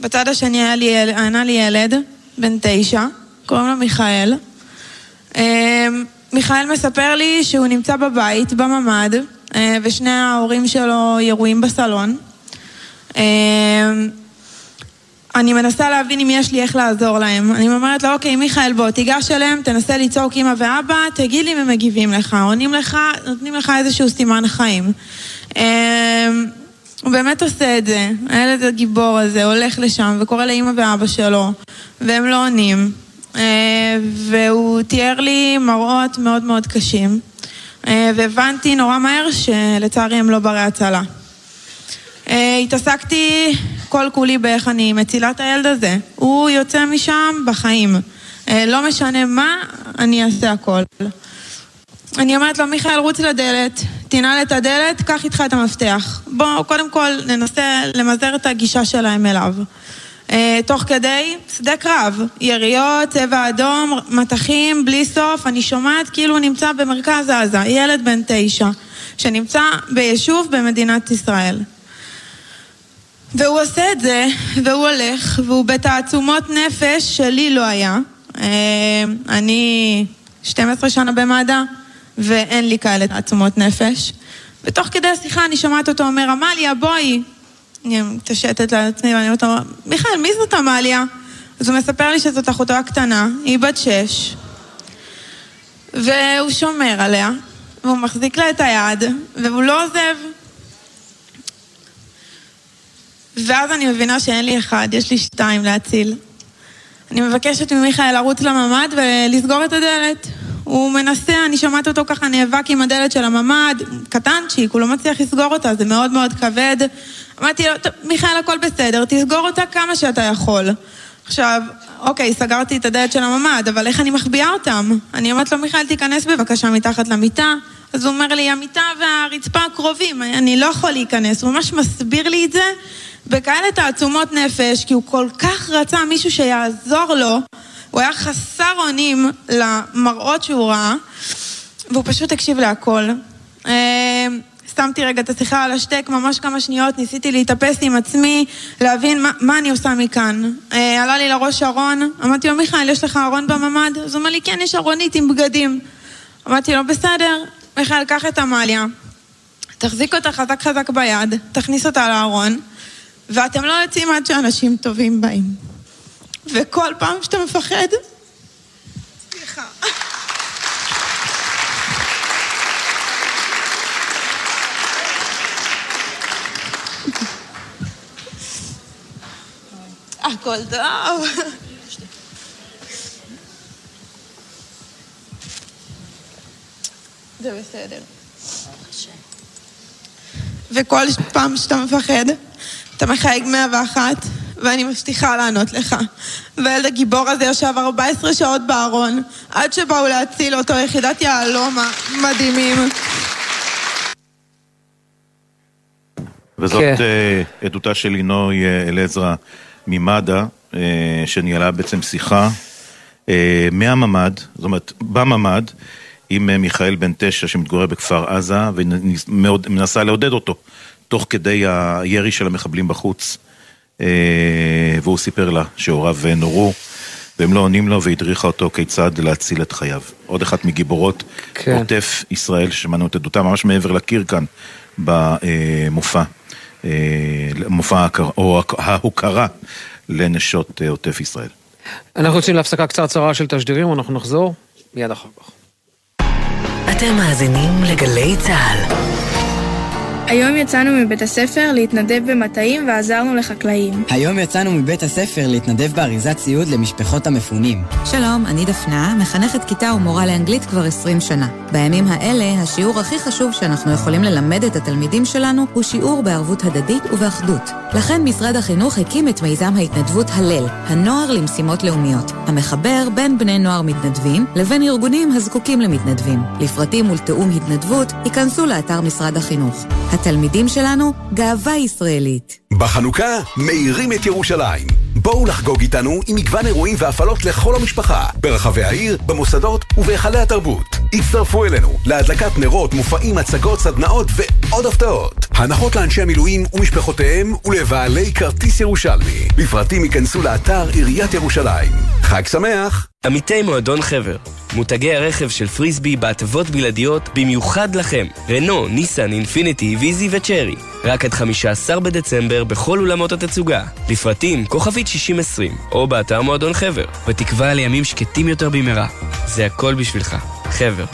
בצד השני ענה לי ילד, בן 9, קוראים לו מיכאל. מיכאל מספר לי שהוא נמצא בבית, בממד, ושני ההורים שלו ירועים בסלון. אני מנסה להבין אם יש לי איך לעזור להם. אני אומרת לו, אוקיי, מיכאל, בוא, תיגש אליהם, תנסה ליצור כאמא ואבא, תגיד לי אם הם מגיבים לך, עונים לך, נותנים לך איזשהו סימן חיים. הוא באמת עושה את זה. הילד הגיבור הזה הולך לשם וקורא לאמא ואבא שלו, והם לא עונים. והוא תיאר לי מראות מאוד מאוד קשים, והבנתי נורא מהר שלצערי הם לא ברי הצלה. התעסקתי כל כולי באיך אני מצילה את הילד הזה. הוא יוצא משם בחיים. לא משנה מה, אני אעשה הכל. אני אומרת לו, מיכאל, רוץ לדלת, תנעל את הדלת, קח איתך את המפתח. בוא, קודם כל, ננסה למזער את הגישה שלהם אליו. תוך כדי שדה קרב, יריות, צבע אדום, מתחים, בלי סוף. אני שומעת כאילו הוא נמצא במרכז עזה, ילד בן 9, שנמצא ביישוב במדינת ישראל. והוא עושה את זה, והוא הולך, והוא בתעצומות נפש שלי לא היה. אני 12 שנה במד"א, ואין לי כאלה תעצומות נפש. ותוך כדי השיחה אני שומעת אותו אומר, "אמליה, בואי." אני מתשתת לעצמי ואני אומרת, "מיכל, מי זאת אמליה?" אז הוא מספר לי שזאת אחותו הקטנה, היא בת 6, והוא שומר עליה, והוא מחזיק לה את היד, והוא לא עוזב. ואז אני מבינה שאין לי אחד, יש לי 2 להציל. אני מבקשת ממיכאל לרוץ לממד ולסגור את הדלת. הוא מנסה, אני שמעת אותו ככה נאבק עם הדלת של הממד, קטנצ'יק, הוא לא מצליח לסגור אותה, זה מאוד מאוד כבד. אמרתי לו, מיכאל, הכל בסדר, תסגור אותה כמה שאתה יכול. עכשיו, אוקיי, סגרתי את הדלת של הממד, אבל איך אני מחביאה אותם? אני אמרת לו, מיכאל, תיכנס בבקשה מתחת למיטה. אז הוא אומר לי, המיטה והרצפה הקרובים, אני לא יכול להיכנס. הוא ממש מסביר לי את זה בכאלה תעצומות נפש, כי הוא כל כך רצה מישהו שיעזור לו. הוא היה חסר אונים למראות שהוא ראה, והוא פשוט הקשיב להכל. שמתי רגע את השיחה על השטק, ממש כמה שניות, ניסיתי להתאפס עם עצמי, להבין מה אני עושה מכאן. עלה לי לראש ארון, אמרתי לו, מיכאל, יש לך ארון בממד? אז הוא אמר לי, כן, יש ארונית עם בגדים. אמרתי לו, בסדר, מיכאל, קח את אמליה, תחזיק אותה חזק חזק ביד, תכניס אותה לארון, ואתם לא יוצאים עד שאנשים טובים באים. וכל פעם שאתה מפחד, סליחה. הכל טוב. זה בסדר. וכל פעם שאתה מפחד, אתה מחייג 101, ואני מבטיחה לענות לך. והילד הגיבור הזה יושב 14 שעות בארון, עד שבאו להציל אותו, יחידת יהלומה, מדהימים. וזאת עדותה של לינוי אלעזרה ממד"א, שניהלה בעצם שיחה מהממ"ד, זאת אומרת, בממ"ד, עם מיכאל בן 9 שמתגורר בכפר עזה, ומנסה לעודד אותו, תוך כדי הירי של המחבלים בחוץ. והוא סיפר לה שהוריו נורו והם לא עונים לו, והדריכה אותו כיצד להציל את חייו. עוד אחת מגיבורות עוטף ישראל שמענו את עדותה ממש מעבר לקיר כאן במופע או ההוקרה לנשות עוטף ישראל. אנחנו רוצים להפסקה קצרה של תשדירים, אנחנו נחזור מיד אחר כך. אתם מאזינים לגלי צהל. היום יצאנו מבית הספר להתנדב במטעים ועזרנו לחקלאים. היום יצאנו מבית הספר להתנדב באריזת ציוד למשפחות המפונים. שלום, אני דפנה, מחנכת כיתה ומורה לאנגלית כבר 20 שנה. בימים האלה, השיעור הכי חשוב שאנחנו יכולים ללמד את התלמידים שלנו הוא שיעור בערבות הדדית ובאחדות. לכן משרד החינוך הקים את מיזם ההתנדבות הלל, הנוער למשימות לאומיות, המחבר בין בני נוער מתנדבים לבין ארגונים הזקוקים למתנדבים. לפרטים ולתאום התנדבות, ייכנסו לאתר משרד החינוך. התלמידים שלנו, גאווה ישראלית. בחנוכה, מאירים את ירושלים. בואו לחגוג איתנו עם מגוון אירועים והפעלות לכל המשפחה, ברחבי העיר, במוסדות ובהיכלי התרבות. הצטרפו אלינו להדלקת נרות, מופעים, הצגות, סדנאות ועוד הפתעות. הנחות לאנשי המילואים ומשפחותיהם ולבעלי כרטיס ירושלמי. בפרטים ייכנסו לאתר עיריית ירושלים. חג שמח! עמיתי מועדון חבר, מותגי הרכב של פריסבי בהטבות בלעדיות במיוחד לכם. רנו, ניסן, אינפיניטי, ויזי וצ'רי. רק עד 15 בדצמבר בכל אולמות התצוגה. לפרטים כוכבית 6020 או באתר מועדון חבר. בתקווה לימים שקטים יותר במהרה. זה הכל בשבילך. חבר.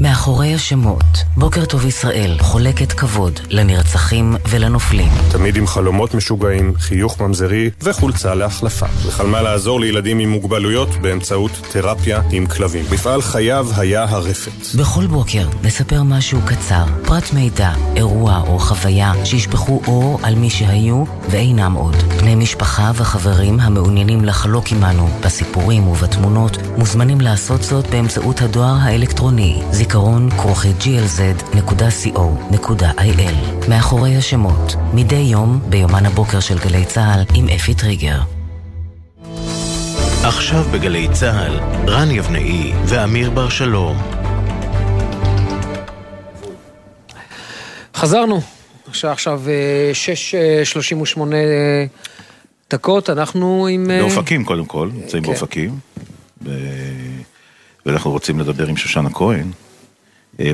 מאחורי השמות, בוקר טוב ישראל חולקת כבוד לנרצחים ולנופלים. תמיד עם חלומות משוגעים, חיוך ממזרי וחולצה להחלפה. וחלמה לעזור לילדים עם מוגבלויות באמצעות תרפיה עם כלבים. מפעל חייו היה הרפת. בכל בוקר נספר משהו קצר, פרט מידע, אירוע או חוויה שישפכו אור על מי שהיו ואינם עוד. בני משפחה וחברים המעוניינים לחלוק עמנו בסיפורים ובתמונות מוזמנים לעשות זאת באמצעות הדואר האלקטרוני. זיכרון @glz.co.il. מאחורי השמות, מדי יום ביומן הבוקר של גלי צהל עם אפי טריגר. עכשיו בגלי צהל, רן יבנאי ואמיר בר שלום. חזרנו, עכשיו 6:38 דקות, אנחנו עם... באופקים קודם כל, נמצאים באופקים, ואנחנו רוצים לדבר עם שושנה כהן,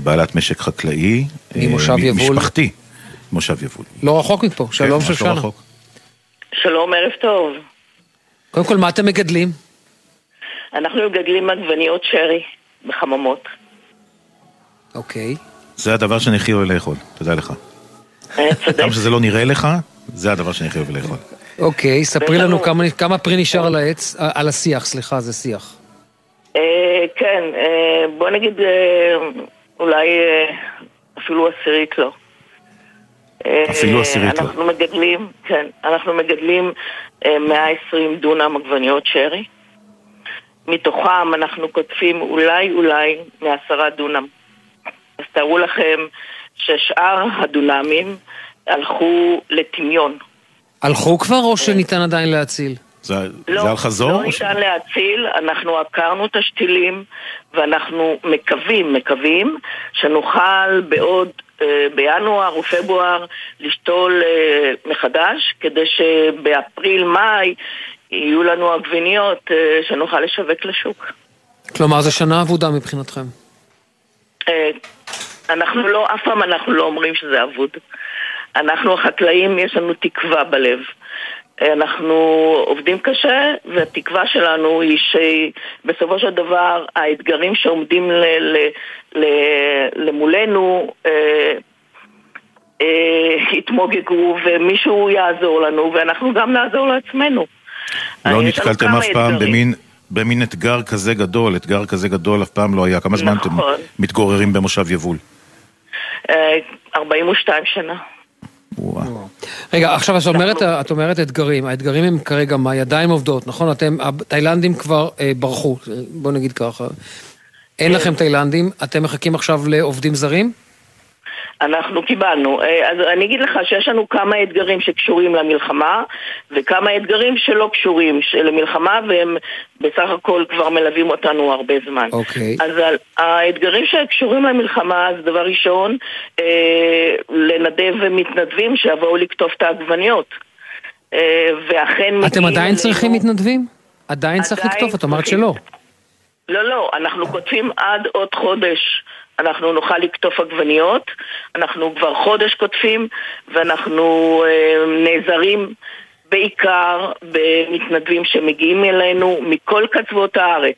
בעלת משק חקלאי, משפחתי, מושב יבול. לא רחוק מפה, שלום שושנה. שלום, ערב טוב. קודם כל, מה אתם מגדלים? אנחנו מגדלים עגבניות שרי בחממות. אוקיי. זה הדבר שאני אוהב לאכול, תודה לך. גם שזה לא נראה לך, זה הדבר שאני אוהב לאכול. אוקיי, ספרי לנו כמה פרי נשאר על העץ, על השיח, סליחה, זה שיח. כן, בוא נגיד אולי אפילו עשירית לא. אפילו עשירית לא. אנחנו מגדלים, כן, אנחנו מגדלים 120 דונם עגבניות שרי. מתוכם אנחנו קוטפים אולי 10 דונם. אז תארו לכם ששאר הדונמים הלכו לטמיון. הלכו כבר או שניתן עדיין להציל? זה על חזור? לא ניתן להציל, אנחנו עקרנו את השתילים ואנחנו מקווים שנוכל בעוד בינואר או פברואר לשתול מחדש, כדי שבאפריל-מאי יהיו לנו עגבניות שנוכל לשווק לשוק. כלומר, זה שנה עבודה מבחינתכם? אנחנו לא, אף פעם אנחנו לא אומרים שזה עבוד. אנחנו החקלאים, יש לנו תקווה בלב. אנחנו עובדים קשה, והתקווה שלנו היא שבסופו של דבר האתגרים שעומדים למולנו התמוגגו, ומישהו יעזור לנו, ואנחנו גם נעזור לעצמנו. לא נתקלתם אף פעם במין אתגר כזה גדול, אף פעם לא היה. כמה זמן אתם מתגוררים במושב יבול? 42 שנה. רגע, עכשיו את אומרת אתגרים, האתגרים הם כרגע מה? ידיים עובדות, נכון? אתם, התאילנדים כבר ברחו, בוא נגיד ככה. אין לכם תאילנדים, אתם מחכים עכשיו לעובדים זרים? אנחנו קיבלנו, אז אני אגיד לך שיש לנו כמה אתגרים שקשורים למלחמה וכמה אתגרים שלא קשורים למלחמה, והם בסך הכל כבר מלווים אותנו הרבה זמן. אז האתגרים שקשורים למלחמה, אז דבר ראשון, לנדב מתנדבים שעברו לקטוף את העגבניות. אתם עדיין צריכים מתנדבים? עדיין צריך לקטוף? את אומרת שלא. לא, אנחנו כותבים עד עוד חודש. אנחנו נוכל לקטוף עגבניות, אנחנו כבר חודש קוטפים, ואנחנו נעזרים בעיקר במתנדבים שמגיעים אלינו מכל קצוות הארץ,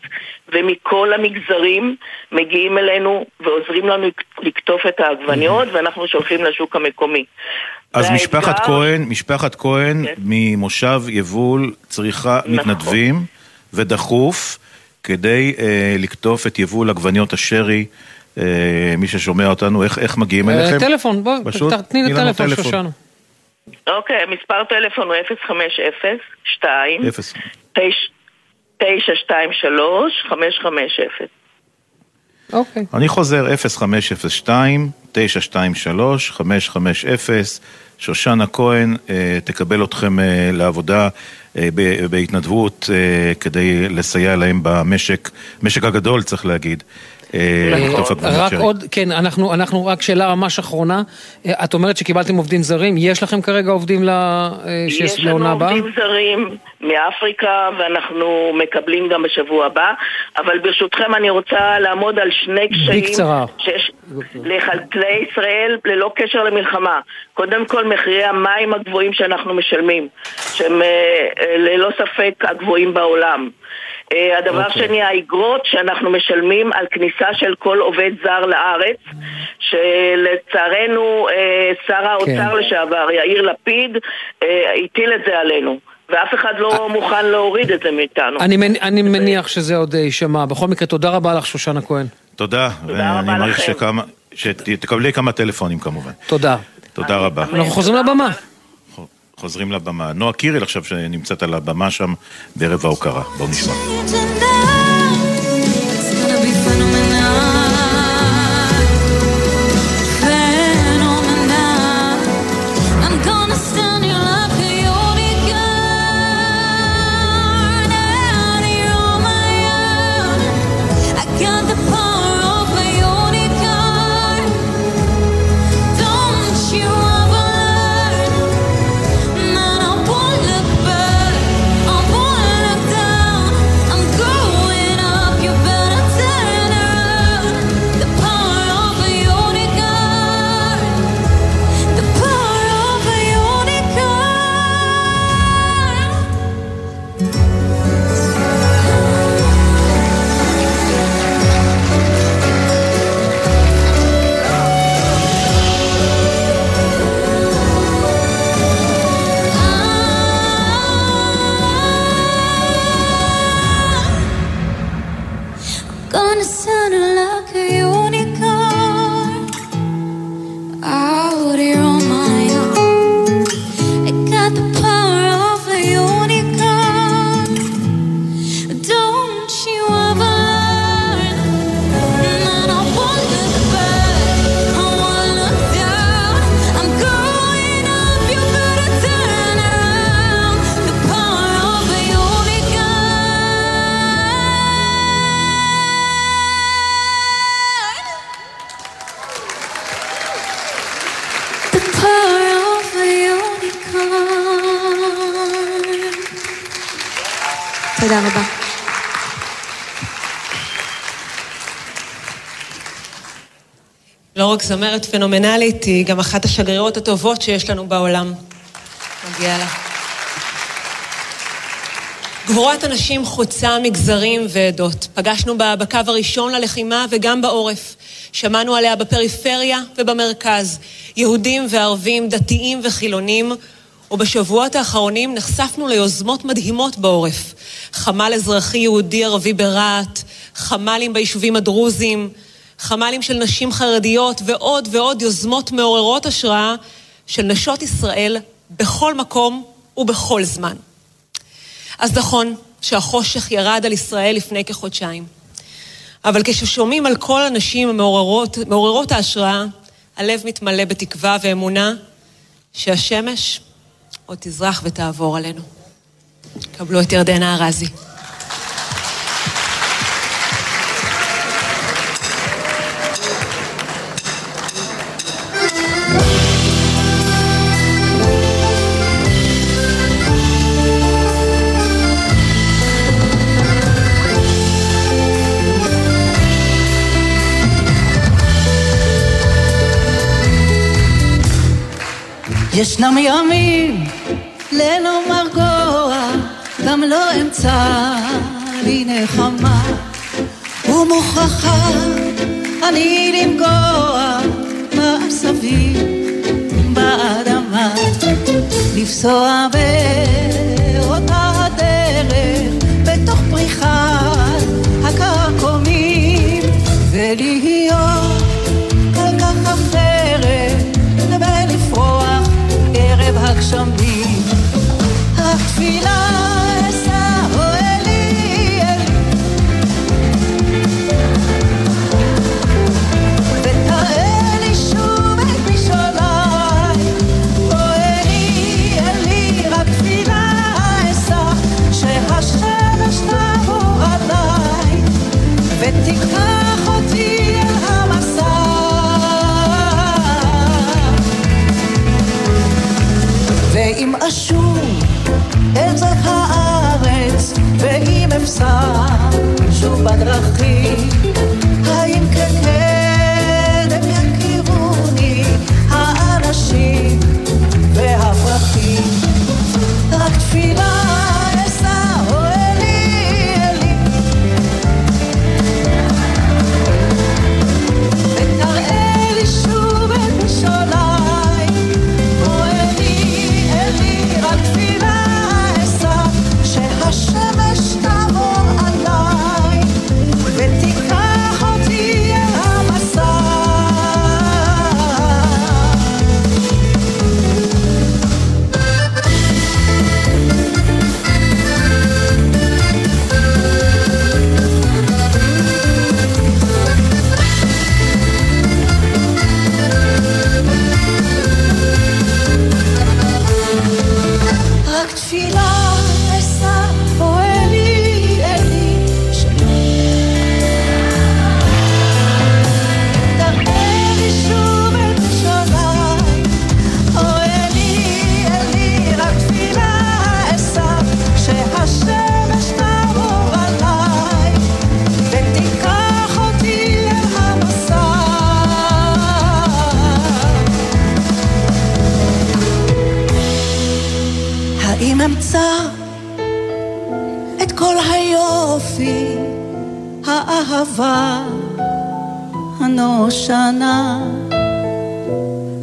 ומכל המגזרים מגיעים אלינו ועוזרים לנו לקטוף את העגבניות, ואנחנו שולחים לשוק המקומי. אז משפחת כהן ממושב יבול צריכה מתנדבים ודחוף כדי לקטוף את יבול עגבניות השרי. מי ששומע אותנו, איך מגיעים אליכם? טלפון, בוא, תתני לי טלפון שושנה. אוקיי, מספר טלפון הוא 0502-923-550. אוקיי. אני חוזר, 0502-923-550. שושנה כהן תקבל אתכם לעבודה בהתנדבות כדי לסייע להם במשק, משק הגדול צריך להגיד. רק עוד, כן, אנחנו רק שאלה ממש אחרונה, את אומרת שקיבלתם עובדים זרים, יש לכם כרגע עובדים שיש לעונה הבאה? יש לנו עובדים זרים מאפריקה ואנחנו מקבלים גם בשבוע הבא, אבל ברשותכם אני רוצה לעמוד על שני קשיים שיש לחקלאי ישראל ללא קשר למלחמה. קודם כל מחירי המים הגבוהים שאנחנו משלמים, שהם ללא ספק הגבוהים בעולם. הדבר שני, האגרות שאנחנו משלמים על כניסה של כל עובד זר לארץ, שלצערנו שר האוצר לשעבר יאיר לפיד הטיל את זה עלינו, ואף אחד לא מוכן להוריד את זה מאיתנו. אני מניח שזה עוד יישמע. בכל מקרה, תודה רבה לך שושנה כהן. תודה, ואני מעריך שתקבלי כמה טלפונים כמובן. תודה רבה. אנחנו חוזרים לבמה. נועה קירל עכשיו שנמצאת על הבמה שם בערב ההוקרה. בואו נשמע. תודה רבה. לא רק זמרת פנומנלית, היא גם אחת השגרירות הטובות שיש לנו בעולם. מגיע לה. גבורת הנשים חוצה מגזרים ועדות. פגשנו בה בקו הראשון ללחימה וגם בעורף. שמענו עליה בפריפריה ובמרכז. יהודים וערבים, דתיים וחילונים. ובשבועות האחרונים נחשפנו ליוזמות מדהימות בעורף. חמל אזרחי יהודי ערבי ברעת, חמלים ביישובים הדרוזים, חמלים של נשים חרדיות ועוד ועוד יוזמות מעוררות השראה של נשות ישראל בכל מקום ובכל זמן. אז נכון שהחושך ירד על ישראל לפני כחודשיים. אבל כששומעים על כל הנשים המעוררות ההשראה, הלב מתמלא בתקווה ואמונה שהשמש עוד תזרח ותעבור עלינו. קבלו את ירדנה הרזי. ישנם ימים ללא מרגוע, גם לא אמצא לי נחמה, ומוכחה אני למגוע בעשבים באדמה, לפסוע באותה הדרך בתוך פריחת הקרקומים, ולהיות כל כך אחרת ולפרוח ערב הגשמים. התפילה אשא או אלי אלי, ותראה לי שוב את משולי, או אלי אלי, התפילה אשא שהשמש תבוא עליי ותיקח אותי אל המסע. ואם אשוב אל זאת הארץ, ואם אפסע שוב בדרכים, האם כקדם יכירוני האנשים והפרחים. רק תפילה אשא או אלי אלי, ותראה לי שוב את משולי, את כל היופי, האהבה הנושנה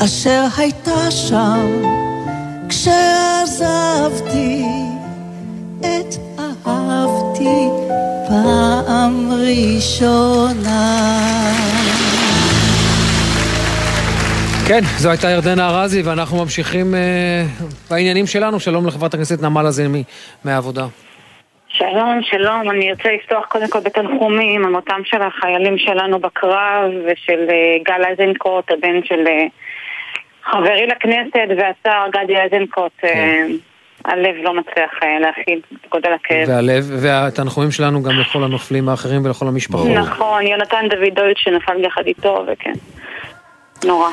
אשר הייתה שם כשעזבתי את אהבתי פעם ראשונה. כן, זו הייתה ירדנה הרזי, ואנחנו ממשיכים בעניינים שלנו. שלום לחברת הכנסת נעמה לזימי מהעבודה. שלום, שלום. אני רוצה לפתוח קודם כל בתנחומים עם אותם של החיילים שלנו בקרב, ושל גל איזנקוט, הבן של חברי לכנסת והשר גדי איזנקוט. הלב לא מצליח להכיל גודל הכאב. והלב, והתנחומים שלנו גם לכל הנופלים האחרים ולכל המשפחות. נכון, יונתן דוד דויד שנפל יחד איתו, וכן, נורא.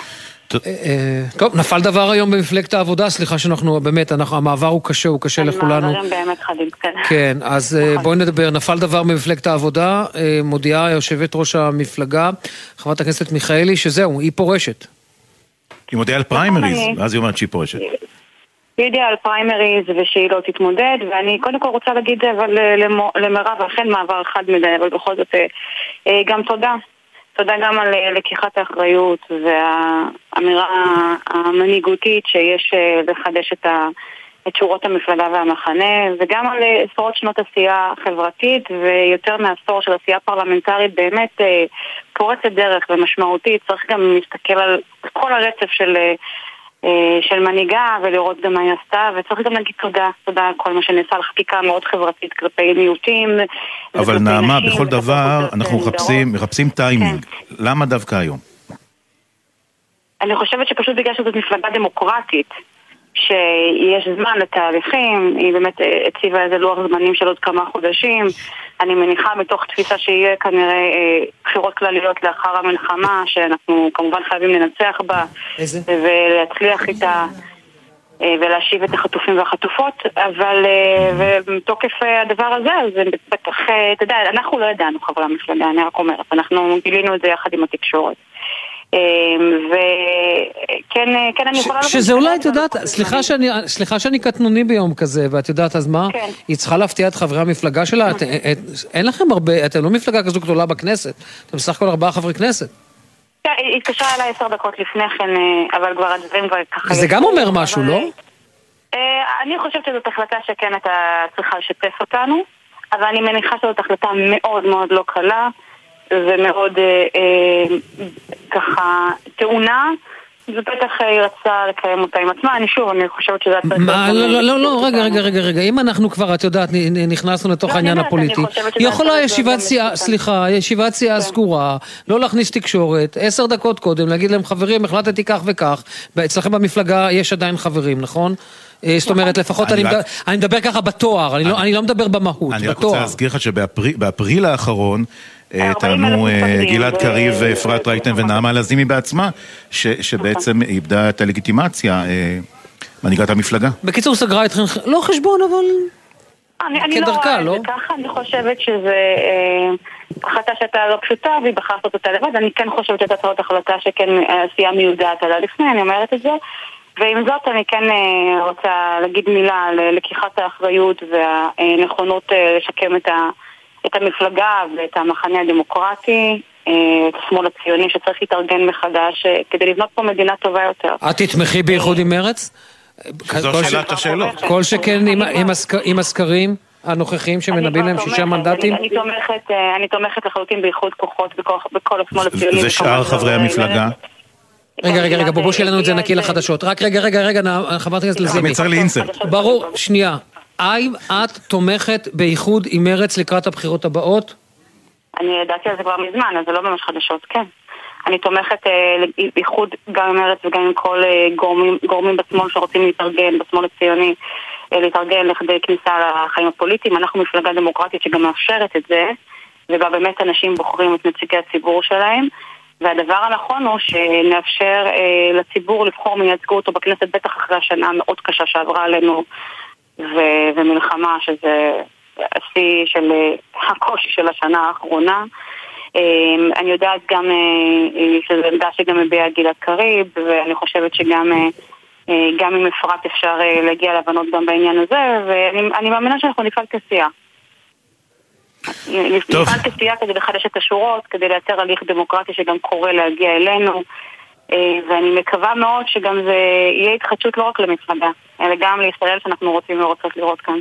טוב, נפל דבר היום במפלגת העבודה, סליחה שאנחנו באמת, המעבר הוא קשה, הוא קשה לכולנו. המעברים באמת חדים כאן. כן, אז בואי נדבר, נפל דבר במפלגת העבודה, מודיעה יושבת ראש המפלגה, חברת הכנסת מיכאלי, שזהו, היא פורשת. היא מודיעה על פריימריז, ואז היא אומרת שהיא פורשת. היא הודיעה על פריימריז ושהיא לא תתמודד, ואני קודם כל רוצה להגיד למרב, אכן מעבר חד מדי, אבל בכל זאת גם תודה. תודה גם על לקיחת האחריות והאמירה המנהיגותית שיש לחדש את שורות המפלגה והמחנה, וגם על עשרות שנות עשייה חברתית ויותר מעשור של עשייה פרלמנטרית באמת פורצת דרך ומשמעותית. צריך גם להסתכל על כל הרצף של מנהיגה ולראות גם מה היא עשתה, וצריך גם להגיד תודה על כל מה שנעשה על חקיקה מאוד חברתית כלפי מיעוטים. אבל נעמה, בכל דבר אנחנו מחפשים טיימינג. למה דווקא היום? אני חושבת שפשוט בגלל שזאת מפלגה דמוקרטית, שיש זמן לתהליכים, היא באמת הציבה איזה לוח זמנים של עוד כמה חודשים, אני מניחה מתוך תפיסה שיהיה כנראה בחירות כלליות לאחר המלחמה, שאנחנו כמובן חייבים לנצח בה ולהצליח איתה ולהשיב את החטופים והחטופות, אבל ומתוקף הדבר הזה, אז בטח, אתה יודע, אנחנו לא ידענו חברי המפלגה, אני רק אומרת, אנחנו גילינו את זה יחד עם התקשורת. וכן אני יכולה שזה אולי, את יודעת, סליחה שאני קטנוני ביום כזה, ואת יודעת אז מה, היא צריכה להפתיע את חברי המפלגה שלה. אין לכם הרבה, אתם לא מפלגה כזו גדולה בכנסת, אתם בסך הכל 4 חברי כנסת. היא התקשרה אליי 10 דקות לפני כן, אבל כבר הדברים ככה. זה גם אומר משהו, לא? אני חושבת שזאת החלטה שכן אתה צריכה לשתף אותנו, אבל אני מניחה שזאת החלטה מאוד מאוד לא קלה ומאוד ככה תאונה, ובטח היא רצה לקיים אותה עם עצמה. אני שוב, אני חושבת שזה... לא, רגע, אם אנחנו כבר, את יודעת, נכנסנו לתוך העניין הפוליטי, יכולה ישיבת סיעה, סליחה, ישיבת סיעה סגורה, לא להכניס תקשורת, 10 דקות קודם, להגיד להם, חברים, החלטתי כך וכך, אצלכם במפלגה יש עדיין חברים, נכון? זאת אומרת, לפחות אני מדבר ככה בתואר, אני לא מדבר במהות, אני רק רוצה להזכיר לך שבאפריל האחרון טענו גלעד קריב ואפרת רייטן ונעמה לזימי בעצמה, שבעצם איבדה את הלגיטימציה מנהיגת המפלגה. בקיצור, סגרה אתכם, לא חשבון, אבל כדרכה, לא? ככה אני חושבת שזה החלטה שהייתה לא פשוטה, והיא בחרה לעשות אותה לבד. אני כן חושבת שהייתה צריכה החלטה שכן עשייה מיודעת עליה לפני, אני אומרת את זה. ועם זאת אני כן רוצה להגיד מילה על לקיחת האחריות והנכונות לשקם את המפלגה ואת המחנה הדמוקרטי, את השמאל הציוני שצריך להתארגן מחדש כדי לבנות פה מדינה טובה יותר. את תתמכי בייחוד עם מרץ? זו שאלת השאלות. כל שכן עם הסקרים הנוכחים שמנבאים להם 6 מנדטים? אני תומכת לחלוטין בייחוד כוחות בכל השמאל הציוני. זה שאר חברי המפלגה? רגע, בואו שאלנו את זה נקי לחדשות. רק רגע, חברת הכנסת לזימי. ברור, שנייה. האם את תומכת בייחוד עם מרץ לקראת הבחירות הבאות? אני ידעתי על זה כבר מזמן, אז זה לא ממש חדשות, כן. אני תומכת בייחוד גם עם מרץ וגם עם כל גורמים בשמאל שרוצים להתארגן, בשמאל הציוני, להתארגן לכדי כניסה לחיים הפוליטיים. אנחנו מפלגה דמוקרטית שגם מאפשרת את זה, ובה באמת אנשים בוחרים את נציגי הציבור שלהם. והדבר הנכון הוא שנאפשר לציבור לבחור מייצגו אותו בכנסת, בטח אחרי השנה מאוד קשה שעברה עלינו ומלחמה, שזה השיא של הקושי של השנה האחרונה. אני יודעת גם שזו עמדה שגם הביאה גלעד קריב, ואני חושבת שגם עם אפרת אפשר להגיע להבנות גם בעניין הזה, ואני מאמינה שאנחנו נפעל כסיעה. נפעל כסיעה כדי לחדש את השורות, כדי לייצר הליך דמוקרטי שגם קורא להגיע אלינו, ואני מקווה מאוד שגם זה יהיה התחדשות לא רק למפלגה, אלא גם לישראל שאנחנו רוצים ורוצות לראות כאן.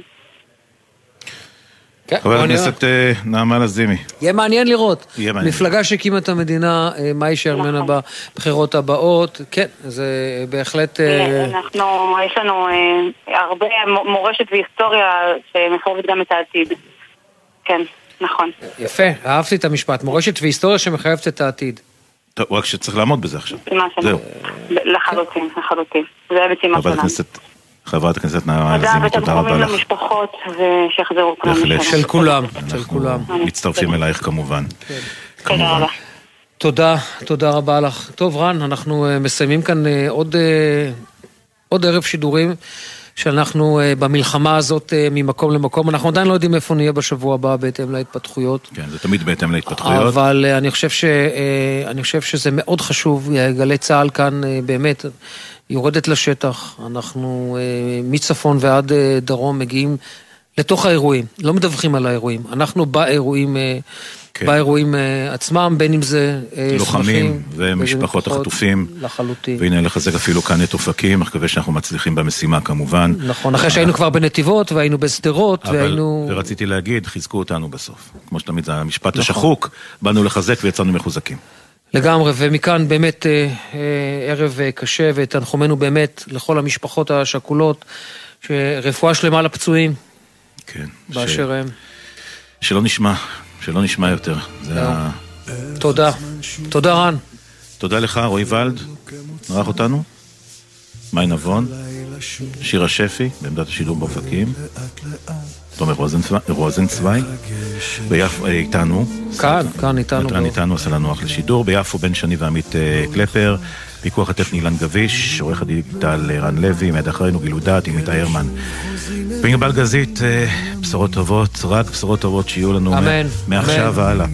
חברת הכנסת נעמה לזימי. יהיה מעניין לראות. מפלגה שהקימה את המדינה, מה יישאר ממנה בבחירות הבאות, כן, זה בהחלט... יש לנו הרבה מורשת והיסטוריה שמחורבת גם את העתיד. כן, נכון. יפה, אהבתי את המשפט. מורשת והיסטוריה שמחייבת את העתיד. טוב, רק שצריך לעמוד בזה עכשיו. זהו. לחלוטין. זה המשימה שלנו. חברת הכנסת נעמה לזימי, תודה רבה לך. תודה, למשפחות שיחזרו כולם. של כולם. אנחנו מצטרפים אלייך כמובן. תודה רבה. תודה רבה לך. טוב רן, אנחנו מסיימים כאן עוד ערב שידורים שאנחנו במלחמה הזאת ממקום למקום, אנחנו עדיין לא יודעים איפה נהיה בשבוע הבא בהתאם להתפתחויות. כן, זה תמיד בהתאם להתפתחויות. אבל אני חושב שזה מאוד חשוב, גלי צהל כאן באמת יורדת לשטח, אנחנו מצפון ועד דרום מגיעים לתוך האירועים, לא מדווחים על האירועים, אנחנו באירועים עצמם, בין אם זה לוחמים ומשפחות החטופים לחלוטין. והנה לחזק אפילו כאן את אופקים, מקווה שאנחנו מצליחים במשימה כמובן. נכון, אחרי שהיינו כבר בנתיבות והיינו בשדרות והיינו... ורציתי להגיד, חזקו אותנו בסוף. כמו שתמיד זה המשפט השחוק, באנו לחזק ויצאנו מחוזקים. לגמרי, ומכאן באמת ערב קשה, ותנחומנו באמת לכל המשפחות השכולות, שרפואה שלמה לפצועים. כן. באשר הם. שלא נשמע יותר. תודה רן. תודה לך רועי ולד, נרח אותנו, מאי נבון, שירה שפי בעמדת השידור באופקים, תומר רוזנצוויג ביפו איתנו, כאן איתנו, כאן איתנו עשה לנו אחלה שידור, ביפו בן שני ועמית קלפר, פיקוח הטכני אילן גביש, עורך הדיגיטל רן לוי, מיד אחרינו גילודת עם איתי הרמן. פינגבל גזית, בשורות טובות, רק בשורות טובות שיהיו לנו מעכשיו והלאה.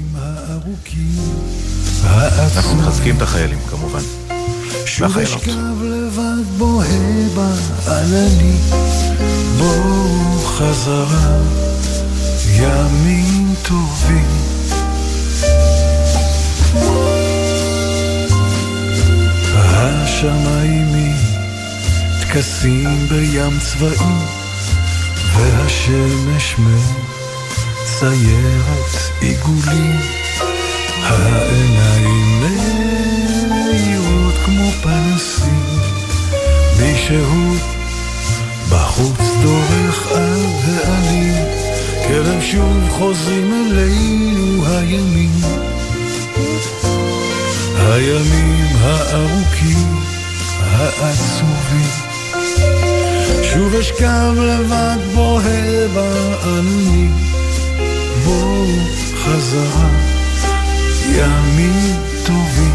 אנחנו מחזקים את החיילים כמובן, והחיילות. בואו חזרה, ימים טובים. השמיים מתכסים בים צבאי, והשמש מציירת עיגולים, העיניים מאירות כמו פנסים, מישהו בחוץ דורך על העלים, כלם שוב חוזרים אלינו הימים, הימים הארוכים העצובים, שוב אשכב לבד בוהה בעננים, בואו חזרה ימים טובים.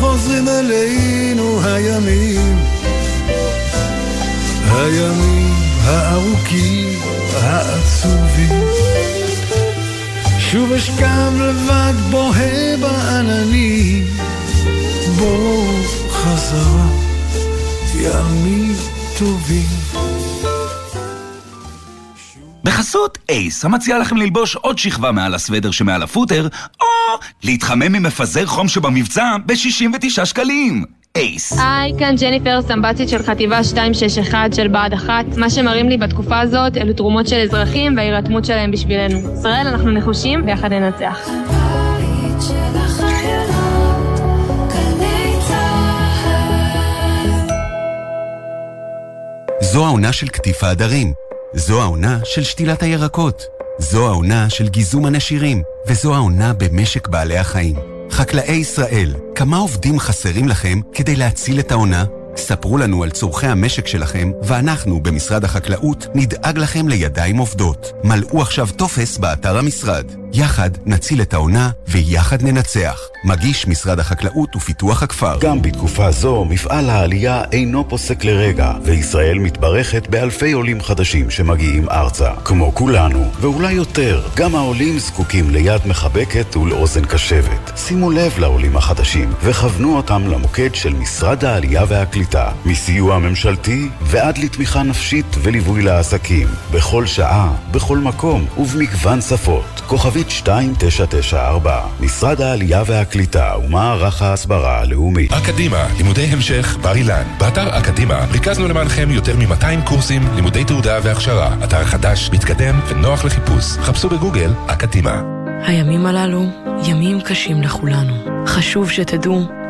חוזרים אלינו הימים, הימים הארוכים העצובים, שוב אשכב לבד בוהה בעננים, בואו חזרה ימים טובים. בחסות אייס, המציעה לכם ללבוש עוד שכבה מעל הסוודר שמעל הפוטר, או להתחמם ממפזר חום שבמבצע ב-69 שקלים. אייס. היי, כאן ג'ניפר סמבצית של חטיבה 261 של בעד אחת. מה שמראים לי בתקופה הזאת אלו תרומות של אזרחים וההירתמות שלהם בשבילנו. ישראל, אנחנו נחושים ויחד ננצח. זו העונה של קטיף העדרים. זו העונה של שתילת הירקות, זו העונה של גיזום הנשירים, וזו העונה במשק בעלי החיים. חקלאי ישראל, כמה עובדים חסרים לכם כדי להציל את העונה? ספרו לנו על צורכי המשק שלכם, ואנחנו במשרד החקלאות נדאג לכם לידיים עובדות. מלאו עכשיו טופס באתר המשרד. יחד נציל את העונה ויחד ננצח. מגיש משרד החקלאות ופיתוח הכפר. גם בתקופה זו מפעל העלייה אינו פוסק לרגע, וישראל מתברכת באלפי עולים חדשים שמגיעים ארצה. כמו כולנו, ואולי יותר, גם העולים זקוקים ליד מחבקת ולאוזן קשבת. שימו לב לעולים החדשים וכוונו אותם למוקד של משרד העלייה והקליטה, מסיוע ממשלתי ועד לתמיכה נפשית וליווי לעסקים, בכל שעה, בכל מקום ובמגוון שפות. כוכבית 2994, משרד העלייה והקליטה ומערך ההסברה הלאומית. אקדימה, לימודי המשך בר אילן. באתר אקדימה ריכזנו למענכם יותר מ-200 קורסים, לימודי תעודה והכשרה. אתר חדש, מתקדם ונוח לחיפוש. חפשו בגוגל אקדימה. הימים הללו ימים קשים לכולנו. חשוב שתדעו,